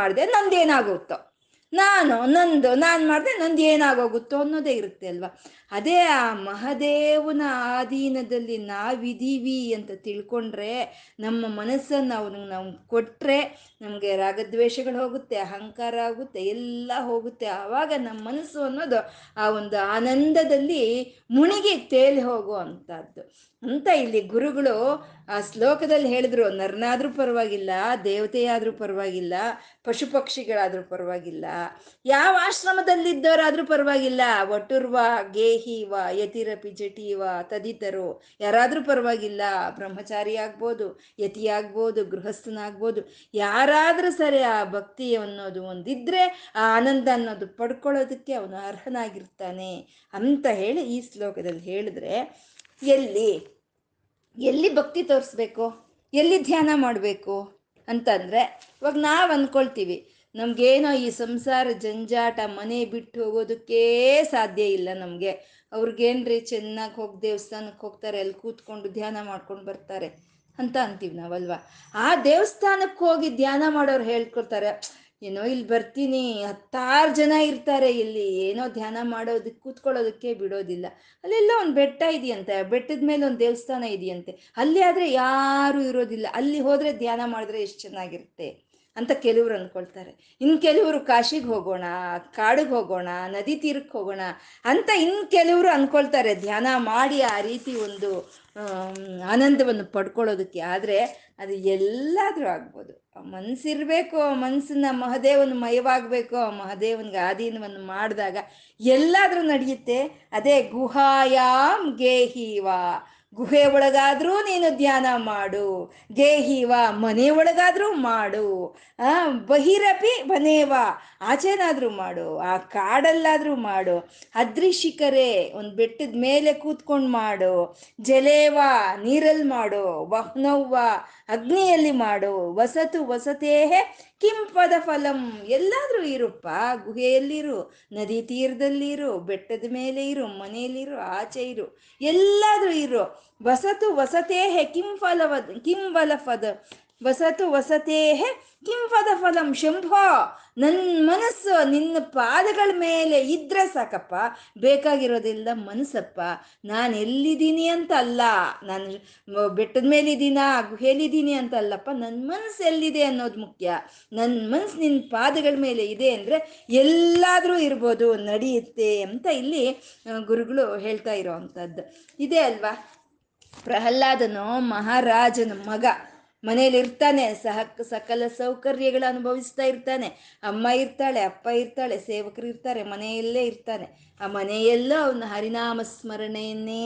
ಮಾಡಿದೆ ನಂದೇನಾಗುತ್ತೋ, ನಾನು ಮಾಡಿದೆ ನಂದು ಏನಾಗೋಗುತ್ತೋ ಅನ್ನೋದೇ ಇರುತ್ತೆ ಅಲ್ವಾ. ಅದೇ ಆ ಮಹಾದೇವನ ಆಧೀನದಲ್ಲಿ ನಾವಿದ್ದೀವಿ ಅಂತ ತಿಳ್ಕೊಂಡ್ರೆ, ನಮ್ಮ ಮನಸ್ಸನ್ನು ಅವನಿಗೆ ನಾವು ಕೊಟ್ಟರೆ ನಮಗೆ ರಾಗದ್ವೇಷಗಳು ಹೋಗುತ್ತೆ, ಅಹಂಕಾರ ಆಗುತ್ತೆ, ಎಲ್ಲ ಹೋಗುತ್ತೆ. ಆವಾಗ ನಮ್ಮ ಮನಸ್ಸು ಅನ್ನೋದು ಆ ಒಂದು ಆನಂದದಲ್ಲಿ ಮುಳುಗಿ ತೇಲಿ ಹೋಗೋ ಅಂಥದ್ದು ಅಂತ ಇಲ್ಲಿ ಗುರುಗಳು ಆ ಶ್ಲೋಕದಲ್ಲಿ ಹೇಳಿದ್ರು. ನರನಾದರೂ ಪರವಾಗಿಲ್ಲ, ದೇವತೆಯಾದರೂ ಪರವಾಗಿಲ್ಲ, ಪಶು ಪಕ್ಷಿಗಳಾದರೂ ಪರವಾಗಿಲ್ಲ, ಯಾವ ಆಶ್ರಮದಲ್ಲಿದ್ದವರಾದರೂ ಪರವಾಗಿಲ್ಲ, ವಟುರ್ವ ಗೇಹಿವ ಯತಿರಪಿ ಜಟಿವ ತದಿತರು ಯಾರಾದರೂ ಪರವಾಗಿಲ್ಲ, ಬ್ರಹ್ಮಚಾರಿ ಆಗ್ಬೋದು, ಯತಿಯಾಗ್ಬೋದು, ಗೃಹಸ್ಥನಾಗ್ಬೋದು, ಯಾರಾದರೂ ಸರಿ ಆ ಭಕ್ತಿ ಅನ್ನೋದು ಒಂದಿದ್ರೆ ಆ ಆನಂದ ಅನ್ನೋದು ಪಡ್ಕೊಳ್ಳೋದಕ್ಕೆ ಅವನು ಅರ್ಹನಾಗಿರ್ತಾನೆ ಅಂತ ಹೇಳಿ ಈ ಶ್ಲೋಕದಲ್ಲಿ ಹೇಳಿದ್ರೆ, ಎಲ್ಲಿ ಎಲ್ಲಿ ಭಕ್ತಿ ತೋರಿಸ್ಬೇಕು, ಎಲ್ಲಿ ಧ್ಯಾನ ಮಾಡಬೇಕು ಅಂತಂದರೆ, ಇವಾಗ ನಾವು ಅಂದ್ಕೊಳ್ತೀವಿ ನಮಗೇನೋ ಈ ಸಂಸಾರ ಜಂಜಾಟ ಮನೆ ಬಿಟ್ಟು ಹೋಗೋದಕ್ಕೇ ಸಾಧ್ಯ ಇಲ್ಲ ನಮಗೆ, ಅವ್ರಿಗೇನ್ರಿ ಚೆನ್ನಾಗಿ ಹೋಗಿ ದೇವಸ್ಥಾನಕ್ಕೆ ಹೋಗ್ತಾರೆ, ಅಲ್ಲಿ ಕೂತ್ಕೊಂಡು ಧ್ಯಾನ ಮಾಡ್ಕೊಂಡು ಬರ್ತಾರೆ ಅಂತ ಅಂತೀವಿ ನಾವಲ್ವಾ. ಆ ದೇವಸ್ಥಾನಕ್ಕೆ ಹೋಗಿ ಧ್ಯಾನ ಮಾಡೋರು ಹೇಳ್ಕೊಳ್ತಾರೆ, ಏನೋ ಇಲ್ಲಿ ಬರ್ತೀನಿ, 10 ಜನ ಇರ್ತಾರೆ, ಇಲ್ಲಿ ಏನೋ ಧ್ಯಾನ ಮಾಡೋದಕ್ಕೆ ಕೂತ್ಕೊಳ್ಳೋದಕ್ಕೆ ಬಿಡೋದಿಲ್ಲ, ಅಲ್ಲೆಲ್ಲ ಒಂದು ಬೆಟ್ಟ ಇದೆಯಂತೆ, ಬೆಟ್ಟದ ಮೇಲೆ ಒಂದು ದೇವಸ್ಥಾನ ಇದೆಯಂತೆ, ಅಲ್ಲಿ ಆದರೆ ಯಾರೂ ಇರೋದಿಲ್ಲ, ಅಲ್ಲಿ ಹೋದರೆ ಧ್ಯಾನ ಮಾಡಿದ್ರೆ ಎಷ್ಟು ಚೆನ್ನಾಗಿರುತ್ತೆ ಅಂತ ಕೆಲವರು ಅಂದ್ಕೊಳ್ತಾರೆ. ಇನ್ನು ಕೆಲವರು ಕಾಶಿಗೆ ಹೋಗೋಣ, ಕಾಡಿಗೆ ಹೋಗೋಣ, ನದಿ ತೀರಕ್ಕೆ ಹೋಗೋಣ ಅಂತ ಇನ್ನು ಕೆಲವರು ಅಂದ್ಕೊಳ್ತಾರೆ ಧ್ಯಾನ ಮಾಡಿ ಆ ರೀತಿ ಒಂದು ಆನಂದವನ್ನು ಪಡ್ಕೊಳ್ಳೋದಕ್ಕೆ. ಆದರೆ ಅದು ಎಲ್ಲಾದರೂ ಆಗ್ಬೋದು, ಮನಸ್ಸಿರಬೇಕು, ಮನಸ್ಸನ್ನ ಮಹಾದೇವನ ಮಯವಾಗಬೇಕು, ಮಹಾದೇವನಿಗೆ ಆಧೀನವನ್ನು ಮಾಡಿದಾಗ ಎಲ್ಲಾದರೂ ನಡೆಯುತ್ತೆ. ಅದೇ ಗುಹಾಯಾಮ್ ಗೇಹೀವ, ಗುಹೆ ಒಳಗಾದರೂ ನೀನು ಧ್ಯಾನ ಮಾಡು, ಗೇಹೀವ ಮನೆ ಒಳಗಾದರೂ ಮಾಡು, ಬಹಿರಪಿ ಬನೇವ ಆಚೆನಾದರೂ ಮಾಡು, ಆ ಕಾಡಲ್ಲಾದರೂ ಮಾಡು, ಅದ್ರಿಶಿಖರೆ ಒಂದು ಬೆಟ್ಟದ ಮೇಲೆ ಕೂತ್ಕೊಂಡು ಮಾಡು, ಜಲೇವ ನೀರಲ್ಲಿ ಮಾಡು, ವಹ್ನವ್ವ ಅಗ್ನಿಯಲ್ಲಿ ಮಾಡು, ವಸತೇಹೆ ಕಿಂಪದ ಫಲಂ ಎಲ್ಲಾದರೂ ಇರುಪ್ಪ, ಗುಹೆಯಲ್ಲಿರು, ನದಿ ತೀರದಲ್ಲಿರು, ಬೆಟ್ಟದ ಮೇಲೆ ಇರು, ಮನೆಯಲ್ಲಿರು, ಆಚೆ ಇರು, ಎಲ್ಲಾದರೂ ಇರು. ವಸತೇಹೆ ಕಿಂಫದ ಫಲಂ ಶಂಭೋ, ನನ್ನ ಮನಸ್ಸು ನಿನ್ನ ಪಾದಗಳ ಮೇಲೆ ಇದ್ರೆ ಸಾಕಪ್ಪ, ಬೇಕಾಗಿರೋದೆಲ್ಲ ಮನಸ್ಸಪ್ಪ, ನಾನು ಎಲ್ಲಿದ್ದೀನಿ ಅಂತ ಅಲ್ಲ, ನಾನು ಬೆಟ್ಟದ ಮೇಲಿದ್ದೀನಾ ಗುಹೆಯಲ್ಲಿದ್ದೀನಿ ಅಂತ ಅಲ್ಲಪ್ಪ, ನನ್ನ ಮನಸ್ಸು ಎಲ್ಲಿದೆ ಅನ್ನೋದು ಮುಖ್ಯ, ನನ್ನ ಮನಸ್ಸು ನಿನ್ನ ಪಾದಗಳ ಮೇಲೆ ಇದೆ ಅಂದರೆ ಎಲ್ಲಾದರೂ ಇರ್ಬೋದು, ನಡೆಯುತ್ತೆ ಅಂತ ಇಲ್ಲಿ ಗುರುಗಳು ಹೇಳ್ತಾ ಇರೋ ಅಂಥದ್ದು ಇದೆ ಅಲ್ವಾ. ಪ್ರಹ್ಲಾದನು ಮಹಾರಾಜನ ಮಗ, ಮನೆಯಲ್ಲಿರ್ತಾನೆ, ಸಕಲ ಸೌಕರ್ಯಗಳು ಅನುಭವಿಸ್ತಾ ಇರ್ತಾನೆ, ಅಮ್ಮ ಇರ್ತಾಳೆ, ಅಪ್ಪ ಇರ್ತಾಳೆ, ಸೇವಕರು ಇರ್ತಾರೆ, ಮನೆಯಲ್ಲೇ ಇರ್ತಾನೆ. ಆ ಮನೆಯಲ್ಲೂ ಅವನು ಹರಿನಾಮ ಸ್ಮರಣೆಯನ್ನೇ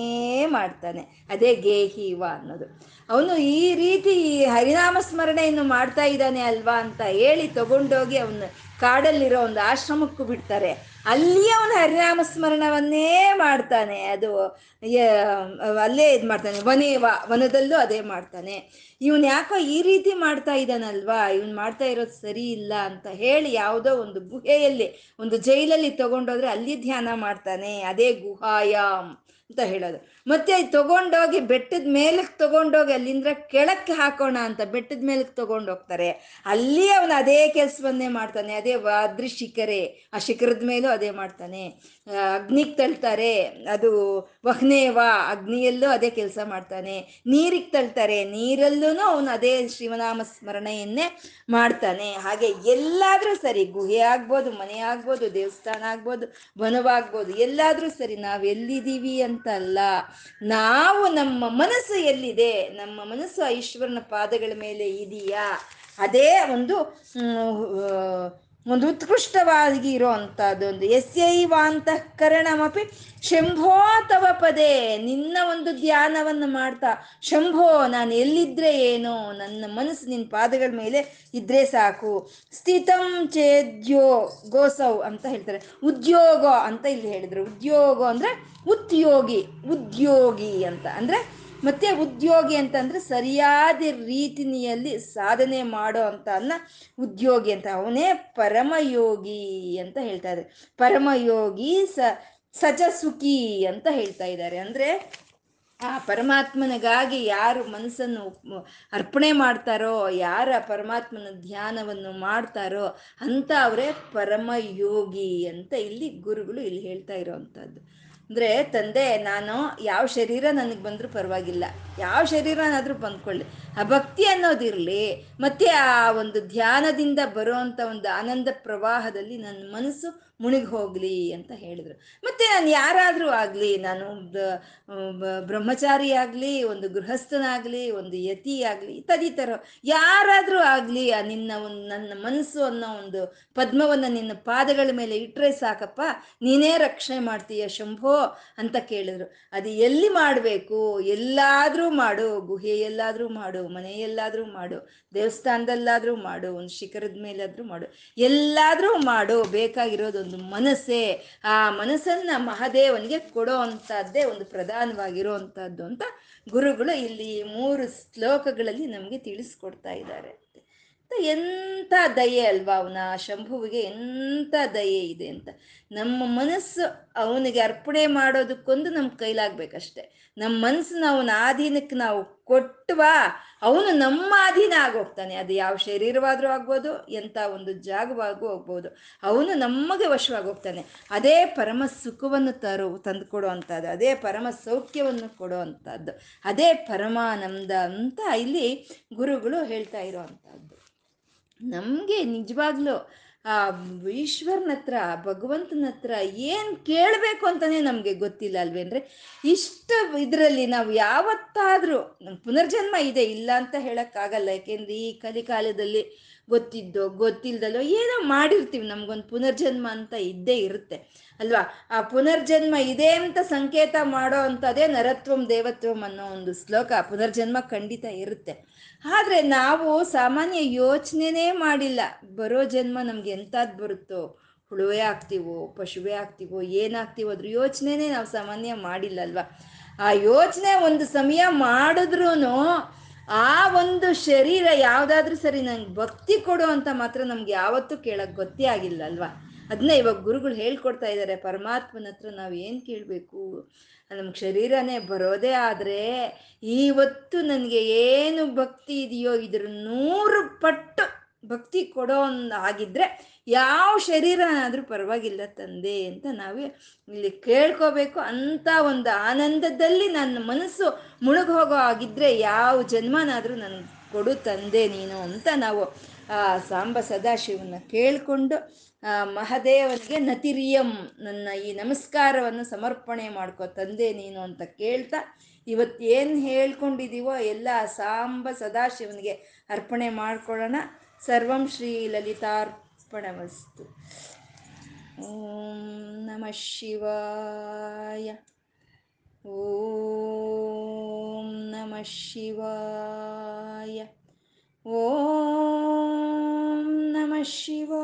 ಮಾಡ್ತಾನೆ, ಅದೇ ಗೇಹೀವ ಅನ್ನೋದು. ಅವನು ಈ ರೀತಿ ಹರಿನಾಮ ಸ್ಮರಣೆಯನ್ನು ಮಾಡ್ತಾ ಇದ್ದಾನೆ ಅಲ್ವಾ ಅಂತ ಹೇಳಿ ತಗೊಂಡೋಗಿ ಅವನು ಕಾಡಲ್ಲಿರೋ ಒಂದು ಆಶ್ರಮಕ್ಕೂ ಬಿಡ್ತಾರೆ, ಅಲ್ಲಿ ಅವನು ಹರಿನಾಮ ಸ್ಮರಣವನ್ನೇ ಮಾಡ್ತಾನೆ, ಅದು ಅಲ್ಲೇ ಇದು ಮಾಡ್ತಾನೆ, ವನದಲ್ಲೂ ಅದೇ ಮಾಡ್ತಾನೆ. ಇವನು ಯಾಕೋ ಈ ರೀತಿ ಮಾಡ್ತಾ ಇದ್ದಾನಲ್ವಾ, ಇವನು ಮಾಡ್ತಾ ಇರೋದು ಸರಿ ಇಲ್ಲ ಅಂತ ಹೇಳಿ ಯಾವುದೋ ಒಂದು ಗುಹೆಯಲ್ಲಿ ಒಂದು ಜೈಲಲ್ಲಿ ತಗೊಂಡೋದ್ರೆ ಅಲ್ಲಿ ಧ್ಯಾನ ಮಾಡ್ತಾನೆ, ಅದೇ ಗುಹಾಯಾಮ್ ಅಂತ ಹೇಳೋದು. ಮತ್ತೆ ಅದು ತಗೊಂಡೋಗಿ ಬೆಟ್ಟದ ಮೇಲಕ್ಕೆ ತಗೊಂಡೋಗಿ ಅಲ್ಲಿಂದ ಕೆಳಕ್ಕೆ ಹಾಕೋಣ ಅಂತ ಬೆಟ್ಟದ ಮೇಲಕ್ಕೆ ತಗೊಂಡೋಗ್ತಾರೆ. ಅಲ್ಲಿ ಅವನು ಅದೇ ಕೆಲಸವನ್ನೇ ಮಾಡ್ತಾನೆ, ಅದೇ ವಾದ್ರಿ ಶಿಖರೆ, ಆ ಶಿಖರದ ಮೇಲೂ ಅದೇ ಮಾಡ್ತಾನೆ. ಅಗ್ನಿಗೆ ತಳ್ತಾರೆ, ಅದು ವಹ್ನೇವ ಅಗ್ನಿಯಲ್ಲೂ ಅದೇ ಕೆಲಸ ಮಾಡ್ತಾನೆ. ನೀರಿಗೆ ತಳ್ತಾರೆ, ನೀರಲ್ಲೂ ಅವನು ಅದೇ ಶಿವನಾಮ ಸ್ಮರಣೆಯನ್ನೇ ಮಾಡ್ತಾನೆ. ಹಾಗೆ ಎಲ್ಲಾದ್ರೂ ಸರಿ, ಗುಹೆ ಆಗ್ಬೋದು, ಮನೆ ಆಗ್ಬೋದು, ದೇವಸ್ಥಾನ ಆಗ್ಬೋದು, ವನವಾಗ್ಬೋದು, ಎಲ್ಲಾದ್ರೂ ಸರಿ ನಾವು ಎಲ್ಲಿದ್ದೀವಿ ಅಂತ ಅಲ್ಲ, ನಾವು ನಮ್ಮ ಮನಸ್ಸು ಎಲ್ಲಿದೆ, ನಮ್ಮ ಮನಸ್ಸು ಈಶ್ವರನ ಪಾದಗಳ ಮೇಲೆ ಇದೆಯಾ, ಅದೇ ಒಂದು ಒಂದು ಉತ್ಕೃಷ್ಟವಾಗಿ ಇರೋವಂಥದ್ದೊಂದು ಎಸ್ಯೈವಾಂತಃಕರಣಮಿ ಶಂಭೋ ತವ ಪದೇ, ನಿನ್ನ ಒಂದು ಧ್ಯಾನವನ್ನು ಮಾಡ್ತಾ ಶಂಭೋ ನಾನು ಎಲ್ಲಿದ್ದರೆ ಏನೋ, ನನ್ನ ಮನಸ್ಸು ನಿನ್ನ ಪಾದಗಳ ಮೇಲೆ ಇದ್ದರೆ ಸಾಕು. ಸ್ಥಿತಂ ಚೇದ್ಯೋ ಗೋಸೌ ಅಂತ ಹೇಳ್ತಾರೆ. ಉದ್ಯೋಗ ಅಂತ ಇಲ್ಲಿ ಹೇಳಿದ್ರು. ಉದ್ಯೋಗ ಅಂದರೆ ಉದ್ಯೋಗಿ, ಉದ್ಯೋಗಿ ಅಂತ ಅಂದರೆ ಮತ್ತೆ ಉದ್ಯೋಗಿ ಅಂತಂದರೆ ಸರಿಯಾದ ರೀತಿಯಲ್ಲಿ ಸಾಧನೆ ಮಾಡೋ ಅಂತ ಅನ್ನ ಉದ್ಯೋಗಿ ಅಂತ, ಅವನೇ ಪರಮಯೋಗಿ ಅಂತ ಹೇಳ್ತಾ ಇದ್ದಾರೆ. ಪರಮಯೋಗಿ ಸಚ ಸುಖಿ ಅಂತ ಹೇಳ್ತಾ ಇದ್ದಾರೆ. ಅಂದರೆ ಆ ಪರಮಾತ್ಮನಿಗಾಗಿ ಯಾರು ಮನಸ್ಸನ್ನು ಅರ್ಪಣೆ ಮಾಡ್ತಾರೋ, ಯಾರ ಪರಮಾತ್ಮನ ಧ್ಯಾನವನ್ನು ಮಾಡ್ತಾರೋ ಅಂತ ಅವರೇ ಪರಮಯೋಗಿ ಅಂತ ಇಲ್ಲಿ ಗುರುಗಳು ಇಲ್ಲಿ ಹೇಳ್ತಾ ಇರೋವಂಥದ್ದು. ಅಂದರೆ ತಂದೆ, ನಾನು ಯಾವ ಶರೀರ ನನಗೆ ಬಂದರೂ ಪರವಾಗಿಲ್ಲ, ಯಾವ ಶರೀರನಾದರೂ ಬಂದ್ಕೊಳ್ಳಿ, ಆ ಭಕ್ತಿ ಅನ್ನೋದಿರಲಿ, ಮತ್ತು ಆ ಒಂದು ಧ್ಯಾನದಿಂದ ಬರುವಂಥ ಒಂದು ಆನಂದ ಪ್ರವಾಹದಲ್ಲಿ ನನ್ನ ಮನಸ್ಸು ಮುಳುಗಿ ಹೋಗಲಿ ಅಂತ ಹೇಳಿದರು. ಮತ್ತು ನಾನು ಯಾರಾದರೂ ಆಗಲಿ, ನಾನು ಬ್ರಹ್ಮಚಾರಿ ಆಗಲಿ, ಒಂದು ಗೃಹಸ್ಥನಾಗಲಿ, ಒಂದು ಯತಿ ಆಗಲಿ, ತದಿತರೋ ಯಾರಾದರೂ ಆಗಲಿ, ನಿನ್ನ ಒಂದು ನನ್ನ ಮನಸ್ಸು ಅನ್ನೋ ಒಂದು ಪದ್ಮವನ್ನು ನಿನ್ನ ಪಾದಗಳ ಮೇಲೆ ಇಟ್ಟರೆ ಸಾಕಪ್ಪ, ನೀನೇ ರಕ್ಷಣೆ ಮಾಡ್ತೀಯ ಶಂಭೋ ಅಂತ ಕೇಳಿದ್ರು. ಅದು ಎಲ್ಲಿ ಮಾಡಬೇಕು? ಎಲ್ಲಾದರೂ ಮಾಡು, ಗುಹೆಯಲ್ಲಾದರೂ ಮಾಡು, ಮನೆಯಲ್ಲಾದರೂ ಮಾಡು, ದೇವಸ್ಥಾನದಲ್ಲಾದರೂ ಮಾಡು, ಒಂದು ಶಿಖರದ ಮೇಲಾದರೂ ಮಾಡು, ಎಲ್ಲಾದರೂ ಮಾಡು, ಬೇಕಾಗಿರೋದು ಒಂದು ಮನಸ್ಸೇ. ಆ ಮನಸ್ಸನ್ನು ಮಹಾದೇವನಿಗೆ ಕೊಡೋ ಅಂಥದ್ದೇ ಒಂದು ಪ್ರಧಾನವಾಗಿರುವಂಥದ್ದು ಅಂತ ಗುರುಗಳು ಇಲ್ಲಿ 3 ಶ್ಲೋಕಗಳಲ್ಲಿ ನಮಗೆ ತಿಳಿಸ್ಕೊಡ್ತಾ ಇದ್ದಾರೆ. ಎಂಥ ದಯೆ ಅಲ್ವಾ ಅವನ ಶಂಭುವಿಗೆ, ಎಂಥ ದಯೆ ಇದೆ ಅಂತ. ನಮ್ಮ ಮನಸ್ಸು ಅವನಿಗೆ ಅರ್ಪಣೆ ಮಾಡೋದಕ್ಕೊಂದು ನಮ್ಮ ಕೈಲಾಗಬೇಕಷ್ಟೆ. ನಮ್ಮ ಮನಸ್ಸನ್ನ ಅವನ ಆಧೀನಕ್ಕೆ ನಾವು ಕೊಟ್ಟವಾ ಅವನು ನಮ್ಮ ಅಧೀನ ಆಗೋಗ್ತಾನೆ. ಅದು ಯಾವ ಶರೀರವಾದರೂ ಆಗ್ಬೋದು, ಎಂಥ ಒಂದು ಜಾಗವಾಗೂ ಹೋಗ್ಬೋದು, ಅವನು ನಮಗೆ ವಶವಾಗೋಗ್ತಾನೆ. ಅದೇ ಪರಮ ಸುಖವನ್ನು ತಂದುಕೊಡೋ ಅಂಥದ್ದು, ಅದೇ ಪರಮ ಸೌಖ್ಯವನ್ನು ಕೊಡೋ ಅಂಥದ್ದು, ಅದೇ ಪರಮಾನಂದ ಅಂತ ಇಲ್ಲಿ ಗುರುಗಳು ಹೇಳ್ತಾ ಇರೋ ಅಂಥದ್ದು. ನಮಗೆ ನಿಜವಾಗ್ಲೂ ಆ ಈಶ್ವರನ ಹತ್ರ, ಭಗವಂತನ ಹತ್ರ ಏನು ಕೇಳಬೇಕು ಅಂತಲೇ ನಮಗೆ ಗೊತ್ತಿಲ್ಲ ಅಲ್ವೇ. ಅಂದರೆ ಇಷ್ಟು ಇದರಲ್ಲಿ ನಾವು ಯಾವತ್ತಾದರೂ ಪುನರ್ಜನ್ಮ ಇದೆ ಇಲ್ಲ ಅಂತ ಹೇಳೋಕ್ಕಾಗಲ್ಲ. ಯಾಕೆಂದರೆ ಈ ಕಲಿಕಾಲದಲ್ಲಿ ಗೊತ್ತಿದ್ದೋ ಗೊತ್ತಿಲ್ಲದಲ್ಲೋ ಏನೋ ಮಾಡಿರ್ತೀವಿ, ನಮಗೊಂದು ಪುನರ್ಜನ್ಮ ಅಂತ ಇದ್ದೇ ಇರುತ್ತೆ ಅಲ್ವಾ. ಆ ಪುನರ್ಜನ್ಮ ಇದೆ ಅಂತ ಸಂಕೇತ ಮಾಡೋ ಅಂಥದ್ದೇ ನರತ್ವಂ ದೇವತ್ವಂ ಅನ್ನೋ ಒಂದು ಶ್ಲೋಕ. ಪುನರ್ಜನ್ಮ ಖಂಡಿತ ಇರುತ್ತೆ. ಆದರೆ ನಾವು ಸಾಮಾನ್ಯ ಯೋಚನೆನೇ ಮಾಡಿಲ್ಲ, ಬರೋ ಜನ್ಮ ನಮ್ಗೆ ಎಂಥದ್ದು ಬರುತ್ತೋ, ಹುಳುವೇ ಆಗ್ತೀವೋ, ಪಶುವೇ ಆಗ್ತೀವೋ, ಏನಾಗ್ತೀವೋ ಅದ್ರ ಯೋಚನೆನೇ ನಾವು ಸಾಮಾನ್ಯ ಮಾಡಿಲ್ಲ ಅಲ್ವಾ. ಆ ಯೋಚನೆ ಒಂದು ಸಮಯ ಮಾಡಿದ್ರೂ ಆ ಒಂದು ಶರೀರ ಯಾವುದಾದ್ರೂ ಸರಿ ನಂಗೆ ಭಕ್ತಿ ಕೊಡು ಅಂತ ಮಾತ್ರ ನಮ್ಗೆ ಯಾವತ್ತೂ ಕೇಳೋಕ್ಕೆ ಗೊತ್ತೇ ಆಗಿಲ್ಲ ಅಲ್ವಾ. ಅದನ್ನೇ ಇವಾಗ ಗುರುಗಳು ಹೇಳ್ಕೊಡ್ತಾ ಇದ್ದಾರೆ. ಪರಮಾತ್ಮನ ಹತ್ರ ನಾವು ಏನು ಕೇಳಬೇಕು? ನಮ್ಗೆ ಶರೀರನೇ ಬರೋದೇ ಆದರೆ ಇವತ್ತು ನನಗೆ ಏನು ಭಕ್ತಿ ಇದೆಯೋ ಇದ್ರ 100 ಪಟ್ಟು ಭಕ್ತಿ ಕೊಡೋ ಆಗಿದ್ರೆ ಯಾವ ಶರೀರನಾದರೂ ಪರವಾಗಿಲ್ಲ ತಂದೆ ಅಂತ ನಾವೇ ಇಲ್ಲಿ ಕೇಳ್ಕೋಬೇಕು. ಅಂಥ ಒಂದು ಆನಂದದಲ್ಲಿ ನನ್ನ ಮನಸ್ಸು ಮುಳುಗೋಗೋ ಆಗಿದ್ರೆ ಯಾವ ಜನ್ಮನಾದರೂ ನನಗೆ ಕೊಡು ತಂದೆ ನೀನು ಅಂತ ನಾವು ಆ ಸಾಂಬ ಸದಾಶಿವನ ಕೇಳಿಕೊಂಡು ಮಹಾದೇವನಿಗೆ ನತಿರಿಯಂ, ನನ್ನ ಈ ನಮಸ್ಕಾರವನ್ನು ಸಮರ್ಪಣೆ ಮಾಡ್ಕೋ ತಂದೆ ನೀನು ಅಂತ ಕೇಳ್ತಾ, ಇವತ್ತೇನು ಹೇಳ್ಕೊಂಡಿದ್ದೀವೋ ಎಲ್ಲ ಸಾಂಬ ಸದಾಶಿವನಿಗೆ ಅರ್ಪಣೆ ಮಾಡ್ಕೊಳ್ಳೋಣ. ಸರ್ವಂ ಶ್ರೀ ಲಲಿತಾರ್ಪಣಮಸ್ತು. ಓಂ ನಮಃ ಶಿವಾಯ. ಓಂ ನಮಃ ಶಿವಾಯ. ಓಂ ನಮಃ ಶಿವಾಯ.